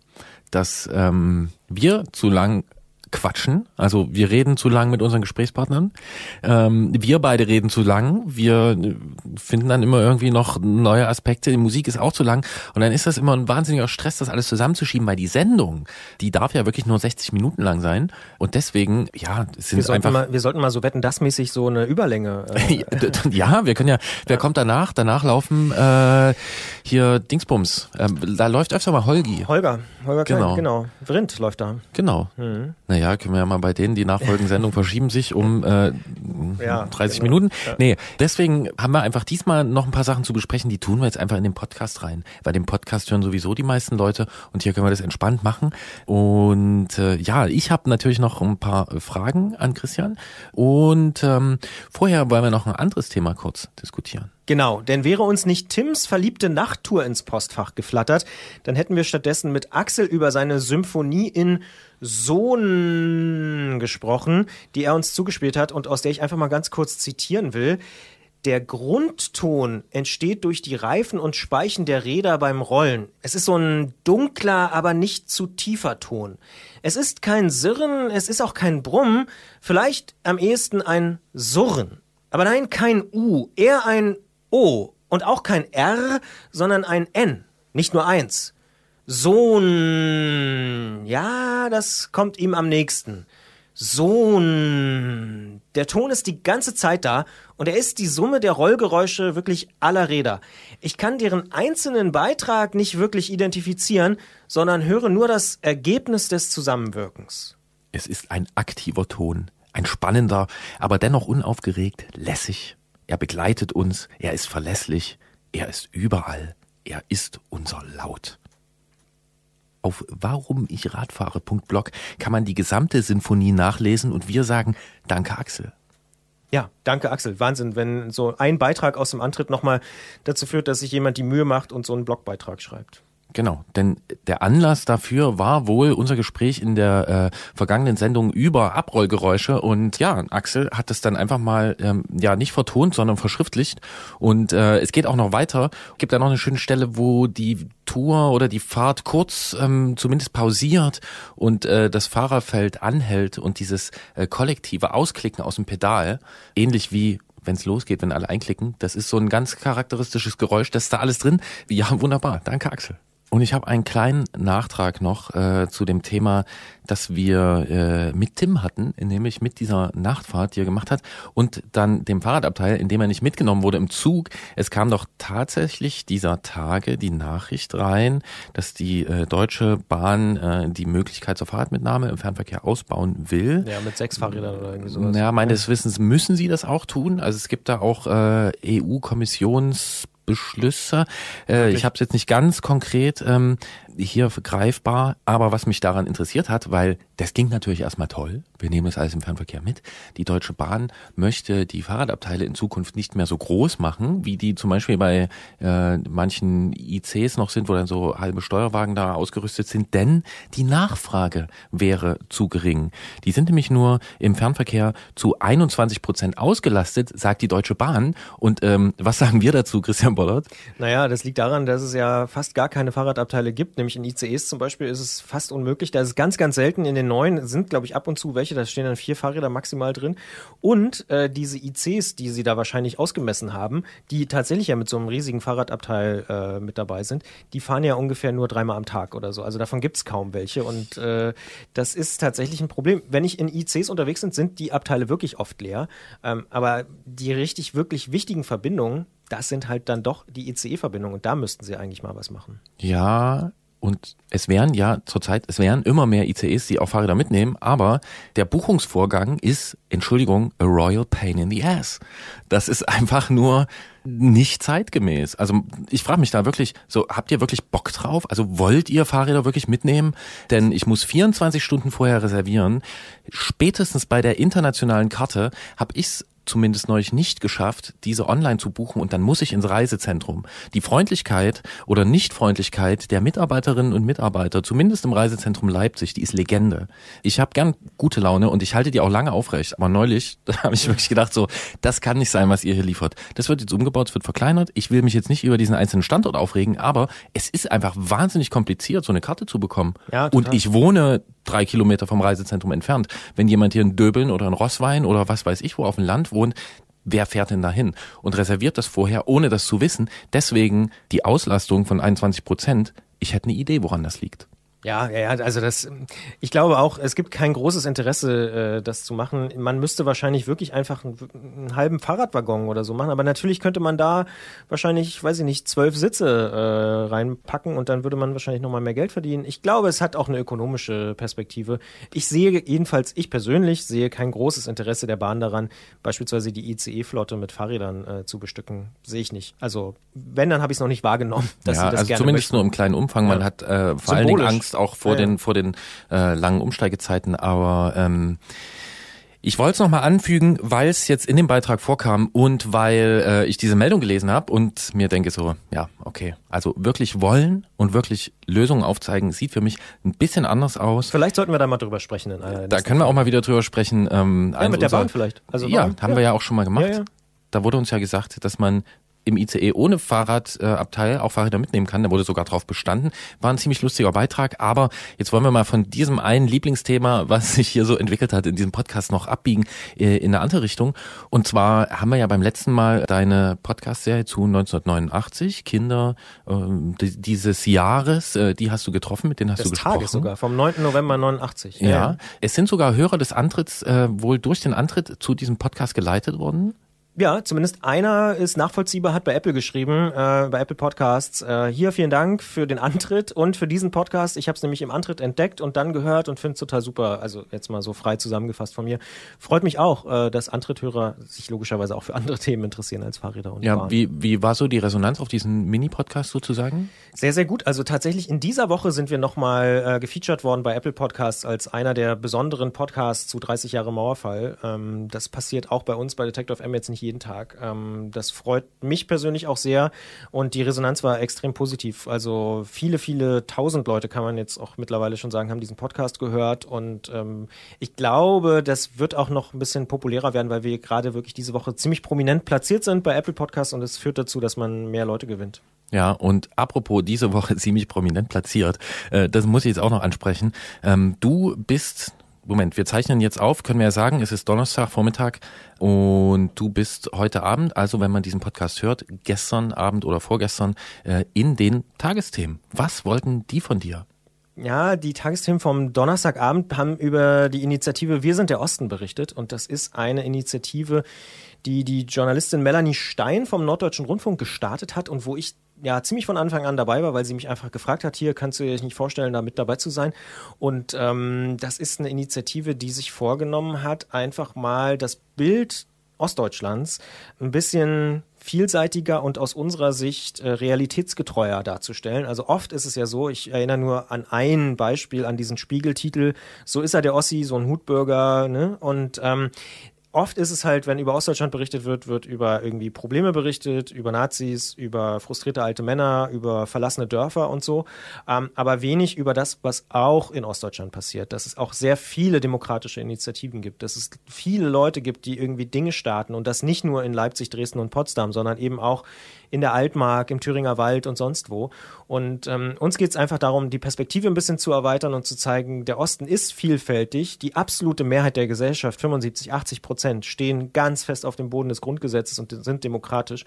dass ähm, wir zu lang quatschen, also wir reden zu lang mit unseren Gesprächspartnern, ähm, wir beide reden zu lang, wir finden dann immer irgendwie noch neue Aspekte, die Musik ist auch zu lang und dann ist das immer ein wahnsinniger Stress, das alles zusammenzuschieben, weil die Sendung, die darf ja wirklich nur sechzig Minuten lang sein und deswegen, ja, sind wir einfach... Mal, wir sollten mal so wetten-das-mäßig so eine Überlänge... Äh ja, wir können ja, wer kommt danach? Danach laufen äh, hier Dingsbums, äh, da läuft öfter mal Holgi. Holger, Holger Klein, genau. genau. Vrindt läuft da. Genau, mhm. Naja, ja, können wir ja mal bei denen, die nachfolgenden Sendungen verschieben sich um äh, ja, dreißig genau. Minuten. Ja. Nee, deswegen haben wir einfach diesmal noch ein paar Sachen zu besprechen, die tun wir jetzt einfach in den Podcast rein. Weil den Podcast hören sowieso die meisten Leute und hier können wir das entspannt machen. Und äh, ja, ich habe natürlich noch ein paar Fragen an Christian und ähm, vorher wollen wir noch ein anderes Thema kurz diskutieren. Genau, denn wäre uns nicht Tims verliebte Nachttour ins Postfach geflattert, dann hätten wir stattdessen mit Axel über seine Symphonie in Sohn gesprochen, die er uns zugespielt hat und aus der ich einfach mal ganz kurz zitieren will. Der Grundton entsteht durch die Reifen und Speichen der Räder beim Rollen. Es ist so ein dunkler, aber nicht zu tiefer Ton. Es ist kein Sirren, es ist auch kein Brummen, vielleicht am ehesten ein Surren. Aber nein, kein U, eher ein O und auch kein R, sondern ein N, nicht nur eins. Sohn, ja, das kommt ihm am nächsten. Sohn, der Ton ist die ganze Zeit da und er ist die Summe der Rollgeräusche wirklich aller Räder. Ich kann deren einzelnen Beitrag nicht wirklich identifizieren, sondern höre nur das Ergebnis des Zusammenwirkens. Es ist ein aktiver Ton. Ein spannender, aber dennoch unaufgeregt, lässig. Er begleitet uns, er ist verlässlich, er ist überall, er ist unser Laut. Auf warum ich radfahre punkt blog kann man die gesamte Sinfonie nachlesen und wir sagen, danke Axel. Ja, danke Axel. Wahnsinn, wenn so ein Beitrag aus dem Antritt nochmal dazu führt, dass sich jemand die Mühe macht und so einen Blogbeitrag schreibt. Genau, denn der Anlass dafür war wohl unser Gespräch in der äh, vergangenen Sendung über Abrollgeräusche und ja, Axel hat das dann einfach mal ähm, ja nicht vertont, sondern verschriftlicht und äh, es geht auch noch weiter. Gibt da noch eine schöne Stelle, wo die Tour oder die Fahrt kurz ähm, zumindest pausiert und äh, das Fahrerfeld anhält und dieses äh, kollektive Ausklicken aus dem Pedal, ähnlich wie wenn es losgeht, wenn alle einklicken, das ist so ein ganz charakteristisches Geräusch, das ist da alles drin. Ja, wunderbar, danke Axel. Und ich habe einen kleinen Nachtrag noch äh, zu dem Thema, das wir äh, mit Tim hatten, nämlich mit dieser Nachtfahrt, die er gemacht hat und dann dem Fahrradabteil, in dem er nicht mitgenommen wurde im Zug. Es kam doch tatsächlich dieser Tage die Nachricht rein, dass die äh, Deutsche Bahn äh, die Möglichkeit zur Fahrradmitnahme im Fernverkehr ausbauen will. Ja, mit sechs Fahrrädern oder irgendwie sowas. Ja, meines Wissens müssen sie das auch tun. Also es gibt da auch äh, E U-Kommissions- Beschlüsse. Äh, ich habe es jetzt nicht ganz konkret. Ähm, hier greifbar, aber was mich daran interessiert hat, weil das ging natürlich erstmal toll, wir nehmen das alles im Fernverkehr mit, die Deutsche Bahn möchte die Fahrradabteile in Zukunft nicht mehr so groß machen, wie die zum Beispiel bei äh, manchen I Cs noch sind, wo dann so halbe Steuerwagen da ausgerüstet sind, denn die Nachfrage wäre zu gering. Die sind nämlich nur im Fernverkehr zu einundzwanzig Prozent ausgelastet, sagt die Deutsche Bahn. Und ähm, was sagen wir dazu, Christian Bollert? Naja, das liegt daran, dass es ja fast gar keine Fahrradabteile gibt, nämlich in I C Es zum Beispiel ist es fast unmöglich, da ist es ganz, ganz selten, in den neuen sind, glaube ich, ab und zu welche, da stehen dann vier Fahrräder maximal drin und äh, diese I Cs, die sie da wahrscheinlich ausgemessen haben, die tatsächlich ja mit so einem riesigen Fahrradabteil äh, mit dabei sind, die fahren ja ungefähr nur dreimal am Tag oder so, also davon gibt es kaum welche und äh, das ist tatsächlich ein Problem. Wenn ich in I Cs unterwegs bin, sind die Abteile wirklich oft leer, ähm, aber die richtig, wirklich wichtigen Verbindungen, das sind halt dann doch die I C E-Verbindungen und da müssten sie eigentlich mal was machen. Ja, und es wären ja zurzeit, es wären immer mehr I C Es, die auch Fahrräder mitnehmen, aber der Buchungsvorgang ist, Entschuldigung, a royal pain in the ass. Das ist einfach nur nicht zeitgemäß. Also ich frage mich da wirklich, so habt ihr wirklich Bock drauf? Also wollt ihr Fahrräder wirklich mitnehmen? Denn ich muss vierundzwanzig Stunden vorher reservieren. Spätestens bei der internationalen Karte habe ich's zumindest neulich nicht geschafft, diese online zu buchen und dann muss ich ins Reisezentrum. Die Freundlichkeit oder Nichtfreundlichkeit der Mitarbeiterinnen und Mitarbeiter, zumindest im Reisezentrum Leipzig, die ist Legende. Ich habe gern gute Laune und ich halte die auch lange aufrecht, aber neulich, da habe ich wirklich gedacht so, das kann nicht sein, was ihr hier liefert. Das wird jetzt umgebaut, es wird verkleinert. Ich will mich jetzt nicht über diesen einzelnen Standort aufregen, aber es ist einfach wahnsinnig kompliziert, so eine Karte zu bekommen. Ja, und ich wohne drei Kilometer vom Reisezentrum entfernt. Wenn jemand hier in Döbeln oder in Rosswein oder was weiß ich wo auf dem Land wohnt, wer fährt denn da hin? Und reserviert das vorher, ohne das zu wissen. Deswegen die Auslastung von einundzwanzig Prozent. Ich hätte eine Idee, woran das liegt. Ja, ja, also das, ich glaube auch, es gibt kein großes Interesse, das zu machen. Man müsste wahrscheinlich wirklich einfach einen, einen halben Fahrradwaggon oder so machen, aber natürlich könnte man da wahrscheinlich, weiß ich nicht, zwölf Sitze äh, reinpacken und dann würde man wahrscheinlich nochmal mehr Geld verdienen. Ich glaube, es hat auch eine ökonomische Perspektive. Ich sehe jedenfalls, ich persönlich sehe kein großes Interesse der Bahn daran, beispielsweise die I C E-Flotte mit Fahrrädern äh, zu bestücken. Sehe ich nicht. Also wenn, dann habe ich es noch nicht wahrgenommen, dass ja, sie das also gerne zumindest möchten. Nur im kleinen Umfang. Man ja. hat äh, vor allen Dingen Angst, auch vor ja, ja. den vor den äh, langen Umsteigezeiten, aber ähm, ich wollte es nochmal anfügen, weil es jetzt in dem Beitrag vorkam und weil äh, ich diese Meldung gelesen habe und mir denke so, ja, okay, also wirklich wollen und wirklich Lösungen aufzeigen, sieht für mich ein bisschen anders aus. Vielleicht sollten wir da mal drüber sprechen. In einer da können wir auch mal wieder drüber sprechen. Ähm, ja, mit der Bahn vielleicht. Also ja, haben ja. wir ja auch schon mal gemacht. Ja, ja. Da wurde uns ja gesagt, dass man im I C E ohne Fahrradabteil auch Fahrräder mitnehmen kann. Da wurde sogar drauf bestanden. War ein ziemlich lustiger Beitrag, aber jetzt wollen wir mal von diesem einen Lieblingsthema, was sich hier so entwickelt hat, in diesem Podcast noch abbiegen in eine andere Richtung. Und zwar haben wir ja beim letzten Mal deine Podcast-Serie zu neunzehnhundertneunundachtzig, Kinder äh, dieses Jahres, äh, die hast du getroffen, mit denen hast des du gesprochen. Tages sogar, vom neunten November neunundachtzig. Ja, ja. Es sind sogar Hörer des Antritts äh, wohl durch den Antritt zu diesem Podcast geleitet worden. Ja, zumindest einer ist nachvollziehbar, hat bei Apple geschrieben, äh, bei Apple Podcasts. Äh, hier, vielen Dank für den Antritt und für diesen Podcast. Ich habe es nämlich im Antritt entdeckt und dann gehört und finde es total super. Also jetzt mal so frei zusammengefasst von mir. Freut mich auch, äh, dass Antritthörer sich logischerweise auch für andere Themen interessieren als Fahrräder und ja, Bahn. Wie, wie war so die Resonanz auf diesen Mini-Podcast sozusagen? Sehr, sehr gut. Also tatsächlich in dieser Woche sind wir nochmal äh, gefeatured worden bei Apple Podcasts als einer der besonderen Podcasts zu dreißig Jahre Mauerfall. Ähm, das passiert auch bei uns bei Detective M jetzt nicht jeden Tag. Das freut mich persönlich auch sehr und die Resonanz war extrem positiv. Also viele, viele tausend Leute, kann man jetzt auch mittlerweile schon sagen, haben diesen Podcast gehört und ich glaube, das wird auch noch ein bisschen populärer werden, weil wir gerade wirklich diese Woche ziemlich prominent platziert sind bei Apple Podcasts und es führt dazu, dass man mehr Leute gewinnt. Ja, und apropos diese Woche ziemlich prominent platziert, das muss ich jetzt auch noch ansprechen. Du bist... Moment, wir zeichnen jetzt auf, können wir ja sagen, es ist Donnerstagvormittag und du bist heute Abend, also wenn man diesen Podcast hört, gestern Abend oder vorgestern äh, in den Tagesthemen. Was wollten die von dir? Ja, die Tagesthemen vom Donnerstagabend haben über die Initiative Wir sind der Osten berichtet und das ist eine Initiative, die die Journalistin Melanie Stein vom Norddeutschen Rundfunk gestartet hat und wo ich ja ziemlich von Anfang an dabei war, weil sie mich einfach gefragt hat, hier kannst du dir nicht vorstellen, da mit dabei zu sein. Und ähm, das ist eine Initiative, die sich vorgenommen hat, einfach mal das Bild Ostdeutschlands ein bisschen vielseitiger und aus unserer Sicht äh, realitätsgetreuer darzustellen. Also oft ist es ja so, ich erinnere nur an ein Beispiel, an diesen Spiegeltitel, so ist er der Ossi, so ein Hutbürger, ne? Und ähm, oft ist es halt, wenn über Ostdeutschland berichtet wird, wird über irgendwie Probleme berichtet, über Nazis, über frustrierte alte Männer, über verlassene Dörfer und so, ähm, aber wenig über das, was auch in Ostdeutschland passiert, dass es auch sehr viele demokratische Initiativen gibt, dass es viele Leute gibt, die irgendwie Dinge starten und das nicht nur in Leipzig, Dresden und Potsdam, sondern eben auch in der Altmark, im Thüringer Wald und sonst wo. Und ähm, uns geht es einfach darum, die Perspektive ein bisschen zu erweitern und zu zeigen, der Osten ist vielfältig, die absolute Mehrheit der Gesellschaft, fünfundsiebzig, achtzig Prozent, stehen ganz fest auf dem Boden des Grundgesetzes und sind demokratisch.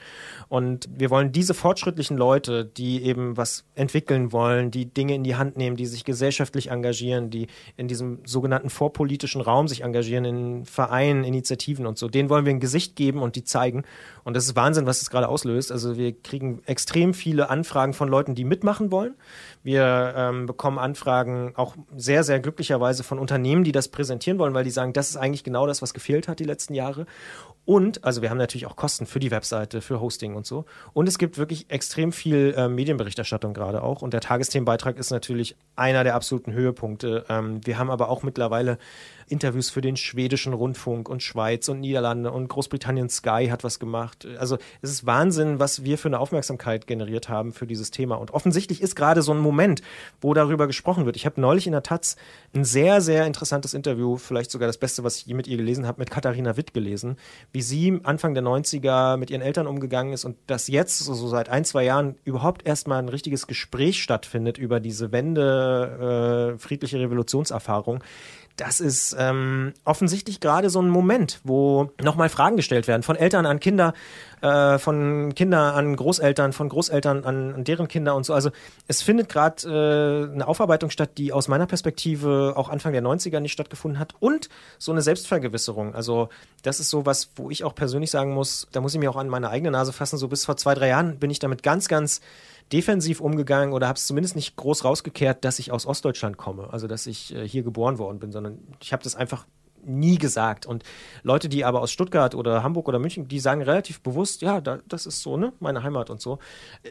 Und wir wollen diese fortschrittlichen Leute, die eben was entwickeln wollen, die Dinge in die Hand nehmen, die sich gesellschaftlich engagieren, die in diesem sogenannten vorpolitischen Raum sich engagieren, in Vereinen, Initiativen und so, denen wollen wir ein Gesicht geben und die zeigen. Und das ist Wahnsinn, was das gerade auslöst. Also wir kriegen extrem viele Anfragen von Leuten, die mitmachen wollen. Wir ähm, bekommen Anfragen auch sehr, sehr glücklicherweise von Unternehmen, die das präsentieren wollen, weil die sagen, das ist eigentlich genau das, was gefehlt hat die letzten Jahre. Und, also wir haben natürlich auch Kosten für die Webseite, für Hosting und so. Und es gibt wirklich extrem viel äh, Medienberichterstattung gerade auch. Und der Tagesthemenbeitrag ist natürlich einer der absoluten Höhepunkte. Ähm, wir haben aber auch mittlerweile Interviews für den schwedischen Rundfunk und Schweiz und Niederlande und Großbritannien Sky hat was gemacht. Also es ist Wahnsinn, was wir für eine Aufmerksamkeit generiert haben für dieses Thema. Und offensichtlich ist gerade so ein Moment, wo darüber gesprochen wird. Ich habe neulich in der Taz ein sehr, sehr interessantes Interview, vielleicht sogar das Beste, was ich je mit ihr gelesen habe, mit Katharina Witt gelesen, wie sie Anfang der neunziger mit ihren Eltern umgegangen ist und dass jetzt, so also seit ein, zwei Jahren, überhaupt erstmal ein richtiges Gespräch stattfindet über diese Wende, äh, friedliche Revolutionserfahrung. Das ist ähm, offensichtlich gerade so ein Moment, wo nochmal Fragen gestellt werden, von Eltern an Kinder, äh, von Kindern an Großeltern, von Großeltern an, an deren Kinder und so. Also es findet gerade äh, eine Aufarbeitung statt, die aus meiner Perspektive auch Anfang der neunziger nicht stattgefunden hat, und so eine Selbstvergewisserung. Also das ist sowas, wo ich auch persönlich sagen muss, da muss ich mir auch an meine eigene Nase fassen, so bis vor zwei, drei Jahren bin ich damit ganz, ganz defensiv umgegangen oder habe es zumindest nicht groß rausgekehrt, dass ich aus Ostdeutschland komme, also dass ich äh, hier geboren worden bin, sondern ich habe das einfach nie gesagt. Und Leute, die aber aus Stuttgart oder Hamburg oder München, die sagen relativ bewusst, ja, da, das ist so, ne, meine Heimat und so.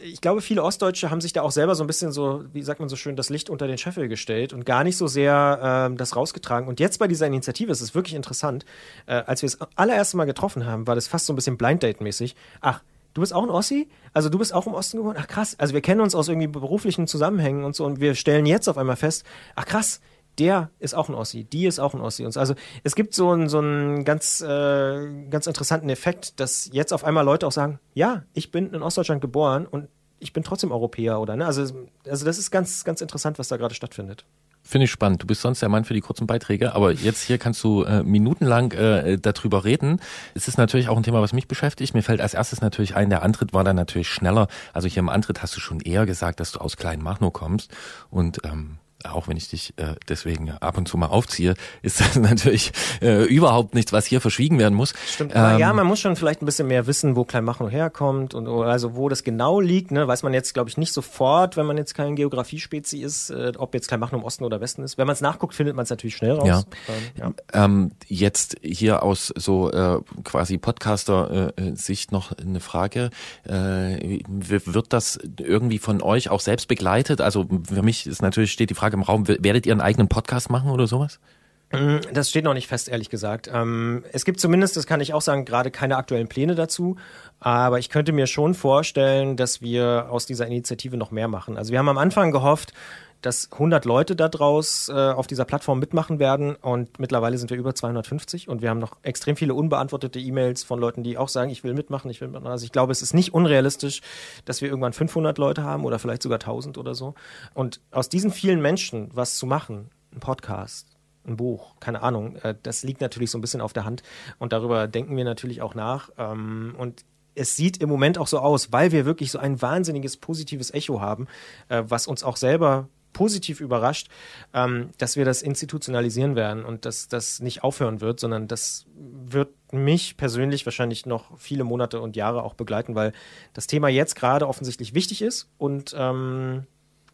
Ich glaube, viele Ostdeutsche haben sich da auch selber so ein bisschen so, wie sagt man so schön, das Licht unter den Scheffel gestellt und gar nicht so sehr äh, das rausgetragen. Und jetzt bei dieser Initiative ist es wirklich interessant. Äh, als wir es allererste Mal getroffen haben, war das fast so ein bisschen Blind Date-mäßig. Ach, du bist auch ein Ossi? Also du bist auch im Osten geboren? Ach krass, also wir kennen uns aus irgendwie beruflichen Zusammenhängen und so, und wir stellen jetzt auf einmal fest, ach krass, der ist auch ein Ossi, die ist auch ein Ossi. Und so. Also es gibt so einen, so einen ganz, äh, ganz interessanten Effekt, dass jetzt auf einmal Leute auch sagen, ja, ich bin in Ostdeutschland geboren und ich bin trotzdem Europäer, oder? Ne? Also, also das ist ganz, ganz interessant, was da gerade stattfindet. Finde ich spannend. Du bist sonst der Mann für die kurzen Beiträge, aber jetzt hier kannst du äh, minutenlang äh, darüber reden. Es ist natürlich auch ein Thema, was mich beschäftigt. Mir fällt als erstes natürlich ein, der Antritt war dann natürlich schneller. Also hier im Antritt hast du schon eher gesagt, dass du aus Kleinmachnow kommst, und ähm, auch wenn ich dich äh, deswegen ab und zu mal aufziehe, ist das natürlich äh, überhaupt nichts, was hier verschwiegen werden muss. Stimmt, ähm, ja, man muss schon vielleicht ein bisschen mehr wissen, wo Kleinmachnow herkommt und also wo das genau liegt, ne? Weiß man jetzt, glaube ich, nicht sofort, wenn man jetzt kein Geographiespezi ist, äh, ob jetzt Kleinmachnow im Osten oder Westen ist. Wenn man es nachguckt, findet man es natürlich schnell raus. Ja. Ähm, ja. Ähm, jetzt hier aus so äh, quasi Podcaster-Sicht noch eine Frage. Äh, wird das irgendwie von euch auch selbst begleitet? Also für mich ist natürlich, steht die Frage im Raum, werdet ihr einen eigenen Podcast machen oder sowas? Das steht noch nicht fest, ehrlich gesagt. Es gibt zumindest, das kann ich auch sagen, gerade keine aktuellen Pläne dazu. Aber ich könnte mir schon vorstellen, dass wir aus dieser Initiative noch mehr machen. Also wir haben am Anfang gehofft, dass hundert Leute da draus äh, auf dieser Plattform mitmachen werden, und mittlerweile sind wir über zweihundertfünfzig, und wir haben noch extrem viele unbeantwortete E-Mails von Leuten, die auch sagen, ich will mitmachen, ich will mitmachen. Also ich glaube, es ist nicht unrealistisch, dass wir irgendwann fünfhundert Leute haben oder vielleicht sogar tausend oder so. Und aus diesen vielen Menschen was zu machen, ein Podcast, ein Buch, keine Ahnung, äh, das liegt natürlich so ein bisschen auf der Hand, und darüber denken wir natürlich auch nach, ähm, und es sieht im Moment auch so aus, weil wir wirklich so ein wahnsinniges positives Echo haben, äh, was uns auch selber positiv überrascht, ähm, dass wir das institutionalisieren werden und dass das nicht aufhören wird, sondern das wird mich persönlich wahrscheinlich noch viele Monate und Jahre auch begleiten, weil das Thema jetzt gerade offensichtlich wichtig ist, und ähm,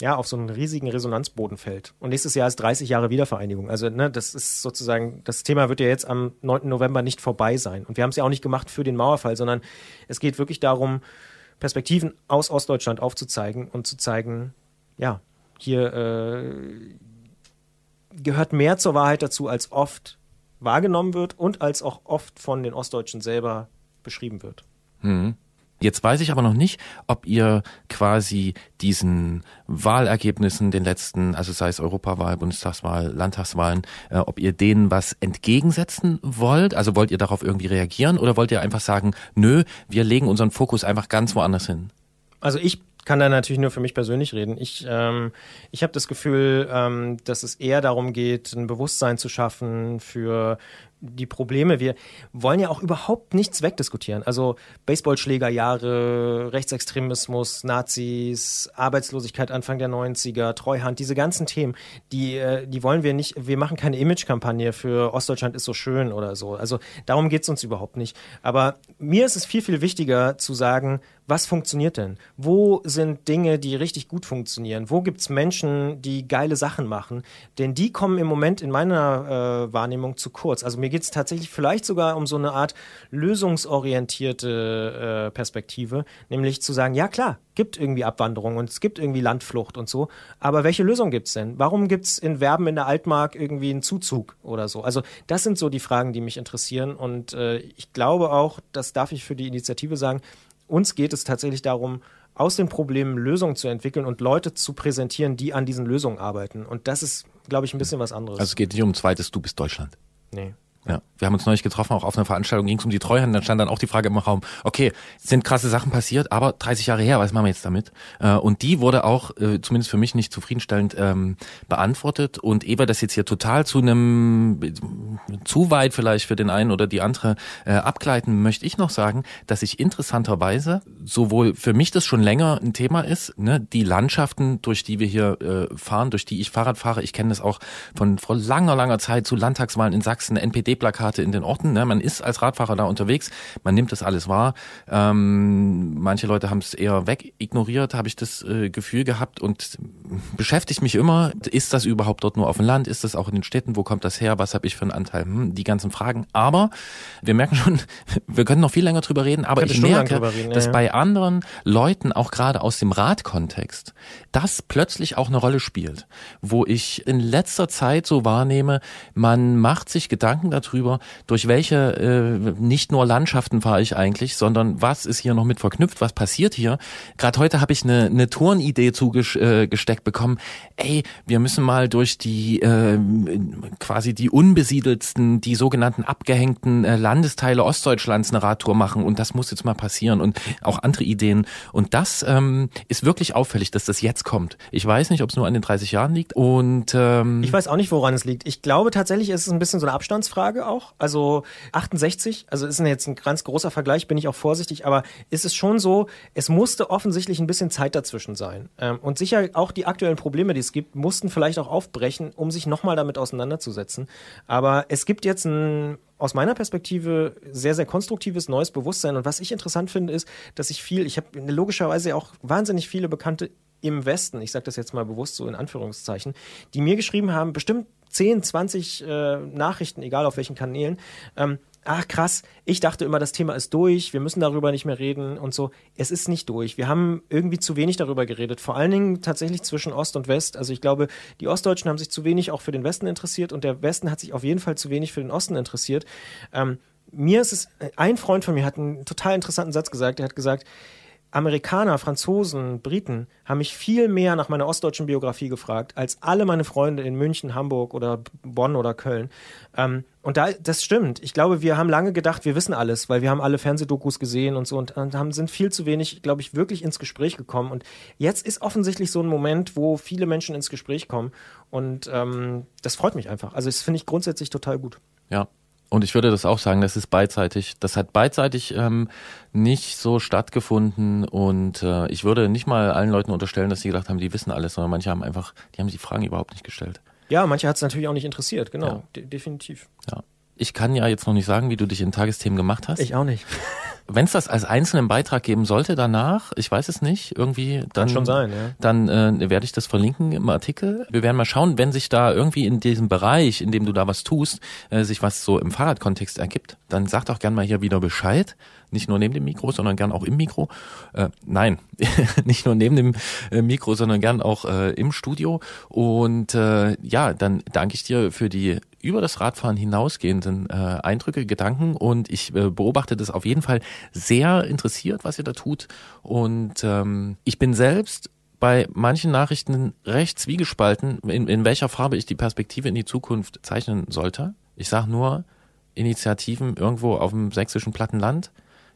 ja, auf so einen riesigen Resonanzboden fällt. Und nächstes Jahr ist dreißig Jahre Wiedervereinigung. Also, ne, das ist sozusagen, das Thema wird ja jetzt am neunten November nicht vorbei sein. Und wir haben es ja auch nicht gemacht für den Mauerfall, sondern es geht wirklich darum, Perspektiven aus Ostdeutschland aufzuzeigen und zu zeigen, ja, hier äh, gehört mehr zur Wahrheit dazu, als oft wahrgenommen wird und als auch oft von den Ostdeutschen selber beschrieben wird. Mhm. Jetzt weiß ich aber noch nicht, ob ihr quasi diesen Wahlergebnissen, den letzten, also sei es Europawahl, Bundestagswahl, Landtagswahlen, äh, ob ihr denen was entgegensetzen wollt. Also wollt ihr darauf irgendwie reagieren oder wollt ihr einfach sagen, nö, wir legen unseren Fokus einfach ganz woanders hin? Also ich kann da natürlich nur für mich persönlich reden. Ich, ähm, ich habe das Gefühl, ähm, dass es eher darum geht, ein Bewusstsein zu schaffen für die Probleme. Wir wollen ja auch überhaupt nichts wegdiskutieren. Also Baseballschlägerjahre, Rechtsextremismus, Nazis, Arbeitslosigkeit Anfang der neunziger, Treuhand, diese ganzen Themen, die, die wollen wir nicht, wir machen keine Imagekampagne für Ostdeutschland ist so schön oder so. Also darum geht es uns überhaupt nicht. Aber mir ist es viel, viel wichtiger zu sagen, was funktioniert denn? Wo sind Dinge, die richtig gut funktionieren? Wo gibt es Menschen, die geile Sachen machen? Denn die kommen im Moment in meiner äh, Wahrnehmung zu kurz. Also mir geht es tatsächlich vielleicht sogar um so eine Art lösungsorientierte äh, Perspektive, nämlich zu sagen, ja klar, gibt irgendwie Abwanderung und es gibt irgendwie Landflucht und so, aber welche Lösung gibt es denn? Warum gibt es in Werben in der Altmark irgendwie einen Zuzug oder so? Also das sind so die Fragen, die mich interessieren und äh, ich glaube auch, das darf ich für die Initiative sagen, uns geht es tatsächlich darum, aus den Problemen Lösungen zu entwickeln und Leute zu präsentieren, die an diesen Lösungen arbeiten. Und das ist, glaube ich, ein bisschen was anderes. Also es geht nicht um zweites Du bist Deutschland. Nee. Ja, wir haben uns neulich getroffen, auch auf einer Veranstaltung ging es um die Treuhand, dann stand dann auch die Frage im Raum, okay, sind krasse Sachen passiert, aber dreißig Jahre her, was machen wir jetzt damit? Und die wurde auch, zumindest für mich nicht zufriedenstellend, beantwortet und ehe wir das jetzt hier total zu einem, zu weit vielleicht für den einen oder die andere abgleiten, möchte ich noch sagen, dass ich interessanterweise, sowohl für mich das schon länger ein Thema ist, ne, die Landschaften, durch die wir hier fahren, durch die ich Fahrrad fahre, ich kenne das auch von vor langer, langer Zeit zu Landtagswahlen in Sachsen, N P D Plakate in den Orten. Ne? Man ist als Radfahrer da unterwegs, man nimmt das alles wahr. Ähm, manche Leute haben es eher weg ignoriert, habe ich das äh, Gefühl gehabt und beschäftigt mich immer, ist das überhaupt dort nur auf dem Land? Ist das auch in den Städten? Wo kommt das her? Was habe ich für einen Anteil? Hm, die ganzen Fragen. Aber wir merken schon, wir können noch viel länger drüber reden, aber ich, ich merke, reden, dass ja. bei anderen Leuten, auch gerade aus dem Radkontext, das plötzlich auch eine Rolle spielt. Wo ich in letzter Zeit so wahrnehme, man macht sich Gedanken darüber, durch welche äh, nicht nur Landschaften fahre ich eigentlich, sondern was ist hier noch mit verknüpft, was passiert hier. Gerade heute habe ich eine, eine Tourenidee zugesteckt äh, bekommen, ey, wir müssen mal durch die äh, quasi die unbesiedelsten, die sogenannten abgehängten äh, Landesteile Ostdeutschlands eine Radtour machen und das muss jetzt mal passieren und auch andere Ideen und das ähm, ist wirklich auffällig, dass das jetzt kommt. Ich weiß nicht, ob es nur an den dreißig Jahren liegt und ähm, ich weiß auch nicht, woran es liegt. Ich glaube tatsächlich, ist es ein bisschen so eine Abstandsfrage auch, also achtundsechzig, also ist jetzt ein ganz großer Vergleich, bin ich auch vorsichtig, aber ist es schon so, es musste offensichtlich ein bisschen Zeit dazwischen sein und sicher auch die aktuellen Probleme, die es gibt, mussten vielleicht auch aufbrechen, um sich nochmal damit auseinanderzusetzen, aber es gibt jetzt ein, aus meiner Perspektive, sehr, sehr konstruktives neues Bewusstsein und was ich interessant finde ist, dass ich viel, ich habe logischerweise auch wahnsinnig viele Bekannte im Westen, ich sage das jetzt mal bewusst so in Anführungszeichen, die mir geschrieben haben, bestimmt zehn, zwanzig äh, Nachrichten, egal auf welchen Kanälen. Ähm, ach krass, ich dachte immer, das Thema ist durch, wir müssen darüber nicht mehr reden und so. Es ist nicht durch. Wir haben irgendwie zu wenig darüber geredet, vor allen Dingen tatsächlich zwischen Ost und West. Also ich glaube, die Ostdeutschen haben sich zu wenig auch für den Westen interessiert und der Westen hat sich auf jeden Fall zu wenig für den Osten interessiert. Ähm, mir ist es, ein Freund von mir hat einen total interessanten Satz gesagt, der hat gesagt, Amerikaner, Franzosen, Briten haben mich viel mehr nach meiner ostdeutschen Biografie gefragt, als alle meine Freunde in München, Hamburg oder Bonn oder Köln. Ähm, und da, das stimmt. Ich glaube, wir haben lange gedacht, wir wissen alles, weil wir haben alle Fernsehdokus gesehen und so und, und haben, sind viel zu wenig, glaube ich, wirklich ins Gespräch gekommen. Und jetzt ist offensichtlich so ein Moment, wo viele Menschen ins Gespräch kommen. Und ähm, das freut mich einfach. Also das finde ich grundsätzlich total gut. Ja. Und ich würde das auch sagen, das ist beidseitig. Das hat beidseitig ähm, nicht so stattgefunden und äh, ich würde nicht mal allen Leuten unterstellen, dass sie gedacht haben, die wissen alles, sondern manche haben einfach, die haben die Fragen überhaupt nicht gestellt. Ja, manche hat es natürlich auch nicht interessiert, genau, ja. De- definitiv. Ja. Ich kann ja jetzt noch nicht sagen, wie du dich in Tagesthemen gemacht hast. Ich auch nicht. wenn es das als einzelnen Beitrag geben sollte danach, ich weiß es nicht, irgendwie, dann, kann schon sein, ja. dann äh, werde ich das verlinken im Artikel. Wir werden mal schauen, wenn sich da irgendwie in diesem Bereich, in dem du da was tust, äh, sich was so im Fahrradkontext ergibt, dann sag doch gern mal hier wieder Bescheid. Nicht nur neben dem Mikro, sondern gern auch im Mikro. Äh, nein, nicht nur neben dem äh, Mikro, sondern gern auch äh, im Studio. Und äh, ja, dann danke ich dir für die über das Radfahren hinausgehenden äh, Eindrücke, Gedanken, und ich äh, beobachte das auf jeden Fall sehr interessiert, was ihr da tut, und ähm, ich bin selbst bei manchen Nachrichten recht zwiegespalten, in, in welcher Farbe ich die Perspektive in die Zukunft zeichnen sollte. Ich sage nur, Initiativen irgendwo auf dem sächsischen Plattenland,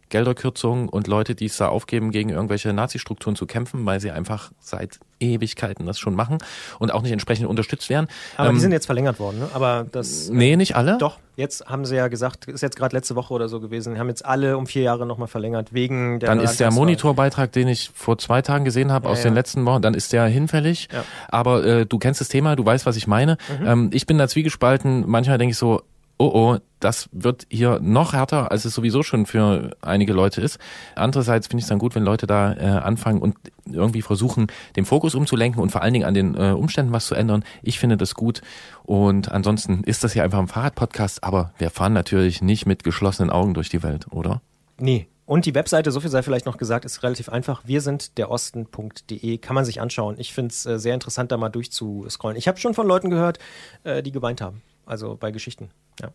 Gelderkürzungen und Leute, die es da aufgeben, gegen irgendwelche Nazi-Strukturen zu kämpfen, weil sie einfach seit Ewigkeiten das schon machen und auch nicht entsprechend unterstützt werden. Aber ähm, die sind jetzt verlängert worden, ne? Aber das... Nee, nicht alle. Doch, jetzt haben sie ja gesagt, ist jetzt gerade letzte Woche oder so gewesen, haben jetzt alle um vier Jahre nochmal verlängert, wegen der... Dann ist der Monitorbeitrag, den ich vor zwei Tagen gesehen habe, ja, aus ja. den letzten Wochen, dann ist der hinfällig. Ja. Aber äh, du kennst das Thema, du weißt, was ich meine. Mhm. Ähm, ich bin da zwiegespalten, manchmal denke ich so, oh oh, das wird hier noch härter, als es sowieso schon für einige Leute ist. Andererseits finde ich es dann gut, wenn Leute da äh, anfangen und irgendwie versuchen, den Fokus umzulenken und vor allen Dingen an den äh, Umständen was zu ändern. Ich finde das gut, und ansonsten ist das hier einfach ein Fahrradpodcast, aber wir fahren natürlich nicht mit geschlossenen Augen durch die Welt, oder? Nee. Und die Webseite, so viel sei vielleicht noch gesagt, ist relativ einfach. Wir sind der osten punkt de, kann man sich anschauen. Ich finde es äh, sehr interessant, da mal durchzuscrollen. Ich habe schon von Leuten gehört, äh, die geweint haben. Also bei Geschichten, ja.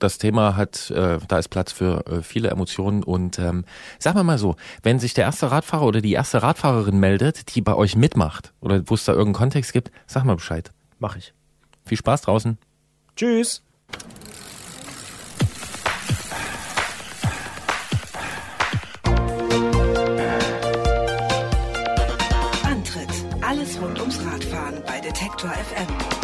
Das Thema hat, äh, da ist Platz für äh, viele Emotionen, und ähm, sagen wir mal so, wenn sich der erste Radfahrer oder die erste Radfahrerin meldet, die bei euch mitmacht oder wo es da irgendeinen Kontext gibt, sag mal Bescheid. Mach ich. Viel Spaß draußen. Tschüss. Antritt. Alles rund ums Radfahren bei Detektor F M.